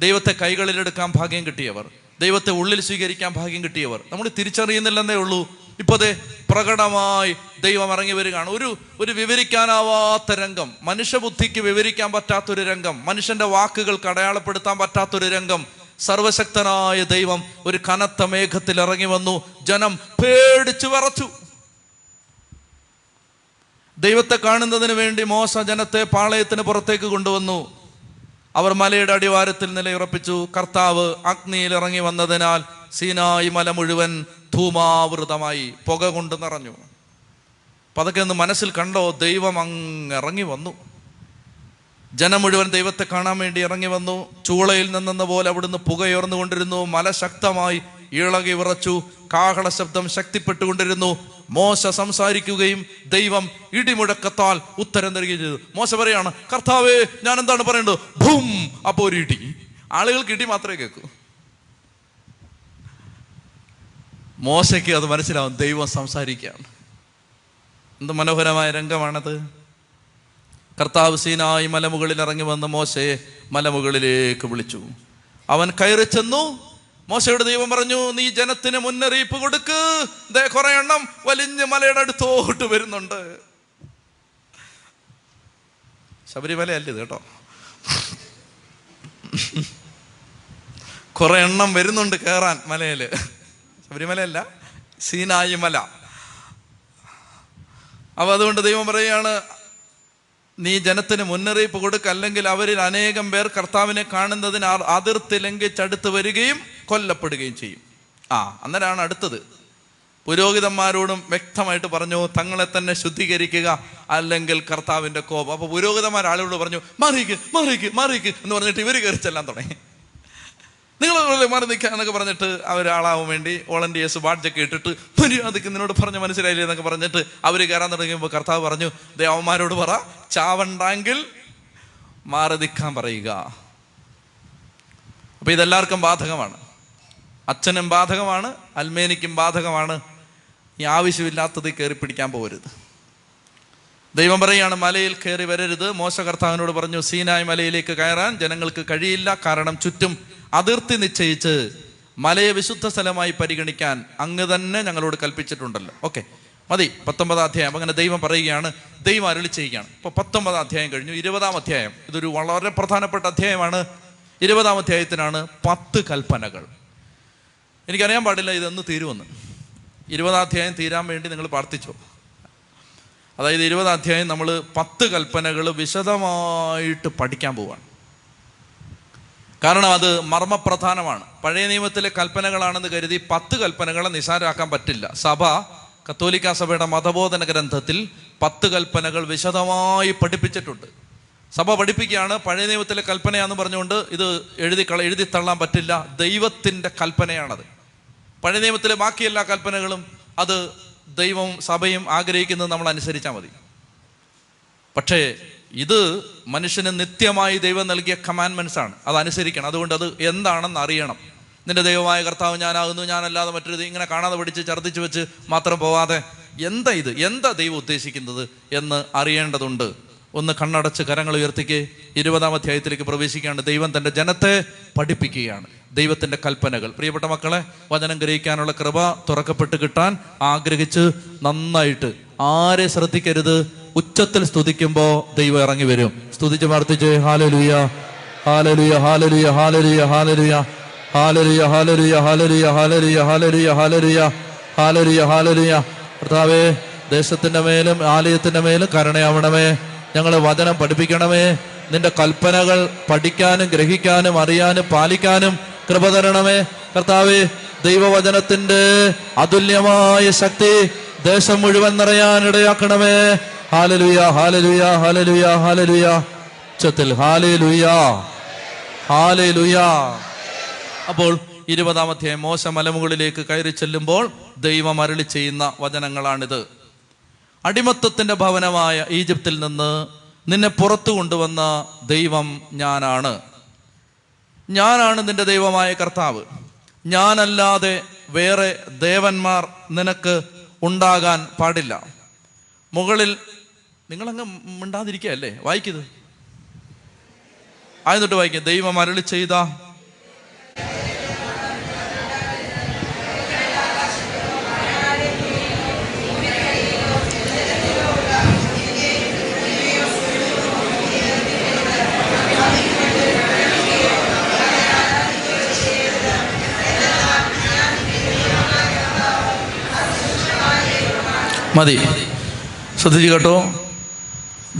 ദൈവത്തെ കൈകളിലെടുക്കാൻ ഭാഗ്യം കിട്ടിയവർ, ദൈവത്തെ ഉള്ളിൽ സ്വീകരിക്കാൻ ഭാഗ്യം കിട്ടിയവർ. നമ്മൾ തിരിച്ചറിയുന്നില്ലെന്നേ ഉള്ളൂ. ഇപ്പോഴേ പ്രകടമായി ദൈവം ഇറങ്ങി വരികയാണ്. ഒരു ഒരു വിവരിക്കാനാവാത്ത രംഗം, മനുഷ്യബുദ്ധിക്ക് വിവരിക്കാൻ പറ്റാത്തൊരു രംഗം, മനുഷ്യൻ്റെ വാക്കുകൾക്ക് അടയാളപ്പെടുത്താൻ പറ്റാത്തൊരു രംഗം. സർവശക്തനായ ദൈവം ഒരു കനത്ത മേഘത്തിൽ ഇറങ്ങി വന്നു. ജനം പേടിച്ചു വിറച്ചു. ദൈവത്തെ കാണുന്നതിന് വേണ്ടി മോശ ജനത്തെ പാളയത്തിന് പുറത്തേക്ക് കൊണ്ടുവന്നു. അവർ മലയുടെ അടിവാരത്തിൽ നിലയുറപ്പിച്ചു. കർത്താവ് അഗ്നിയിൽ ഇറങ്ങി വന്നതിനാൽ സീനായി മല മുഴുവൻ ധൂമാവൃതമായി, പുക കൊണ്ട് നിറഞ്ഞു. അപ്പം അതൊക്കെ ഒന്ന് മനസ്സിൽ കണ്ടോ? ദൈവം അങ്ങിറങ്ങി വന്നു. ജനം മുഴുവൻ ദൈവത്തെ കാണാൻ വേണ്ടി ഇറങ്ങി വന്നു. ചൂളയിൽ നിന്നെന്ന പോലെ അവിടുന്ന് പുകയുയർന്നുകൊണ്ടിരുന്നു. മല ശക്തമായി ഇളകി വിറച്ചു. കാഹള ശബ്ദം ശക്തിപ്പെട്ടുകൊണ്ടിരുന്നു. മോശ സംസാരിക്കുകയും ദൈവം ഇടിമുഴക്കത്താൽ ഉത്തരം നൽകുകയും ചെയ്തു. മോശ പറയാണ്, കർത്താവേ, ഞാൻ എന്താണ് പറയേണ്ടത്? ഭൂം! അപ്പോൾ ഒരു ഇടി. ആളുകൾക്ക് ഇടി മാത്രമേ കേൾക്കൂ. മോശയ്ക്ക് അത് മനസ്സിലാവും, ദൈവം സംസാരിക്കുകയാണ്. എന്ത് മനോഹരമായ രംഗമാണത്! കർത്താവ് സീനായി മലമുകളിൽ ഇറങ്ങി വന്ന് മോശയെ മലമുകളിലേക്ക് വിളിച്ചു. അവൻ കയറി ചെന്നു. മോശയുടെ ദൈവം പറഞ്ഞു, നീ ജനത്തിന് മുന്നറിയിപ്പ് കൊടുക്ക്, ദേ കുറെ എണ്ണം വലിഞ്ഞ് മലയുടെ അടുത്തോട്ട് വരുന്നുണ്ട്. ശബരിമല അല്ല ഇത് കേട്ടോ. കുറെ എണ്ണം വരുന്നുണ്ട് കയറാൻ മലയില്. ശബരിമല അല്ല, സീനായി മല. അപ്പൊ അതുകൊണ്ട് ദൈവം പറയുകയാണ്, നീ ജനത്തിന് മുന്നറിയിപ്പ് കൊടുക്കുക, അല്ലെങ്കിൽ അവരിൽ അനേകം പേർ കർത്താവിനെ കാണുന്നതിന് അതിർത്തി ലംഘിച്ചടുത്ത് വരികയും കൊല്ലപ്പെടുകയും ചെയ്യും. ആ അന്നേരമാണ് അടുത്തത്. പുരോഹിതന്മാരോടും വ്യക്തമായിട്ട് പറഞ്ഞു, തങ്ങളെ തന്നെ ശുദ്ധീകരിക്കുക, അല്ലെങ്കിൽ കർത്താവിൻ്റെ കോപം. അപ്പോൾ പുരോഹിതന്മാർ ആളുകളോട് പറഞ്ഞു, മാറിക്ക് മാറിക്ക് മാറിക്ക് എന്ന് പറഞ്ഞിട്ട് ഇവർ കയറിച്ചെല്ലാം തുടങ്ങി. നിങ്ങളെ മാറി നിൽക്കുക എന്നൊക്കെ പറഞ്ഞിട്ട് അവരാളാവാൻ വേണ്ടി വോളണ്ടിയേഴ്സ് വാഡ്ജൊക്കെ ഇട്ടിട്ട് മര്യാദയ്ക്ക് നിന്നോട് പറഞ്ഞ് മനസ്സിലായില്ലേ എന്നൊക്കെ പറഞ്ഞിട്ട് അവർ കയറാൻ തുടങ്ങിയപ്പോൾ കർത്താവ് പറഞ്ഞു, ദേവന്മാരോട് പറ, ചാവണ്ടാങ്കിൽ മാറി നിൽക്കാൻ പറയുക. അപ്പം ഇതെല്ലാവർക്കും ബാധകമാണ്. അച്ഛനും ബാധകമാണ്, അൽമേനിക്കും ബാധകമാണ്. ഈ ആവശ്യമില്ലാത്തത് കയറി പിടിക്കാൻ പോകരുത്. ദൈവം പറയുകയാണ്, മലയിൽ കയറി വരരുത്. മോശ കർത്താവിനോട് പറഞ്ഞു, സീനായ് മലയിലേക്ക് കയറാൻ ജനങ്ങൾക്ക് കഴിയില്ല, കാരണം ചുറ്റും അതിർത്തി നിശ്ചയിച്ച് മലയെ വിശുദ്ധ സ്ഥലമായി പരിഗണിക്കാൻ അങ്ങ് തന്നെ ഞങ്ങളോട് കൽപ്പിച്ചിട്ടുണ്ടല്ലോ. ഓക്കെ, മതി. പത്തൊമ്പതാം അധ്യായം അങ്ങനെ ദൈവം പറയുകയാണ്, ദൈവം അരുളി ചെയ്യുകയാണ്. ഇപ്പോൾ പത്തൊമ്പതാം അധ്യായം കഴിഞ്ഞു. ഇരുപതാം അധ്യായം ഇതൊരു വളരെ പ്രധാനപ്പെട്ട അധ്യായമാണ്. ഇരുപതാം അധ്യായത്തിനാണ് പത്ത് കൽപ്പനകൾ. എനിക്കറിയാൻ പാടില്ല ഇതൊന്ന് തീരുമെന്ന്. ഇരുപതാം അധ്യായം തീരാൻ വേണ്ടി നിങ്ങൾ പ്രാർത്ഥിച്ചോ. അതായത് ഇരുപതാം അധ്യായം നമ്മൾ പത്ത് കൽപ്പനകൾ വിശദമായിട്ട് പഠിക്കാൻ പോവുകയാണ്. കാരണം അത് മർമ്മപ്രധാനമാണ്. പഴയ നിയമത്തിലെ കൽപ്പനകളാണെന്ന് കരുതി പത്ത് കൽപ്പനകളെ നിസാരമാക്കാൻ പറ്റില്ല. സഭ, കത്തോലിക്ക സഭയുടെ മതബോധന ഗ്രന്ഥത്തിൽ പത്ത് കൽപ്പനകൾ വിശദമായി പഠിപ്പിച്ചിട്ടുണ്ട്. സഭ പഠിപ്പിക്കുകയാണ്, പഴയ നിയമത്തിലെ കൽപ്പനയാണെന്ന് പറഞ്ഞുകൊണ്ട് ഇത് എഴുതി എഴുതി തള്ളാൻ പറ്റില്ല. ദൈവത്തിൻ്റെ കൽപ്പനയാണത്. പഴയ നിയമത്തിലെ ബാക്കി എല്ലാ കൽപ്പനകളും അത് ദൈവവും സഭയും ആഗ്രഹിക്കുന്നത് നമ്മൾ അനുസരിച്ചാൽ മതി. പക്ഷേ ഇത് മനുഷ്യന് നിത്യമായി ദൈവം നൽകിയ കമാൻമെൻറ്റ്സ് ആണ്. അത് അനുസരിക്കണം. അതുകൊണ്ട് അത് എന്താണെന്ന് അറിയണം. നിന്റെ ദൈവമായ കർത്താവ് ഞാനാകുന്നു, ഞാനല്ലാതെ മറ്റൊരു ഇങ്ങനെ കാണാതെ പഠിച്ച് ഛർദ്ദിച്ച് വെച്ച് മാത്രം പോവാതെ എന്താ ഇത്, എന്താ ദൈവം ഉദ്ദേശിക്കുന്നത് എന്ന് അറിയേണ്ടതുണ്ട്. ഒന്ന് കണ്ണടച്ച് കരങ്ങൾ ഉയർത്തിക്ക്. ഇരുപതാം അധ്യായത്തിലേക്ക് പ്രവേശിക്കുകയാണ്. ദൈവം തൻ്റെ ജനത്തെ പഠിപ്പിക്കുകയാണ് ദൈവത്തിൻ്റെ കൽപ്പനകൾ. പ്രിയപ്പെട്ട മക്കളെ, വചനം ഗ്രഹിക്കാനുള്ള കൃപ തുറക്കപ്പെട്ട് കിട്ടാൻ ആഗ്രഹിച്ച് നന്നായിട്ട് ആരെ ശ്രദ്ധിക്കരുത്. ഉച്ചത്തിൽ സ്തുതിക്കുമ്പോൾ ദൈവം ഇറങ്ങി വരും. സ്തുതിച്ച് പ്രാർത്ഥിച്ച് hallelujah hallelujah hallelujah hallelujah hallelujah hallelujah hallelujah hallelujah hallelujah hallelujah hallelujah hallelujah hallelujah. കർത്താവേ, ദേശത്തിൻ്റെ മേലും ആലയത്തിൻ്റെ മേലും കരുണയാവണമേ. ഞങ്ങളെ വചനം പഠിപ്പിക്കണമേ. നിന്റെ കൽപ്പനകൾ പഠിക്കാനും ഗ്രഹിക്കാനും അറിയാനും പാലിക്കാനും കൃപ തരണമേ. കർത്താവേ, ദൈവവചനത്തിൻ്റെ അതുല്യമായ ശക്തി ദേശം മുഴുവൻ നിറയാൻ ഇടയാക്കണമേ. Hallelujah hallelujah hallelujah hallelujah. ഉച്ചത്തിൽ ഹല്ലേലൂയ ഹല്ലേലൂയ. അപ്പോൾ ഇരുപതാം അധ്യായം മോശ മലമുകളിലേക്ക് കയറി ചെല്ലുമ്പോൾ ദൈവം അരുളി ചെയ്യുന്ന വചനങ്ങളാണിത്. അടിമത്തത്തിൻ്റെ ഭവനമായ ഈജിപ്തിൽ നിന്ന് നിന്നെ പുറത്തു കൊണ്ടുവന്ന ദൈവം ഞാനാണ്. ഞാനാണ് നിന്റെ ദൈവമായ കർത്താവ്. ഞാനല്ലാതെ വേറെ ദേവന്മാർ നിനക്ക് ഉണ്ടാകാൻ പാടില്ല. മുകളിൽ നിങ്ങളങ്ങ് മിണ്ടാതിരിക്കുകയല്ലേ, വായിക്കത് ആയതൊട്ട് വായിക്കുക. ദൈവം അരുളി ചെയ്ത മതി ശ്രദ്ധിച്ചു കേട്ടോ.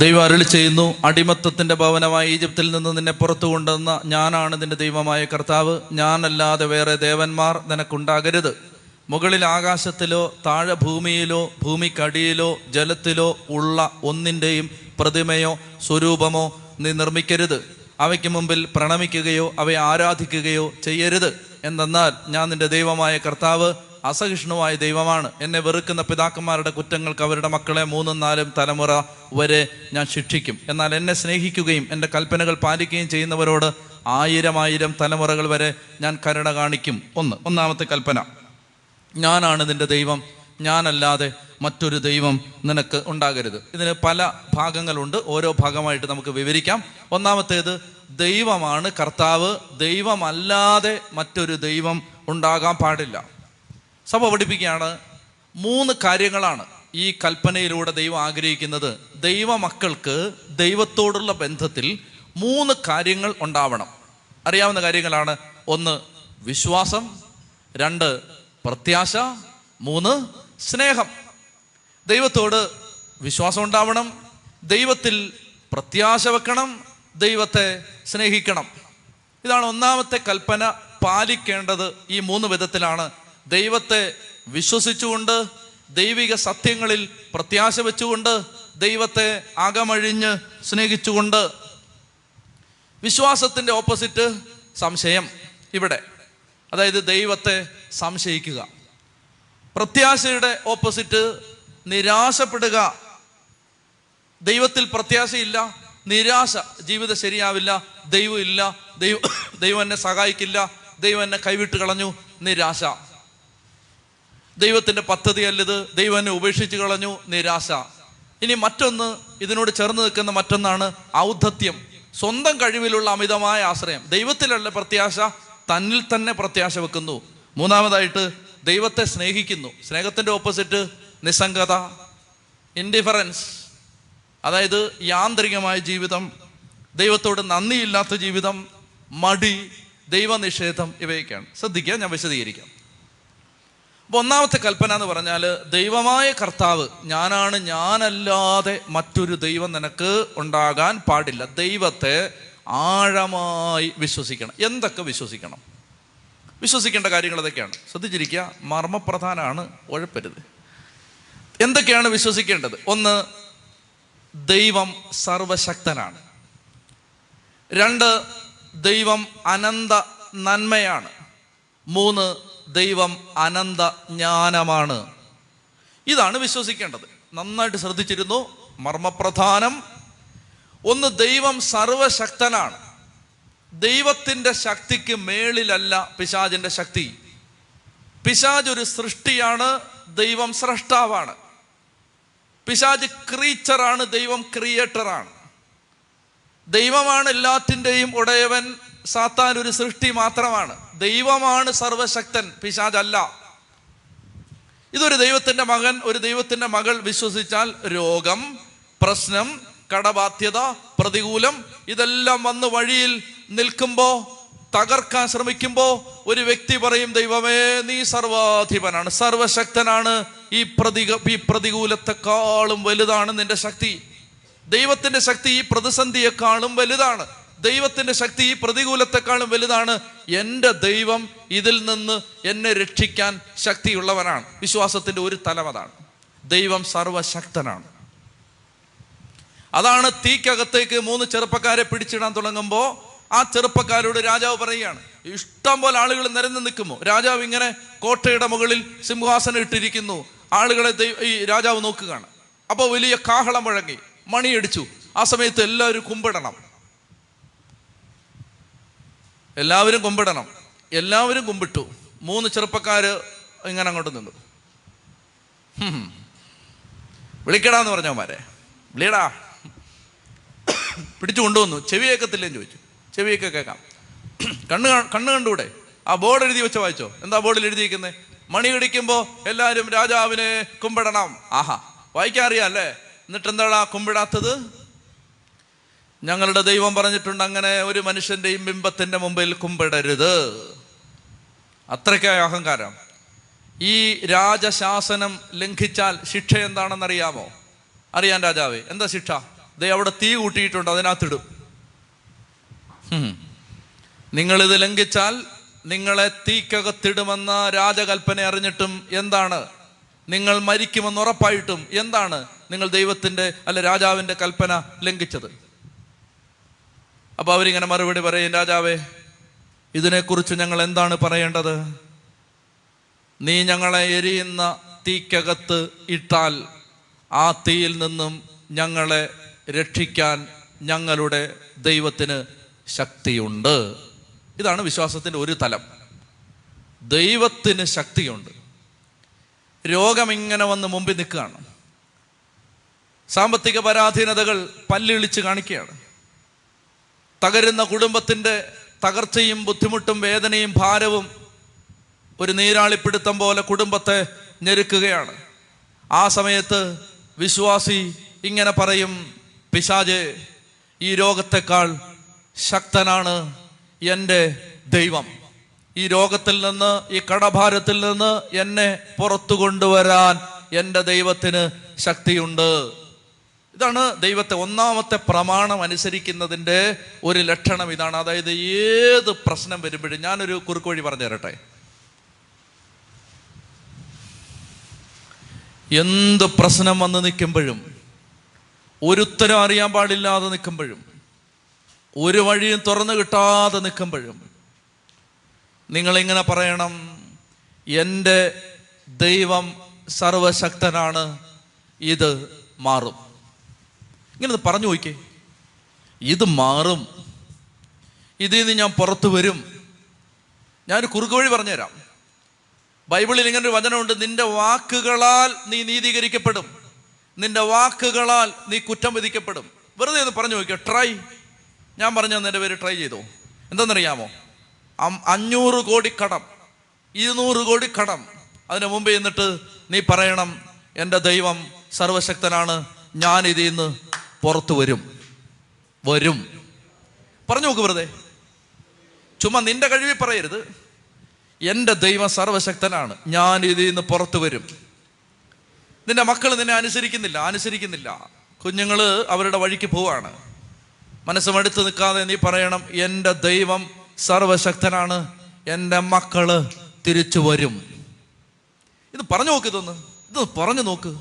ദൈവം അരുളി ചെയ്യുന്നു, അടിമത്തത്തിൻ്റെ ഭവനമായ ഈജിപ്തിൽ നിന്ന് നിന്നെ പുറത്തു കൊണ്ടുവന്ന ഞാനാണ് നിന്റെ ദൈവമായ കർത്താവ്. ഞാനല്ലാതെ വേറെ ദേവന്മാർ നിനക്കുണ്ടാകരുത്. മുകളിൽ ആകാശത്തിലോ താഴെ ഭൂമിയിലോ ഭൂമിക്കടിയിലോ ജലത്തിലോ ഉള്ള ഒന്നിൻ്റെയും പ്രതിമയോ സ്വരൂപമോ നീ നിർമ്മിക്കരുത്. അവയ്ക്ക് മുമ്പിൽ പ്രണമിക്കുകയോ അവയെ ആരാധിക്കുകയോ ചെയ്യരുത്. എന്തെന്നാൽ ഞാൻ നിന്റെ ദൈവമായ കർത്താവ് അസഹിഷ്ണുവായ ദൈവമാണ്. എന്നെ വെറുക്കുന്ന പിതാക്കന്മാരുടെ കുറ്റങ്ങൾക്ക് അവരുടെ മക്കളെ മൂന്നും നാലും തലമുറ വരെ ഞാൻ ശിക്ഷിക്കും. എന്നാൽ എന്നെ സ്നേഹിക്കുകയും എൻ്റെ കൽപ്പനകൾ പാലിക്കുകയും ചെയ്യുന്നവരോട് ആയിരം ആയിരം തലമുറകൾ വരെ ഞാൻ കരുണ കാണിക്കും. ഒന്ന് ഒന്നാമത്തെ കൽപ്പന, ഞാനാണ് നിന്റെ ദൈവം, ഞാനല്ലാതെ മറ്റൊരു ദൈവം നിനക്ക് ഉണ്ടാകരുത്. ഇതിന് പല ഭാഗങ്ങളുണ്ട്, ഓരോ ഭാഗമായിട്ട് നമുക്ക് വിവരിക്കാം. ഒന്നാമത്തേത്, ദൈവമാണ് കർത്താവ്, ദൈവമല്ലാതെ മറ്റൊരു ദൈവം ഉണ്ടാകാൻ പാടില്ല. സഭ പഠിപ്പിക്കുകയാണ്, മൂന്ന് കാര്യങ്ങളാണ് ഈ കൽപ്പനയിലൂടെ ദൈവം ആഗ്രഹിക്കുന്നത്. ദൈവമക്കൾക്ക് ദൈവത്തോടുള്ള ബന്ധത്തിൽ മൂന്ന് കാര്യങ്ങൾ ഉണ്ടാവണം. അറിയാവുന്ന കാര്യങ്ങളാണ്. ഒന്ന്, വിശ്വാസം. രണ്ട്, പ്രത്യാശ. മൂന്ന്, സ്നേഹം. ദൈവത്തോട് വിശ്വാസം ഉണ്ടാവണം, ദൈവത്തിൽ പ്രത്യാശ വെക്കണം, ദൈവത്തെ സ്നേഹിക്കണം. ഇതാണ് ഒന്നാമത്തെ കൽപ്പന. പാലിക്കേണ്ടത് ഈ മൂന്ന് വിധത്തിലാണ്. ദൈവത്തെ വിശ്വസിച്ചുകൊണ്ട്, ദൈവിക സത്യങ്ങളിൽ പ്രത്യാശ വെച്ചുകൊണ്ട്, ദൈവത്തെ അകമഴിഞ്ഞ് സ്നേഹിച്ചുകൊണ്ട്. വിശ്വാസത്തിൻ്റെ ഓപ്പോസിറ്റ് സംശയം ഇവിടെ, അതായത് ദൈവത്തെ സംശയിക്കുക. പ്രത്യാശയുടെ ഓപ്പോസിറ്റ് നിരാശപ്പെടുക. ദൈവത്തിൽ പ്രത്യാശയില്ല, നിരാശ, ജീവിതം ശരിയാവില്ല, ദൈവം ഇല്ല, ദൈവം ദൈവം എന്നെ സഹായിക്കില്ല, ദൈവം എന്നെ കൈവിട്ട് കളഞ്ഞു, നിരാശ. ദൈവത്തിൻ്റെ പദ്ധതിയല്ലത്, ദൈവം എന്നെ ഉപേക്ഷിച്ച് കളഞ്ഞു, നിരാശ. ഇനി മറ്റൊന്ന്, ഇതിനോട് ചേർന്ന് നിൽക്കുന്ന മറ്റൊന്നാണ് ഔദ്ധത്യം, സ്വന്തം കഴിവിലുള്ള അമിതമായ ആശ്രയം. ദൈവത്തിലുള്ള പ്രത്യാശ തന്നിൽ തന്നെ പ്രത്യാശ വെക്കുന്നു. മൂന്നാമതായിട്ട് ദൈവത്തെ സ്നേഹിക്കുന്നു. സ്നേഹത്തിൻ്റെ ഓപ്പോസിറ്റ് നിസ്സംഗത, ഇൻഡിഫറൻസ്, അതായത് യാന്ത്രികമായ ജീവിതം, ദൈവത്തോട് നന്ദിയില്ലാത്ത ജീവിതം, മടി, ദൈവനിഷേധം, ഇവയൊക്കെയാണ്. ശ്രദ്ധിക്കുക, ഞാൻ വിശദീകരിക്കാം. അപ്പോൾ ഒന്നാമത്തെ കൽപ്പന എന്ന് പറഞ്ഞാൽ ദൈവമായ കർത്താവ് ഞാനാണ്, ഞാനല്ലാതെ മറ്റൊരു ദൈവം നിനക്ക് ഉണ്ടാകാൻ പാടില്ല. ദൈവത്തെ ആഴമായി വിശ്വസിക്കണം. എന്തൊക്കെ വിശ്വസിക്കണം? വിശ്വസിക്കേണ്ട കാര്യങ്ങൾ ഇതൊക്കെയാണ്. ശ്രദ്ധിച്ചിരിക്കുക, മർമ്മപ്രധാനമാണ്, ഉഴപ്പരുത്. എന്തൊക്കെയാണ് വിശ്വസിക്കേണ്ടത്? ഒന്ന്, ദൈവം സർവശക്തനാണ്. രണ്ട്, ദൈവം അനന്ത നന്മയാണ്. മൂന്ന്, ദൈവം അനന്ത ജ്ഞാനമാണ്. ഇതാണ് വിശ്വസിക്കേണ്ടത്. നന്നായിട്ട് ശ്രദ്ധിച്ചിരുന്നു, മർമ്മപ്രധാനം. ഒന്ന്, ദൈവം സർവശക്തനാണ്. ദൈവത്തിൻ്റെ ശക്തിക്ക് മേളിലല്ല പിശാചിൻ്റെ ശക്തി. പിശാച് ഒരു സൃഷ്ടിയാണ്, ദൈവം സ്രഷ്ടാവാണ്. പിശാച് ക്രീച്ചറാണ്, ദൈവം ക്രിയേറ്ററാണ്. ദൈവമാണ് എല്ലാത്തിൻ്റെയും ഉടയവൻ, സാത്താൻ ഒരു സൃഷ്ടി മാത്രമാണ്. ദൈവമാണ് സർവശക്തൻ, പിശാചല്ല. ഇതൊരു ദൈവത്തിൻ്റെ മകൻ, ഒരു ദൈവത്തിൻ്റെ മകൾ വിശ്വസിച്ചാൽ രോഗം, പ്രശ്നം, കടബാധ്യത, പ്രതികൂലം ഇതെല്ലാം വന്ന് വഴിയിൽ നിൽക്കുമ്പോൾ, തകർക്കാൻ ശ്രമിക്കുമ്പോൾ ഒരു വ്യക്തി പറയും, ദൈവമേ നീ സർവാധിപനാണ്, സർവശക്തനാണ്, ഈ പ്രതി ഈ പ്രതികൂലത്തെക്കാളും വലുതാണ് നിന്റെ ശക്തി. ദൈവത്തിൻ്റെ ശക്തി ഈ പ്രതിസന്ധിയെക്കാളും വലുതാണ്. ദൈവത്തിൻ്റെ ശക്തി ഈ പ്രതികൂലത്തെക്കാളും വലുതാണ്. എൻ്റെ ദൈവം ഇതിൽ നിന്ന് എന്നെ രക്ഷിക്കാൻ ശക്തിയുള്ളവനാണ്. വിശ്വാസത്തിൻ്റെ ഒരു തലം അതാണ്, ദൈവം സർവശക്തനാണ്. അതാണ് തീക്കകത്തേക്ക് മൂന്ന് ചെറുപ്പക്കാരെ പിടിച്ചിടാൻ തുടങ്ങുമ്പോൾ ആ ചെറുപ്പക്കാരോട് രാജാവ് പറയുകയാണ്. ഇഷ്ടം പോലെ ആളുകൾ നിരന്ന് നിൽക്കുമ്പോൾ രാജാവ് ഇങ്ങനെ കോട്ടയുടെ മുകളിൽ സിംഹാസനം ഇട്ടിരിക്കുന്നു. ആളുകളെ ഈ രാജാവ് നോക്കുകയാണ്. അപ്പോൾ വലിയ കാഹളം മുഴങ്ങി, മണിയടിച്ചു. ആ സമയത്ത് എല്ലാവരും കുമ്പിടണം, എല്ലാവരും കുമ്പിടണം. എല്ലാവരും കുമ്പിട്ടു. മൂന്ന് ചെറുപ്പക്കാർ ഇങ്ങനെ അങ്ങോട്ട് നിന്നു. വിളിക്കടാന്ന് പറഞ്ഞവന്മാരെ വിളിയടാ, പിടിച്ചു കൊണ്ടുവന്നു. ചെവി കേൾക്കത്തില്ലെന്ന് ചോദിച്ചു. ചെവിയൊക്കെ കേൾക്കാം, കണ്ണ് കണ്ണ് കണ്ടൂടെ? ആ ബോർഡ് എഴുതി വെച്ച വായിച്ചോ? എന്താ ബോർഡിൽ എഴുതിയിരിക്കുന്നത്? മണി അടിക്കുമ്പോൾ എല്ലാവരും രാജാവിനെ കുമ്പിടണം. ആഹാ, വായിക്കാൻ അറിയാം അല്ലേ? എന്നിട്ട് എന്താടാ കുമ്പിടാത്തത്? ഞങ്ങളുടെ ദൈവം പറഞ്ഞിട്ടുണ്ട്, അങ്ങനെ ഒരു മനുഷ്യൻ്റെയും ബിംബത്തിൻ്റെ മുമ്പിൽ കുമ്പിടരുത്. അത്രയ്ക്കായ അഹങ്കാരം. ഈ രാജശാസനം ലംഘിച്ചാൽ ശിക്ഷ എന്താണെന്നറിയാമോ? അറിയാൻ രാജാവേ, എന്താ ശിക്ഷ? ദേ അവിടെ തീ കൂട്ടിയിട്ടുണ്ട്, അതിനകത്തിടും. നിങ്ങളിത് ലംഘിച്ചാൽ നിങ്ങളെ തീക്കകത്തിടുമെന്ന രാജകൽപ്പന അറിഞ്ഞിട്ടും എന്താണ്? നിങ്ങൾ മരിക്കുമെന്ന് ഉറപ്പായിട്ടും എന്താണ് നിങ്ങൾ ദൈവത്തിൻ്റെ അല്ലെ രാജാവിൻ്റെ കൽപ്പന ലംഘിച്ചത്? അപ്പോൾ അവരിങ്ങനെ മറുപടി പറയും, രാജാവേ, ഇതിനെക്കുറിച്ച് ഞങ്ങൾ എന്താണ് പറയേണ്ടത്? നീ ഞങ്ങളെ എരിയുന്ന തീക്കകത്ത് ഇട്ടാൽ ആ തീയിൽ നിന്നും ഞങ്ങളെ രക്ഷിക്കാൻ ഞങ്ങളുടെ ദൈവത്തിന് ശക്തിയുണ്ട്. ഇതാണ് വിശ്വാസത്തിൻ്റെ ഒരു തലം. ദൈവത്തിന് ശക്തിയുണ്ട്. രോഗമിങ്ങനെ വന്ന് മുമ്പിൽ നിൽക്കുകയാണ്. സാമ്പത്തിക പരാധീനതകൾ പല്ലിളിച്ച് കാണിക്കുകയാണ്. തകരുന്ന കുടുംബത്തിൻ്റെ തകർച്ചയും ബുദ്ധിമുട്ടും വേദനയും ഭാരവും ഒരു നീരാളിപ്പിടുത്തം പോലെ കുടുംബത്തെ ഞെരുക്കുകയാണ്. ആ സമയത്ത് വിശ്വാസി ഇങ്ങനെ പറയും, പിശാചേ, ഈ രോഗത്തെക്കാൾ ശക്തനാണ് എൻ്റെ ദൈവം. ഈ രോഗത്തിൽ നിന്ന്, ഈ കടഭാരത്തിൽ നിന്ന് എന്നെ പുറത്തു കൊണ്ടുവരാൻ എൻ്റെ ദൈവത്തിന് ശക്തിയുണ്ട്. ഇതാണ് ദൈവത്തെ ഒന്നാമത്തെ പ്രമാണം അനുസരിക്കുന്നതിൻ്റെ ഒരു ലക്ഷണം ഇതാണ്. അതായത് ഏത് പ്രശ്നം വരുമ്പോഴും, ഞാനൊരു കുറുക്കു വഴി പറഞ്ഞു തരട്ടെ, എന്ത് പ്രശ്നം വന്ന് നിൽക്കുമ്പോഴും, ഒരുത്തരം അറിയാൻ പാടില്ലാതെ നിൽക്കുമ്പോഴും, ഒരു വഴിയും തുറന്നു കിട്ടാതെ നിൽക്കുമ്പോഴും നിങ്ങളിങ്ങനെ പറയണം, എൻ്റെ ദൈവം സർവശക്തനാണ്, ഇത് മാറും. ഇങ്ങനെ പറഞ്ഞു നോക്കി, ഇത് മാറും, ഇതിൽ നിന്ന് ഞാൻ പുറത്തു വരും. ഞാനൊരു കുറുക്കു വഴി പറഞ്ഞുതരാം. ബൈബിളിൽ ഇങ്ങനൊരു വചനമുണ്ട്, നിന്റെ വാക്കുകളാൽ നീ നീതീകരിക്കപ്പെടും, നിന്റെ വാക്കുകളാൽ നീ കുറ്റം വിധിക്കപ്പെടും. വെറുതെ ഒന്ന് പറഞ്ഞു നോക്കിയോ, ട്രൈ. ഞാൻ പറഞ്ഞു തന്നെ പേര് ട്രൈ ചെയ്തോ. എന്താണെന്നറിയാമോ? അഞ്ഞൂറ് കോടി കടം, ഇരുന്നൂറ് കോടി കടം, അതിന് മുമ്പ് എന്നിട്ട് നീ പറയണം, എൻ്റെ ദൈവം സർവശക്തനാണ്, ഞാൻ ഇതിൽ നിന്ന് പുറത്തു വരും. വരും പറഞ്ഞു നോക്ക്. വെറുതെ ചുമ്മാ നിന്റെ കഴിവിൽ പറയരുത്, എൻ്റെ ദൈവം സർവശക്തനാണ്, ഞാൻ ഇതിൽ നിന്ന് പുറത്തു വരും. നിന്റെ മക്കൾ നിന്നെ അനുസരിക്കുന്നില്ല, അനുസരിക്കുന്നില്ല കുഞ്ഞുങ്ങൾ അവരുടെ വഴിക്ക് പോവാണ്. മനസ്സുമടുത്ത് നിൽക്കാതെ നീ പറയണം, എൻ്റെ ദൈവം സർവശക്തനാണ്, എൻ്റെ മക്കള് തിരിച്ചു വരും. ഇത് പറഞ്ഞു നോക്ക്, ഇതൊന്ന് ഇത് പറഞ്ഞു നോക്ക്.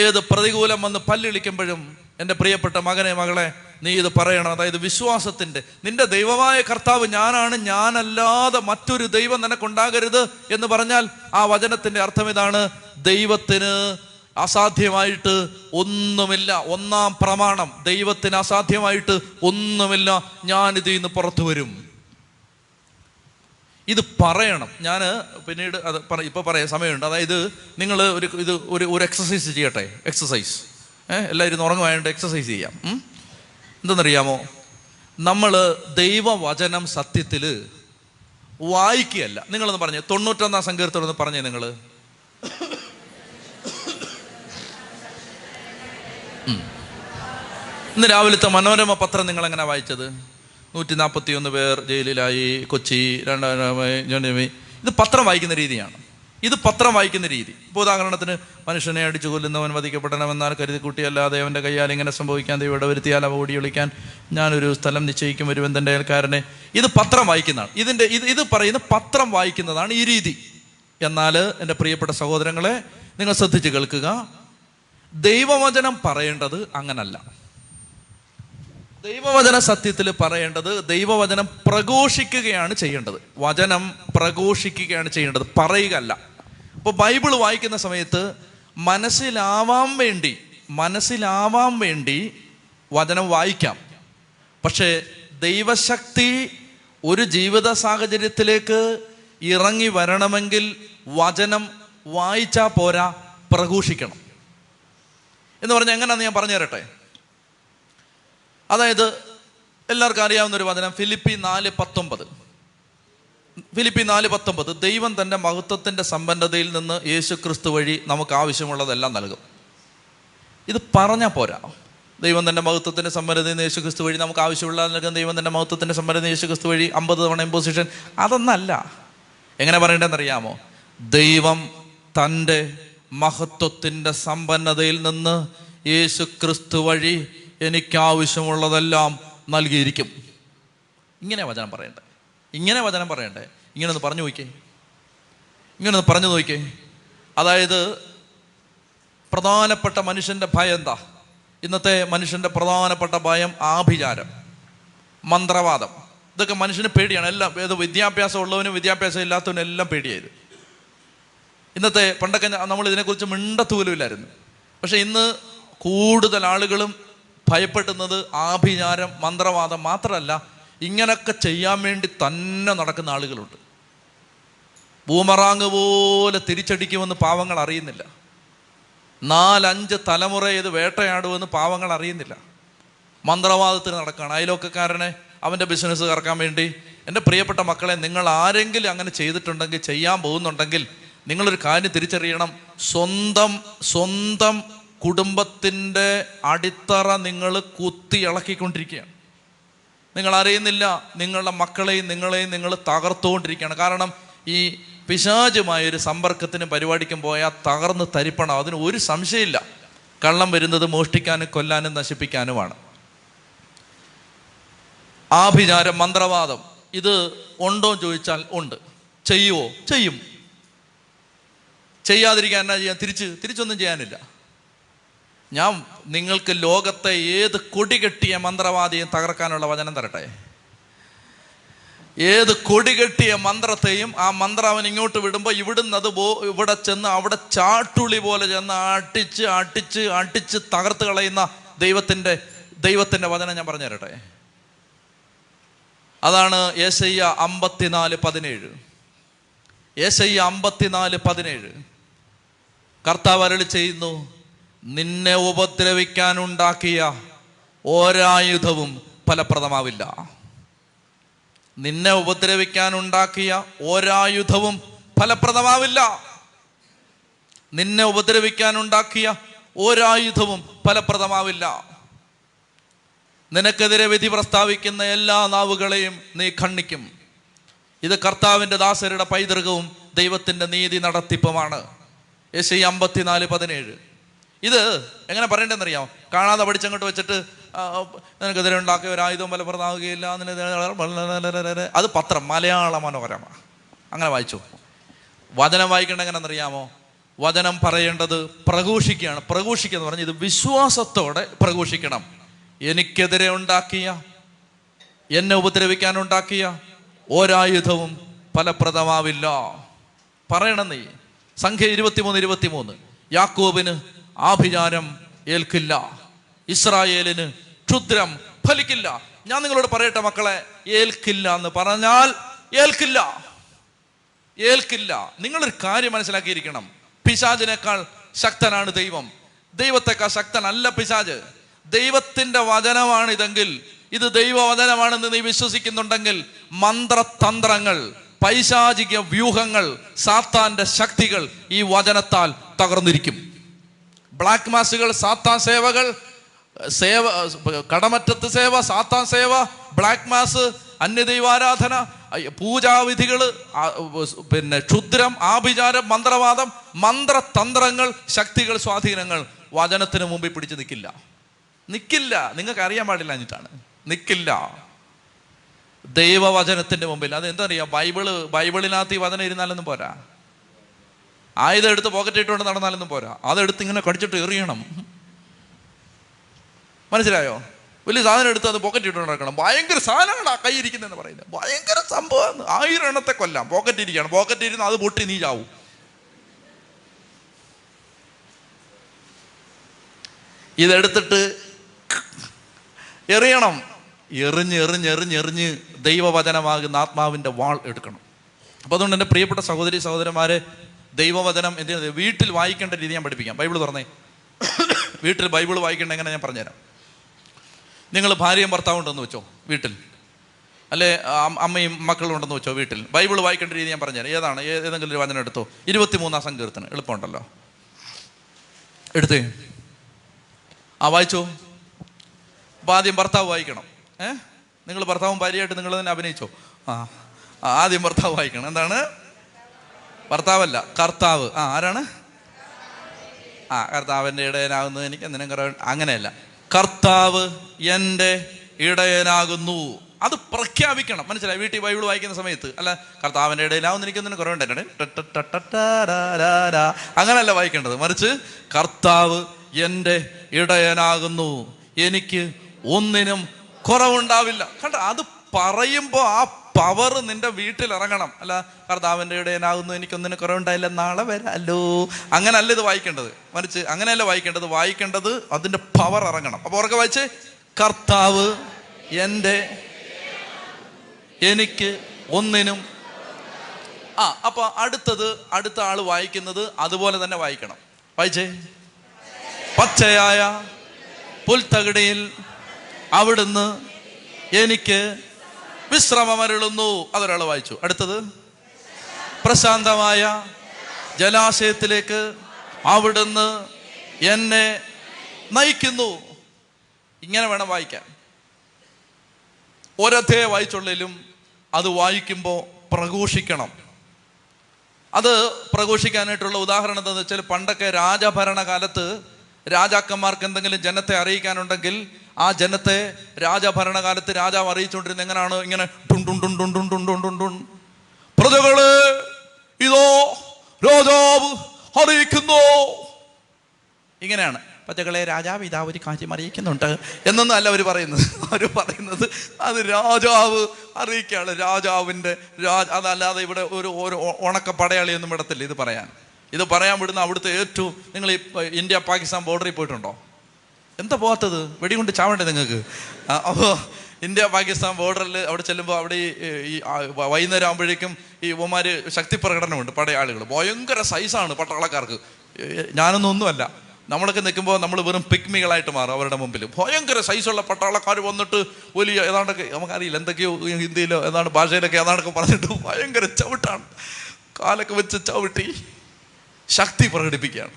ഏത് പ്രതികൂലം വന്ന് പല്ലിളിക്കുമ്പോഴും എൻ്റെ പ്രിയപ്പെട്ട മകനെ, മകളെ, നീ ഇത് പറയണം. അതായത് വിശ്വാസത്തിൻ്റെ, നിന്റെ ദൈവമായ കർത്താവ് ഞാനാണ്, ഞാനല്ലാതെ മറ്റൊരു ദൈവം നിനക്കുണ്ടാകരുത് എന്ന് പറഞ്ഞാൽ ആ വചനത്തിൻ്റെ അർത്ഥം ഇതാണ്, ദൈവത്തിന് അസാധ്യമായിട്ട് ഒന്നുമില്ല. ഒന്നാം പ്രമാണം, ദൈവത്തിന് അസാധ്യമായിട്ട് ഒന്നുമില്ല, ഞാനിതിൽ നിന്ന് പുറത്തു വരും. ഇത് പറയണം. ഞാൻ പിന്നീട് അത് പറ, ഇപ്പോൾ പറയാൻ സമയമുണ്ട്. അതായത് നിങ്ങൾ ഒരു ഇത് ഒരു ഒരു എക്സസൈസ് ചെയ്യട്ടെ. എക്സസൈസ് ഏഹ് എല്ലാവരും ഇരുന്ന് ഉറങ്ങുവായതുകൊണ്ട് എക്സസൈസ് ചെയ്യാം. എന്തെന്നറിയാമോ, നമ്മൾ ദൈവവചനം സത്യത്തിൽ വായിക്കുകയല്ല. നിങ്ങളൊന്ന് പറഞ്ഞേ, തൊണ്ണൂറ്റൊന്നാം സങ്കീർത്തനൊന്ന് പറഞ്ഞേ നിങ്ങൾ. ഇന്ന് രാവിലത്തെ മനോരമ പത്രം നിങ്ങൾ എങ്ങനെ വായിച്ചത്? നൂറ്റി നാൽപ്പത്തി ഒന്ന് പേർ ജയിലിലായി, കൊച്ചി, രണ്ടായിരമായി. ഇത് പത്രം വായിക്കുന്ന രീതിയാണ്. ഇത് പത്രം വായിക്കുന്ന രീതി. ഇപ്പോൾ ഉദാഹരണത്തിന്, മനുഷ്യനെ അടിച്ചു കൊല്ലുന്നവൻ വധിക്കപ്പെടണമെന്നാൽ കരുതിക്കുട്ടിയല്ലാതെ അവൻ്റെ കയ്യാൽ ഇങ്ങനെ സംഭവിക്കാൻ ദൈവം ഇടവരുത്തിയാൽ അവ ഓടി ഒളിക്കാൻ ഞാനൊരു സ്ഥലം നിശ്ചയിക്കും, വരുവൻ തൻ്റെ അയൽക്കാരനെ. ഇത് പത്രം വായിക്കുന്നതാണ്. ഇതിൻ്റെ ഇത് ഇത് പറയുന്ന പത്രം വായിക്കുന്നതാണ് ഈ രീതി. എന്നാൽ എൻ്റെ പ്രിയപ്പെട്ട സഹോദരങ്ങളെ, നിങ്ങൾ ശ്രദ്ധിച്ച് കേൾക്കുക, ദൈവവചനം പറയേണ്ടത് അങ്ങനല്ല. ദൈവവചന സത്യത്തിൽ പറയേണ്ടത്, ദൈവവചനം പ്രഘോഷിക്കുകയാണ് ചെയ്യേണ്ടത്. വചനം പ്രഘോഷിക്കുകയാണ് ചെയ്യേണ്ടത്, പറയുകയല്ല. അപ്പോൾ ബൈബിൾ വായിക്കുന്ന സമയത്ത് മനസ്സിലാവാൻ വേണ്ടി മനസ്സിലാവാൻ വേണ്ടി വചനം വായിക്കാം. പക്ഷേ ദൈവശക്തി ഒരു ജീവിത സാഹചര്യത്തിലേക്ക് ഇറങ്ങി വരണമെങ്കിൽ വചനം വായിച്ചാൽ പോരാ, പ്രഘോഷിക്കണം. എന്ന് പറഞ്ഞാൽ എങ്ങനെയാണെന്ന് ഞാൻ പറഞ്ഞു തരട്ടെ. അതായത് എല്ലാവർക്കും അറിയാവുന്നൊരു വചനം, ഫിലിപ്പി നാല് പത്തൊമ്പത് ഫിലിപ്പി നാല് പത്തൊമ്പത് ദൈവം തൻ്റെ മഹത്വത്തിൻ്റെ സമ്പന്നതയിൽ നിന്ന് യേശു ക്രിസ്തു വഴി നമുക്ക് ആവശ്യമുള്ളതെല്ലാം നൽകും. ഇത് പറഞ്ഞാൽ പോരാ. ദൈവം തൻ്റെ മഹത്വത്തിൻ്റെ സമ്പന്നതയിൽ നിന്ന് യേശു ക്രിസ്തു വഴി നമുക്ക് ആവശ്യമുള്ളത് നൽകും. ദൈവം തൻ്റെ മഹത്വത്തിൻ്റെ സമ്പന്നത യേശു ക്രിസ്തു വഴി അമ്പത് തവണ ഇമ്പോസിഷൻ, അതൊന്നല്ല. എങ്ങനെ പറയേണ്ടതെന്നറിയാമോ? ദൈവം തൻ്റെ മഹത്വത്തിൻ്റെ സമ്പന്നതയിൽ നിന്ന് യേശു ക്രിസ്തു വഴി എനിക്കാവശ്യമുള്ളതെല്ലാം നൽകിയിരിക്കും. ഇങ്ങനെ വചനം പറയണ്ടേ, ഇങ്ങനെ വചനം പറയണ്ടേ, ഇങ്ങനെ ഒന്ന് പറഞ്ഞു നോക്കിയേ, ഇങ്ങനെ ഒന്ന് പറഞ്ഞു നോക്കിയേ. അതായത് പ്രധാനപ്പെട്ട മനുഷ്യൻ്റെ ഭയം എന്താ? ഇന്നത്തെ മനുഷ്യൻ്റെ പ്രധാനപ്പെട്ട ഭയം ആഭിചാരം, മന്ത്രവാദം. ഇതൊക്കെ മനുഷ്യന് പേടിയാണ്. എല്ലാം ഏത് വിദ്യാഭ്യാസം ഉള്ളവനും വിദ്യാഭ്യാസം ഇല്ലാത്തവനും എല്ലാം പേടിയായത്. ഇന്നത്തെ പണ്ടൊക്കെ നമ്മൾ ഇതിനെക്കുറിച്ച് മിണ്ടത്തൂലുമില്ലായിരുന്നു. പക്ഷെ ഇന്ന് കൂടുതൽ ആളുകളും ഭയപ്പെടുന്നത് ആഭിചാരം, മന്ത്രവാദം മാത്രമല്ല, ഇങ്ങനൊക്കെ ചെയ്യാൻ വേണ്ടി തന്നെ നടക്കുന്ന ആളുകളുണ്ട്. ബൂമറാങ് പോലെ തിരിച്ചടിക്കുമെന്ന് പാവങ്ങൾ അറിയുന്നില്ല. നാലഞ്ച് തലമുറ ഇത് വേട്ടയാടുമെന്ന് പാവങ്ങൾ അറിയുന്നില്ല. മന്ത്രവാദത്തിന് നടക്കുകയാണ്. അയൽവക്കക്കാരനെ അവൻ്റെ ബിസിനസ് കറക്കാൻ വേണ്ടി. എൻ്റെ പ്രിയപ്പെട്ട മക്കളെ, നിങ്ങൾ ആരെങ്കിലും അങ്ങനെ ചെയ്തിട്ടുണ്ടെങ്കിൽ, ചെയ്യാൻ പോകുന്നുണ്ടെങ്കിൽ, നിങ്ങളൊരു കാര്യം തിരിച്ചറിയണം. സ്വന്തം സ്വന്തം കുടുംബത്തിൻ്റെ അടിത്തറ നിങ്ങൾ കുത്തി ഇളക്കിക്കൊണ്ടിരിക്കുകയാണ്. നിങ്ങൾ അറിയുന്നില്ല, നിങ്ങളുടെ മക്കളെയും നിങ്ങളെയും നിങ്ങൾ തകർത്തുകൊണ്ടിരിക്കുകയാണ്. കാരണം ഈ പിശാചുമായൊരു സമ്പർക്കത്തിന് പരിപാടിക്കും പോയാൽ തകർന്ന് തരിപ്പണം. അതിന് ഒരു സംശയമില്ല. കള്ളം വരുന്നത് മോഷ്ടിക്കാനും കൊല്ലാനും നശിപ്പിക്കാനുമാണ്. ആഭിചാരം, മന്ത്രവാദം ഇത് ഉണ്ടോ എന്ന് ചോദിച്ചാൽ ഉണ്ട്. ചെയ്യുവോ? ചെയ്യും. ചെയ്യാതിരിക്കാൻ എന്നാ ചെയ്യാൻ? തിരിച്ച് തിരിച്ചൊന്നും ചെയ്യാനില്ല. ഞാൻ നിങ്ങൾക്ക് ലോകത്തെ ഏത് കൊടികെട്ടിയ മന്ത്രവാദിയെയും തകർക്കാനുള്ള വചനം തരട്ടെ. ഏത് കൊടികെട്ടിയ മന്ത്രത്തെയും ആ മന്ത്രം അവൻ ഇങ്ങോട്ട് വിടുമ്പോൾ ഇവിടുന്ന് അത് പോ ഇവിടെ ചെന്ന് അവിടെ ചാട്ടുളി പോലെ ചെന്ന് അടിച്ച് അടിച്ച് അടിച്ച് തകർത്ത് കളയുന്ന ദൈവത്തിൻ്റെ ദൈവത്തിൻ്റെ വചനം ഞാൻ പറഞ്ഞു തരട്ടെ. അതാണ് യേശയ്യ അമ്പത്തിനാല് പതിനേഴ്. യേശയ്യ അമ്പത്തിനാല് പതിനേഴ് കർത്താവ് അരുളി ചെയ്യുന്നു, നിന്നെ ഉപദ്രവിക്കാനുണ്ടാക്കിയ ഒരായുധവും ഫലപ്രദമാവില്ല. നിന്നെ ഉപദ്രവിക്കാനുണ്ടാക്കിയ ഒരായുധവും ഫലപ്രദമാവില്ല. നിന്നെ ഉപദ്രവിക്കാനുണ്ടാക്കിയ ഒരായുധവും ഫലപ്രദമാവില്ല. നിനക്കെതിരെ വിധി പ്രസ്താവിക്കുന്ന എല്ലാ നാവുകളെയും നീ ഖണ്ഡിക്കും. ഇത് കർത്താവിൻ്റെ ദാസരുടെ പൈതൃകവും ദൈവത്തിൻ്റെ നീതി നടത്തിപ്പുമാണ്. യെശയ്യാ അമ്പത്തിനാല് പതിനേഴ്. ഇത് എങ്ങനെ പറയണ്ടെന്നറിയാമോ? കാണാതെ പഠിച്ചങ്ങോട്ട് വെച്ചിട്ട് നിനക്കെതിരെ ഉണ്ടാക്കിയ ഒരായുധം ഫലപ്രദമാവുകയില്ല. അത് പത്രം മലയാള മനോരമ. അങ്ങനെ വായിച്ചു. വചനം വായിക്കേണ്ട എങ്ങനെയെന്നറിയാമോ? വചനം പറയേണ്ടത് പ്രഘോഷിക്കുകയാണ്. പ്രഘോഷിക്കുക എന്ന് പറഞ്ഞാൽ ഇത് വിശ്വാസത്തോടെ പ്രഘോഷിക്കണം. എനിക്കെതിരെ ഉണ്ടാക്കിയ, എന്നെ ഉപദ്രവിക്കാനുണ്ടാക്കിയ ഒരായുധവും ഫലപ്രദമാവില്ല പറയണം നീ. സംഖ്യ ഇരുപത്തിമൂന്ന് ഇരുപത്തിമൂന്ന് യാക്കോബിന് ആഭിചാരം ഏൽക്കില്ല, ഇസ്രായേലിന് ക്ഷുദ്രം ഫലിക്കില്ല. ഞാൻ നിങ്ങളോട് പറയട്ടെ മക്കളെ, ഏൽക്കില്ല എന്ന് പറഞ്ഞാൽ ഏൽക്കില്ല, ഏൽക്കില്ല. നിങ്ങളൊരു കാര്യം മനസ്സിലാക്കിയിരിക്കണം. പിശാചിനേക്കാൾ ശക്തനാണ് ദൈവം, ദൈവത്തെക്കാൾ ശക്തനല്ല പിശാച്. ദൈവത്തിൻ്റെ വചനമാണിതെങ്കിൽ, ഇത് ദൈവവചനമാണെന്ന് നീ വിശ്വസിക്കുന്നുണ്ടെങ്കിൽ, മന്ത്രതന്ത്രങ്ങൾ, പൈശാചിക വ്യൂഹങ്ങൾ, സാത്താൻ്റെ ശക്തികൾ ഈ വചനത്താൽ തകർന്നിരിക്കും. ബ്ലാക്ക് മാസുകൾ, സാത്താൻ സേവകൾ, സേവ, കടമറ്റത്ത് സേവ, സാത്താൻ സേവ, ബ്ലാക്ക് മാസ്, അന്യദൈവാരാധന, പൂജാവിധികൾ, പിന്നെ ക്ഷുദ്രം, ആഭിചാരം, മന്ത്രവാദം, മന്ത്രതന്ത്രങ്ങൾ, ശക്തികൾ, സ്വാധീനങ്ങൾ വചനത്തിന് മുമ്പിൽ പിടിച്ച് നിൽക്കില്ല, നിൽക്കില്ല. നിങ്ങൾക്ക് അറിയാൻ പാടില്ല എന്നിട്ടാണ് നിൽക്കില്ല. ദൈവവചനത്തിൻ്റെ മുമ്പിൽ അത് എന്താ അറിയാം? ബൈബിള് ബൈബിളിനകത്ത് ഈ വചനം ഇരുന്നാലൊന്നും പോരാ. ആയുധം എടുത്ത് പോക്കറ്റിട്ടുകൊണ്ട് നടന്നാലൊന്നും പോരാ. അതെടുത്ത് ഇങ്ങനെ കടിച്ചിട്ട് എറിയണം. മനസ്സിലായോ? വലിയ സാധനം എടുത്ത് അത് പോക്കറ്റിട്ടുകൊണ്ട് നടക്കണം. ഭയങ്കര സാധനമാണ് ആ കൈ ഇരിക്കുന്നതെന്ന് പറയുന്നത്. ഭയങ്കര സംഭവമാണ്. ആയിരം എണ്ണത്തെ കൊല്ലാം. പോക്കറ്റ് ഇരിക്കുകയാണ്. പോക്കറ്റ് ഇരുന്ന് അത് പൊട്ടി നീ ചാവും. ഇതെടുത്തിട്ട് എറിയണം. എറിഞ്ഞ് എറിഞ്ഞ് എറിഞ്ഞ് എറിഞ്ഞ് ദൈവവചനമാകുന്ന ആത്മാവിൻ്റെ വാൾ എടുക്കണം. അപ്പോൾ അതുകൊണ്ട് എൻ്റെ പ്രിയപ്പെട്ട സഹോദരി സഹോദരന്മാരെ, ദൈവവചനം എന്ത് ചെയ്യുന്നത്? വീട്ടിൽ വായിക്കേണ്ട രീതി ഞാൻ പഠിപ്പിക്കാം. ബൈബിൾ തുറന്നേ. വീട്ടിൽ ബൈബിൾ വായിക്കേണ്ട എങ്ങനെ ഞാൻ പറഞ്ഞുതരാം. നിങ്ങൾ ഭാര്യയും ഭർത്താവുണ്ടെന്ന് വെച്ചോ വീട്ടിൽ, അല്ലെ അമ്മയും മക്കളും ഉണ്ടെന്ന് വെച്ചോ വീട്ടിൽ. ബൈബിൾ വായിക്കേണ്ട രീതി ഞാൻ പറഞ്ഞുതരാം. ഏതാണ്? ഏതെങ്കിലും ഒരു വചനം എടുത്തോ. ഇരുപത്തിമൂന്നാം സങ്കീർത്തനം എളുപ്പമുണ്ടല്ലോ, എടുത്തേ. ആ വായിച്ചോ. അപ്പോൾ ആദ്യം ഭർത്താവ് വായിക്കണം. ഏ നിങ്ങൾ ഭർത്താവും ഭാര്യയായിട്ട് നിങ്ങൾ തന്നെ അഭിനയിച്ചോ. ആ ആദ്യം ഭർത്താവ് വായിക്കണം. എന്താണ്? ഭർത്താവല്ല, കർത്താവ്. ആ ആരാണ്? ആ കർത്താവിൻ്റെ ഇടയനാകുന്നത് എനിക്ക് എന്തിനും കുറവ്, അങ്ങനെയല്ല. കർത്താവ് എൻ്റെ ഇടയനാകുന്നു, അത് പ്രഖ്യാപിക്കണം. മനസ്സിലായി? വീട്ടിൽ ബൈബിൾ വായിക്കുന്ന സമയത്ത് അല്ല കർത്താവിൻ്റെ ഇടയിലാവുന്ന എനിക്കൊന്നിനും കുറവുണ്ടായിട്ടുണ്ട് അങ്ങനെയല്ല വായിക്കേണ്ടത്. മറിച്ച് കർത്താവ് എൻ്റെ ഇടയനാകുന്നു, എനിക്ക് ഒന്നിനും കുറവുണ്ടാവില്ല. കണ്ട, അത് പറയുമ്പോൾ ആ പവർ നിന്റെ വീട്ടിൽ ഇറങ്ങണം. അല്ല കർത്താവിൻ്റെ ഇടയനാകുന്നു, എനിക്കൊന്നിനും കുറവുണ്ടായില്ല, നാളെ വരാല്ലോ, അങ്ങനല്ല ഇത് വായിക്കേണ്ടത്. മറിച്ച് അങ്ങനെയല്ല വായിക്കേണ്ടത്, വായിക്കേണ്ടത് അതിൻ്റെ പവർ ഇറങ്ങണം. അപ്പോൾ ഉറക്കെ വായിച്ച്, കർത്താവ് എൻ്റെ, എനിക്ക് ഒന്നിനും. ആ അപ്പൊ അടുത്തത് അടുത്ത ആള് വായിക്കുന്നത് അതുപോലെ തന്നെ വായിക്കണം. വായിച്ചേ, പച്ചയായ പുൽത്തകിടിയിൽ അവിടുന്ന് എനിക്ക് വിശ്രമമരുളുന്നു. അതൊരാൾ വായിച്ചു. അടുത്തത്, പ്രശാന്തമായ ജലാശയത്തിലേക്ക് അവിടുന്ന് എന്നെ നയിക്കുന്നു. ഇങ്ങനെ വേണം വായിക്കാൻ. ഒരഥേ വായിച്ചുള്ളിലും അത് വായിക്കുമ്പോൾ പ്രഘോഷിക്കണം. അത് പ്രഘോഷിക്കാനായിട്ടുള്ള ഉദാഹരണം എന്താണെന്ന് വെച്ചാൽ, പണ്ടൊക്കെ രാജഭരണകാലത്ത് രാജാക്കന്മാർക്ക് എന്തെങ്കിലും ജനത്തെ അറിയിക്കാനുണ്ടെങ്കിൽ ആ ജനത്തെ രാജഭരണകാലത്ത് രാജാവ് അറിയിച്ചുകൊണ്ടിരുന്നത് എങ്ങനെയാണ്? ഇങ്ങനെ ടുൺ ടുൺ ടുൺ ടുൺ ടുൺ ടുൺ ടുൺ ടുൺ, പ്രജകളെ ഇതോ രാജാവ് അറിയിക്കുന്നു. ഇങ്ങനെയാണ് പ്രജകളെ രാജാവ് ഇതാ ഒരു കാര്യം അറിയിക്കുന്നുണ്ട് എന്നൊന്നും അല്ല അവർ പറയുന്നത്. അവർ പറയുന്നത് അത് രാജാവ് അറിയിക്കുകയാണ്, രാജാവിൻ്റെ രാജ. അതല്ലാതെ ഇവിടെ ഒരു ഒരു ഉണക്ക പടയാളിയൊന്നും വിടത്തില്ല ഇത് പറയാൻ. ഇത് പറയാൻ വിടുന്ന അവിടുത്തെ ഏറ്റവും, നിങ്ങൾ ഈ ഇന്ത്യ പാകിസ്ഥാൻ ബോർഡറിൽ പോയിട്ടുണ്ടോ? എന്താ പോകാത്തത്? വെടികൊണ്ട് ചാവണ്ടേ നിങ്ങൾക്ക്? അപ്പോൾ ഇന്ത്യ പാകിസ്ഥാൻ ബോർഡറിൽ അവിടെ ചെല്ലുമ്പോൾ അവിടെ ഈ വൈകുന്നേരം ആകുമ്പോഴേക്കും ഈ ഇവന്മാർ ശക്തി പ്രകടനമുണ്ട്, പടയാളികൾ. ഭയങ്കര സൈസാണ് പട്ടാളക്കാർക്ക്. ഞാനൊന്നും ഒന്നുമല്ല, നമ്മളൊക്കെ നിൽക്കുമ്പോൾ നമ്മൾ വെറും പിക്മികളായിട്ട് മാറും അവരുടെ മുമ്പിൽ. ഭയങ്കര സൈസുള്ള പട്ടാളക്കാർ വന്നിട്ട് വലിയ ഏതാണ്ടൊക്കെ, നമുക്കറിയില്ല എന്തൊക്കെയോ ഹിന്ദിയിലോ ഏതാണ്ട് ഭാഷയിലൊക്കെ ഏതാണ്ടൊക്കെ പറഞ്ഞിട്ട് ഭയങ്കര ചവിട്ടാണ്, കാലൊക്കെ വെച്ച് ചവിട്ടി ശക്തി പ്രകടിപ്പിക്കുകയാണ്.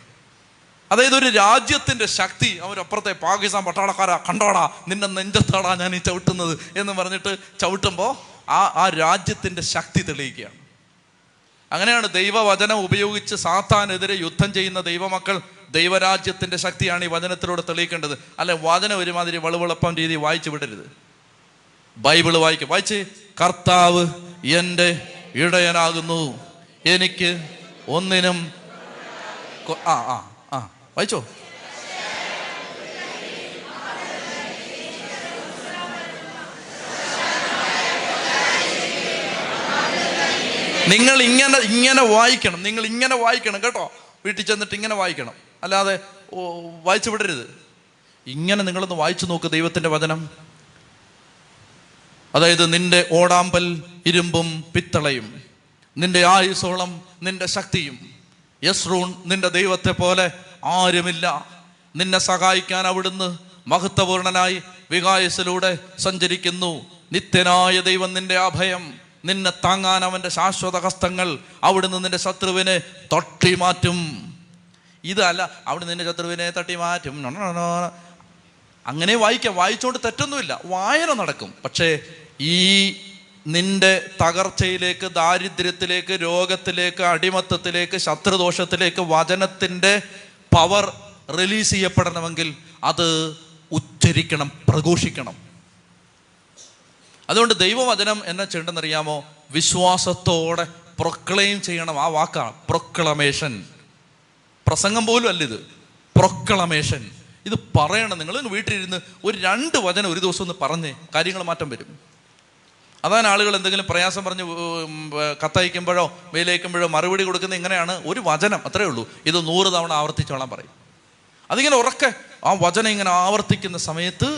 അതായത് ഒരു രാജ്യത്തിൻ്റെ ശക്തി അവരപ്പുറത്തെ പാകിസ്ഥാൻ പട്ടാളക്കാരാ, കണ്ടോടാ നിന്നെ നെഞ്ചത്താടാ ഞാൻ ഈ ചവിട്ടുന്നത് എന്ന് പറഞ്ഞിട്ട് ചവിട്ടുമ്പോൾ ആ ആ രാജ്യത്തിൻ്റെ ശക്തി തെളിയിക്കുകയാണ്. അങ്ങനെയാണ് ദൈവവചനം ഉപയോഗിച്ച് സാത്താനെതിരെ യുദ്ധം ചെയ്യുന്ന ദൈവമക്കൾ ദൈവരാജ്യത്തിൻ്റെ ശക്തിയാണ് ഈ വചനത്തിലൂടെ തെളിയിക്കേണ്ടത്. അല്ലെ വചനം ഒരുമാതിരി വളുവളപ്പം രീതി വായിച്ചു വിടരുത്. ബൈബിള് വായിക്കും. വായിച്ച്, കർത്താവ് എൻ്റെ ഇടയനാകുന്നു, എനിക്ക് ഒന്നിനും. ആ ആ ആ വായിച്ചോ. നിങ്ങൾ ഇങ്ങനെ ഇങ്ങനെ വായിക്കണം, നിങ്ങൾ ഇങ്ങനെ വായിക്കണം കേട്ടോ. വീട്ടിൽ ചെന്നിട്ട് ഇങ്ങനെ വായിക്കണം, അല്ലാതെ വായിച്ചു വിടരുത്. ഇങ്ങനെ നിങ്ങളൊന്ന് വായിച്ചു നോക്ക് ദൈവത്തിൻ്റെ വചനം. അതായത്, നിന്റെ ഓടാമ്പൽ ഇരുമ്പും പിത്തളയും, നിന്റെ ആയുസോളം നിന്റെ ശക്തിയും, യസ്രൂൺ നിന്റെ ദൈവത്തെ പോലെ ആരുമില്ല, നിന്നെ സഹായിക്കാൻ അവിടുന്ന് മഹത്വപൂർണനായി വികായസിലൂടെ സഞ്ചരിക്കുന്നു, നിത്യനായ ദൈവം നിന്റെ അഭയം, നിന്നെ താങ്ങാൻ അവൻ്റെ ശാശ്വത ഹസ്തങ്ങൾ, അവിടുന്ന് നിന്റെ ശത്രുവിനെ തട്ടി മാറ്റും. ഇതല്ല, അവിടെ നിന്റെ ശത്രുവിനെ തട്ടി മാറ്റും. അങ്ങനെ വായിക്കാം. വായിച്ചുകൊണ്ട് തെറ്റൊന്നുമില്ല, വായന നടക്കും. പക്ഷേ ഈ നിന്റെ തകർച്ചയിലേക്ക്, ദാരിദ്ര്യത്തിലേക്ക്, രോഗത്തിലേക്ക്, അടിമത്തത്തിലേക്ക്, ശത്രുദോഷത്തിലേക്ക് വചനത്തിൻ്റെ പവർ റിലീസ് ചെയ്യപ്പെടണമെങ്കിൽ അത് ഉച്ചരിക്കണം, പ്രഘോഷിക്കണം. അതുകൊണ്ട് ദൈവവചനം എന്നാ ചെയ്യേണ്ടെന്നറിയാമോ? വിശ്വാസത്തോടെ പ്രൊക്ലെയിം ചെയ്യണം. ആ വാക്കാണ് പ്രൊക്ലമേഷൻ. പ്രസംഗം പോലും അല്ല ഇത്, പ്രൊക്ലമേഷൻ. ഇത് പറയണം. നിങ്ങൾ വീട്ടിലിരുന്ന് ഒരു രണ്ട് വചനം ഒരു ദിവസം ഒന്ന് പറഞ്ഞ് കാര്യങ്ങൾ മാറ്റം വരും. അതാണ് ആളുകൾ എന്തെങ്കിലും പ്രയാസം പറഞ്ഞ് കത്തയക്കുമ്പോഴോ മെയിലയക്കുമ്പോഴോ മറുപടി കൊടുക്കുന്നത് ഇങ്ങനെയാണ്, ഒരു വചനം അത്രയേ ഉള്ളൂ, ഇത് നൂറ് തവണ ആവർത്തിച്ചോളാൻ പറയും. അതിങ്ങനെ ഉറക്കെ ആ വചനം ഇങ്ങനെ ആവർത്തിക്കുന്ന സമയത്ത്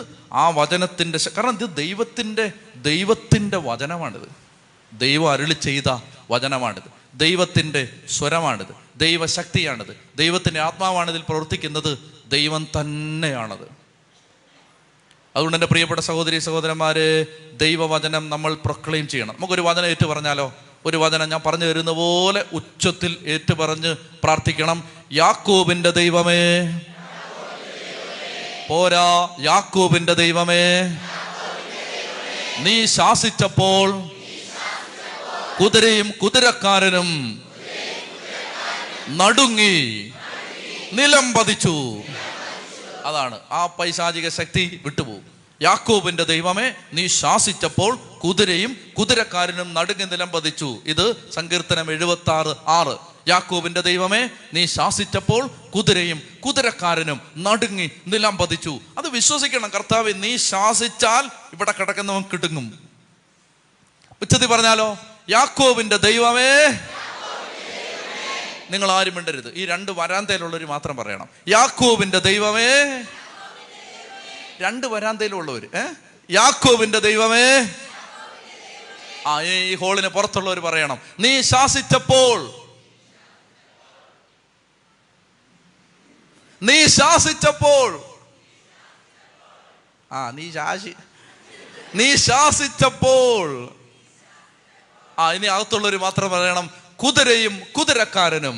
ആ വചനത്തിൻ്റെ, കാരണം ഇത് ദൈവത്തിൻ്റെ ദൈവത്തിൻ്റെ വചനമാണിത്, ദൈവം അരുളി ചെയ്ത വചനമാണിത്, ദൈവത്തിൻ്റെ സ്വരമാണിത്, ദൈവശക്തിയാണിത്, ദൈവത്തിൻ്റെ ആത്മാവാണിതിൽ പ്രവർത്തിക്കുന്നത്, ദൈവം തന്നെയാണത്. അതുകൊണ്ട് എൻ്റെ പ്രിയപ്പെട്ട സഹോദരി സഹോദരന്മാരെ, ദൈവവചനം നമ്മൾ പ്രൊക്ലെയിം ചെയ്യണം. നമുക്കൊരു വചനം ഏറ്റു പറഞ്ഞാലോ? ഒരു വചനം ഞാൻ പറഞ്ഞു തരുന്ന പോലെ ഉച്ചത്തിൽ ഏറ്റു പറഞ്ഞ് പ്രാർത്ഥിക്കണം. യാക്കോബിൻ്റെ ദൈവമേ, പോരാ, യാക്കോബിന്റെ ദൈവമേ, നീ ശാസിച്ചപ്പോൾ കുതിരയും കുതിരക്കാരനും നടുങ്ങി, നിലം പതിച്ചു. അതാണ് ആ പൈശാചിക ശക്തി വിട്ടുപോകും. യാക്കോബിന്റെ ദൈവമേ നീ ശാസിച്ചപ്പോൾ കുതിരയും കുതിരക്കാരനും നടുങ്ങി നിലം പതിച്ചു. ഇത് സങ്കീർത്തനം എഴുപത്തി ആറ് ആറ്. യാക്കോബിന്റെ ദൈവമേ നീ ശാസിച്ചപ്പോൾ കുതിരയും കുതിരക്കാരനും നടുങ്ങി നിലം പതിച്ചു. അത് വിശ്വസിക്കണം. കർത്താവേ നീ ശാസിച്ചാൽ ഇവിടെ കിടക്കുന്നവൻ കിടുങ്ങും. ഉച്ചത്തിൽ പറഞ്ഞാലോ, യാക്കോബിന്റെ ദൈവമേ. നിങ്ങൾ ആരും മിണ്ടരുത്, ഈ രണ്ട് വരാന്തയിലുള്ളവർ മാത്രം പറയണം, യാക്കോബിന്റെ ദൈവമേ. രണ്ട് വരാന്തയിലുള്ളവർ ഏ യാക്കോബിന്റെ ദൈവമേ. ആ ഈ ഹോളിന് പുറത്തുള്ളവർ പറയണം, നീ ശാസിച്ചപ്പോൾ, നീ ശാസിച്ചപ്പോൾ. ആ നീ ശാസി നീ ശാസിച്ചപ്പോൾ. ആ ഇനി അകത്തുള്ളവർ മാത്രം പറയണം, കുതിരയും കുതിരക്കാരനും.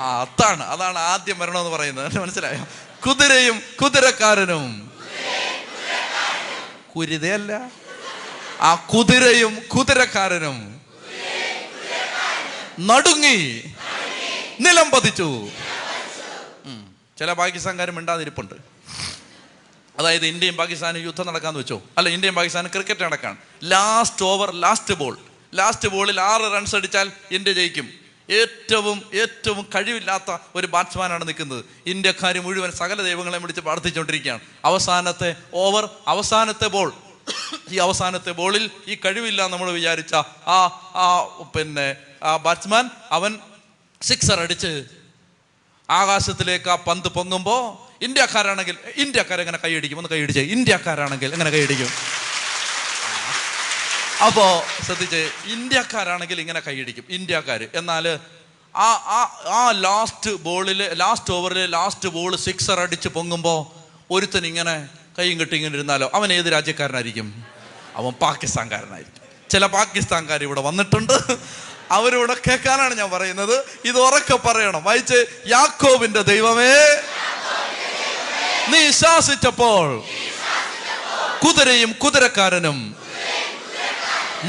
ആ അതാണ് അതാണ് ആദ്യം വരണമെന്ന് പറയുന്നത്. മനസ്സിലായോ? കുതിരയും കുതിരക്കാരനും. കുരുതയല്ല, ആ കുതിരയും കുതിരക്കാരനും നടുങ്ങി നിലം പതിച്ചു. ചില പാകിസ്ഥാൻകാരും മിണ്ടാതിരിപ്പുണ്ട്. അതായത് ഇന്ത്യയും പാകിസ്ഥാനും യുദ്ധം നടക്കാന്ന് വെച്ചോ, അല്ല ഇന്ത്യയും പാകിസ്ഥാനും ക്രിക്കറ്റ് നടക്കാണ്. Last over, last ball, last ബോളിൽ ആറ് റൺസ് അടിച്ചാൽ ഇന്ത്യ ജയിക്കും. ഏറ്റവും ഏറ്റവും കഴിവില്ലാത്ത ഒരു ബാറ്റ്സ്മാനാണ് നിൽക്കുന്നത്. ഇന്ത്യക്കാർ മുഴുവൻ സകല ദൈവങ്ങളെ വിളിച്ച് പ്രാർത്ഥിച്ചുകൊണ്ടിരിക്കുകയാണ്. അവസാനത്തെ ഓവർ, അവസാനത്തെ ബോൾ. ഈ അവസാനത്തെ ബോളിൽ ഈ കഴിവില്ല നമ്മൾ വിചാരിച്ച ആ ആ പിന്നെ ആ ബാറ്റ്സ്മാൻ അവൻ സിക്സർ അടിച്ച് ആകാശത്തിലേക്ക് ആ പന്ത് പൊങ്ങുമ്പോൾ ഇന്ത്യക്കാരാണെങ്കിൽ ഇന്ത്യക്കാരെങ്ങനെ കൈയടിക്കും? ഒന്ന് കൈയടിച്ചേ. ഇന്ത്യക്കാരാണെങ്കിൽ എങ്ങനെ കൈയടിക്കും? അപ്പോൾ ശ്രദ്ധിച്ച്, ഇന്ത്യക്കാരാണെങ്കിൽ ഇങ്ങനെ കൈയടിക്കും ഇന്ത്യക്കാർ. എന്നാൽ ആ ആ ആ ലാസ്റ്റ് ബോളിൽ, ലാസ്റ്റ് ഓവറിൽ ലാസ്റ്റ് ബോൾ സിക്സർ അടിച്ച് പൊങ്ങുമ്പോൾ ഒരുത്തൻ ഇങ്ങനെ കൈയും കെട്ടി ഇങ്ങനെ ഇരുന്നാലോ, അവൻ ഏത് രാജ്യക്കാരനായിരിക്കും? അവൻ പാകിസ്ഥാൻകാരനായിരിക്കും. ചില പാകിസ്ഥാൻകാർ ഇവിടെ വന്നിട്ടുണ്ട്, അവരിവിടെ കേൾക്കാനാണ് ഞാൻ പറയുന്നത്. ഇത് ഉറക്കെ പറയണം, വായിച്ച്, യാക്കോബിൻ്റെ ദൈവമേ നീ ശാസിച്ചപ്പോൾ കുതിരയും കുതിരക്കാരനും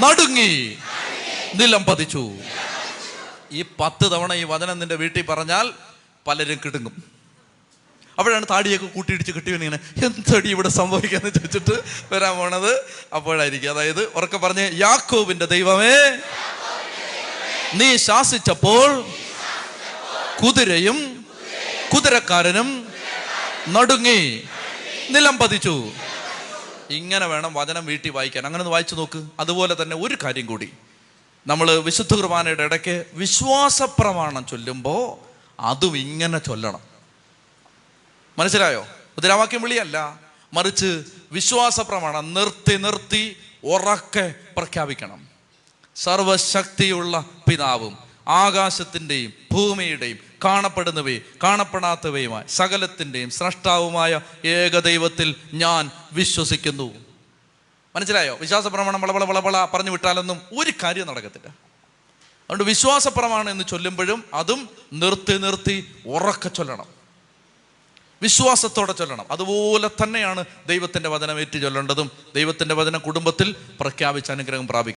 നടുങ്ങി നിലം പതിച്ചു. ഈ പത്ത് തവണ ഈ വചനം നിന്റെ വീട്ടിൽ പറഞ്ഞാൽ പലരും കിടുങ്ങും. അപ്പോഴാണ് താടിയൊക്കെ കൂട്ടിയിടിച്ച് കിട്ടിയെന്ന് ഇങ്ങനെ എന്തടി ഇവിടെ സംഭവിക്കാന്ന് ചോദിച്ചിട്ട് വരാൻ പോണത് അപ്പോഴായിരിക്കും. അതായത് ഉറക്കെ പറഞ്ഞ്, യാക്കോബിന്റെ ദൈവമേ നീ ശാസിച്ചപ്പോൾ കുതിരയും കുതിരക്കാരനും നടുങ്ങി നിലം പതിച്ചു. ഇങ്ങനെ വേണം വചനം വീട്ടിൽ വായിക്കാൻ. അങ്ങനെ ഒന്ന് വായിച്ചു നോക്ക്. അതുപോലെ തന്നെ ഒരു കാര്യം കൂടി, നമ്മൾ വിശുദ്ധ കുർബാനയുടെ ഇടയ്ക്ക് വിശ്വാസ പ്രമാണം ചൊല്ലുമ്പോൾ അതും ഇങ്ങനെ ചൊല്ലണം. മനസ്സിലായോ? മുദ്രാവാക്യം വിളിയല്ല, മറിച്ച് വിശ്വാസ പ്രമാണം നിർത്തി നിർത്തി ഉറക്കെ പ്രഖ്യാപിക്കണം. സർവശക്തിയുള്ള പിതാവും ആകാശത്തിൻ്റെയും ഭൂമിയുടെയും കാണപ്പെടുന്നവയും കാണപ്പെടാത്തവയുമായ സകലത്തിൻ്റെയും സ്രഷ്ടാവുമായ ഏകദൈവത്തിൽ ഞാൻ വിശ്വസിക്കുന്നു. മനസ്സിലായോ? വിശ്വാസ പ്രമാണം വളവള വളവള പറഞ്ഞു വിട്ടാലൊന്നും ഒരു കാര്യം നടക്കത്തില്ല. അതുകൊണ്ട് വിശ്വാസ പ്രമാണം എന്ന് ചൊല്ലുമ്പോഴും അതും നിർത്തി നിർത്തി ഉറക്കെ ചൊല്ലണം, വിശ്വാസത്തോടെ ചൊല്ലണം. അതുപോലെ തന്നെയാണ് ദൈവത്തിൻ്റെ വചനം ഏറ്റു ചൊല്ലേണ്ടതും. ദൈവത്തിൻ്റെ വചനം കുടുംബത്തിൽ പ്രഖ്യാപിച്ച് അനുഗ്രഹം പ്രാപിക്കും.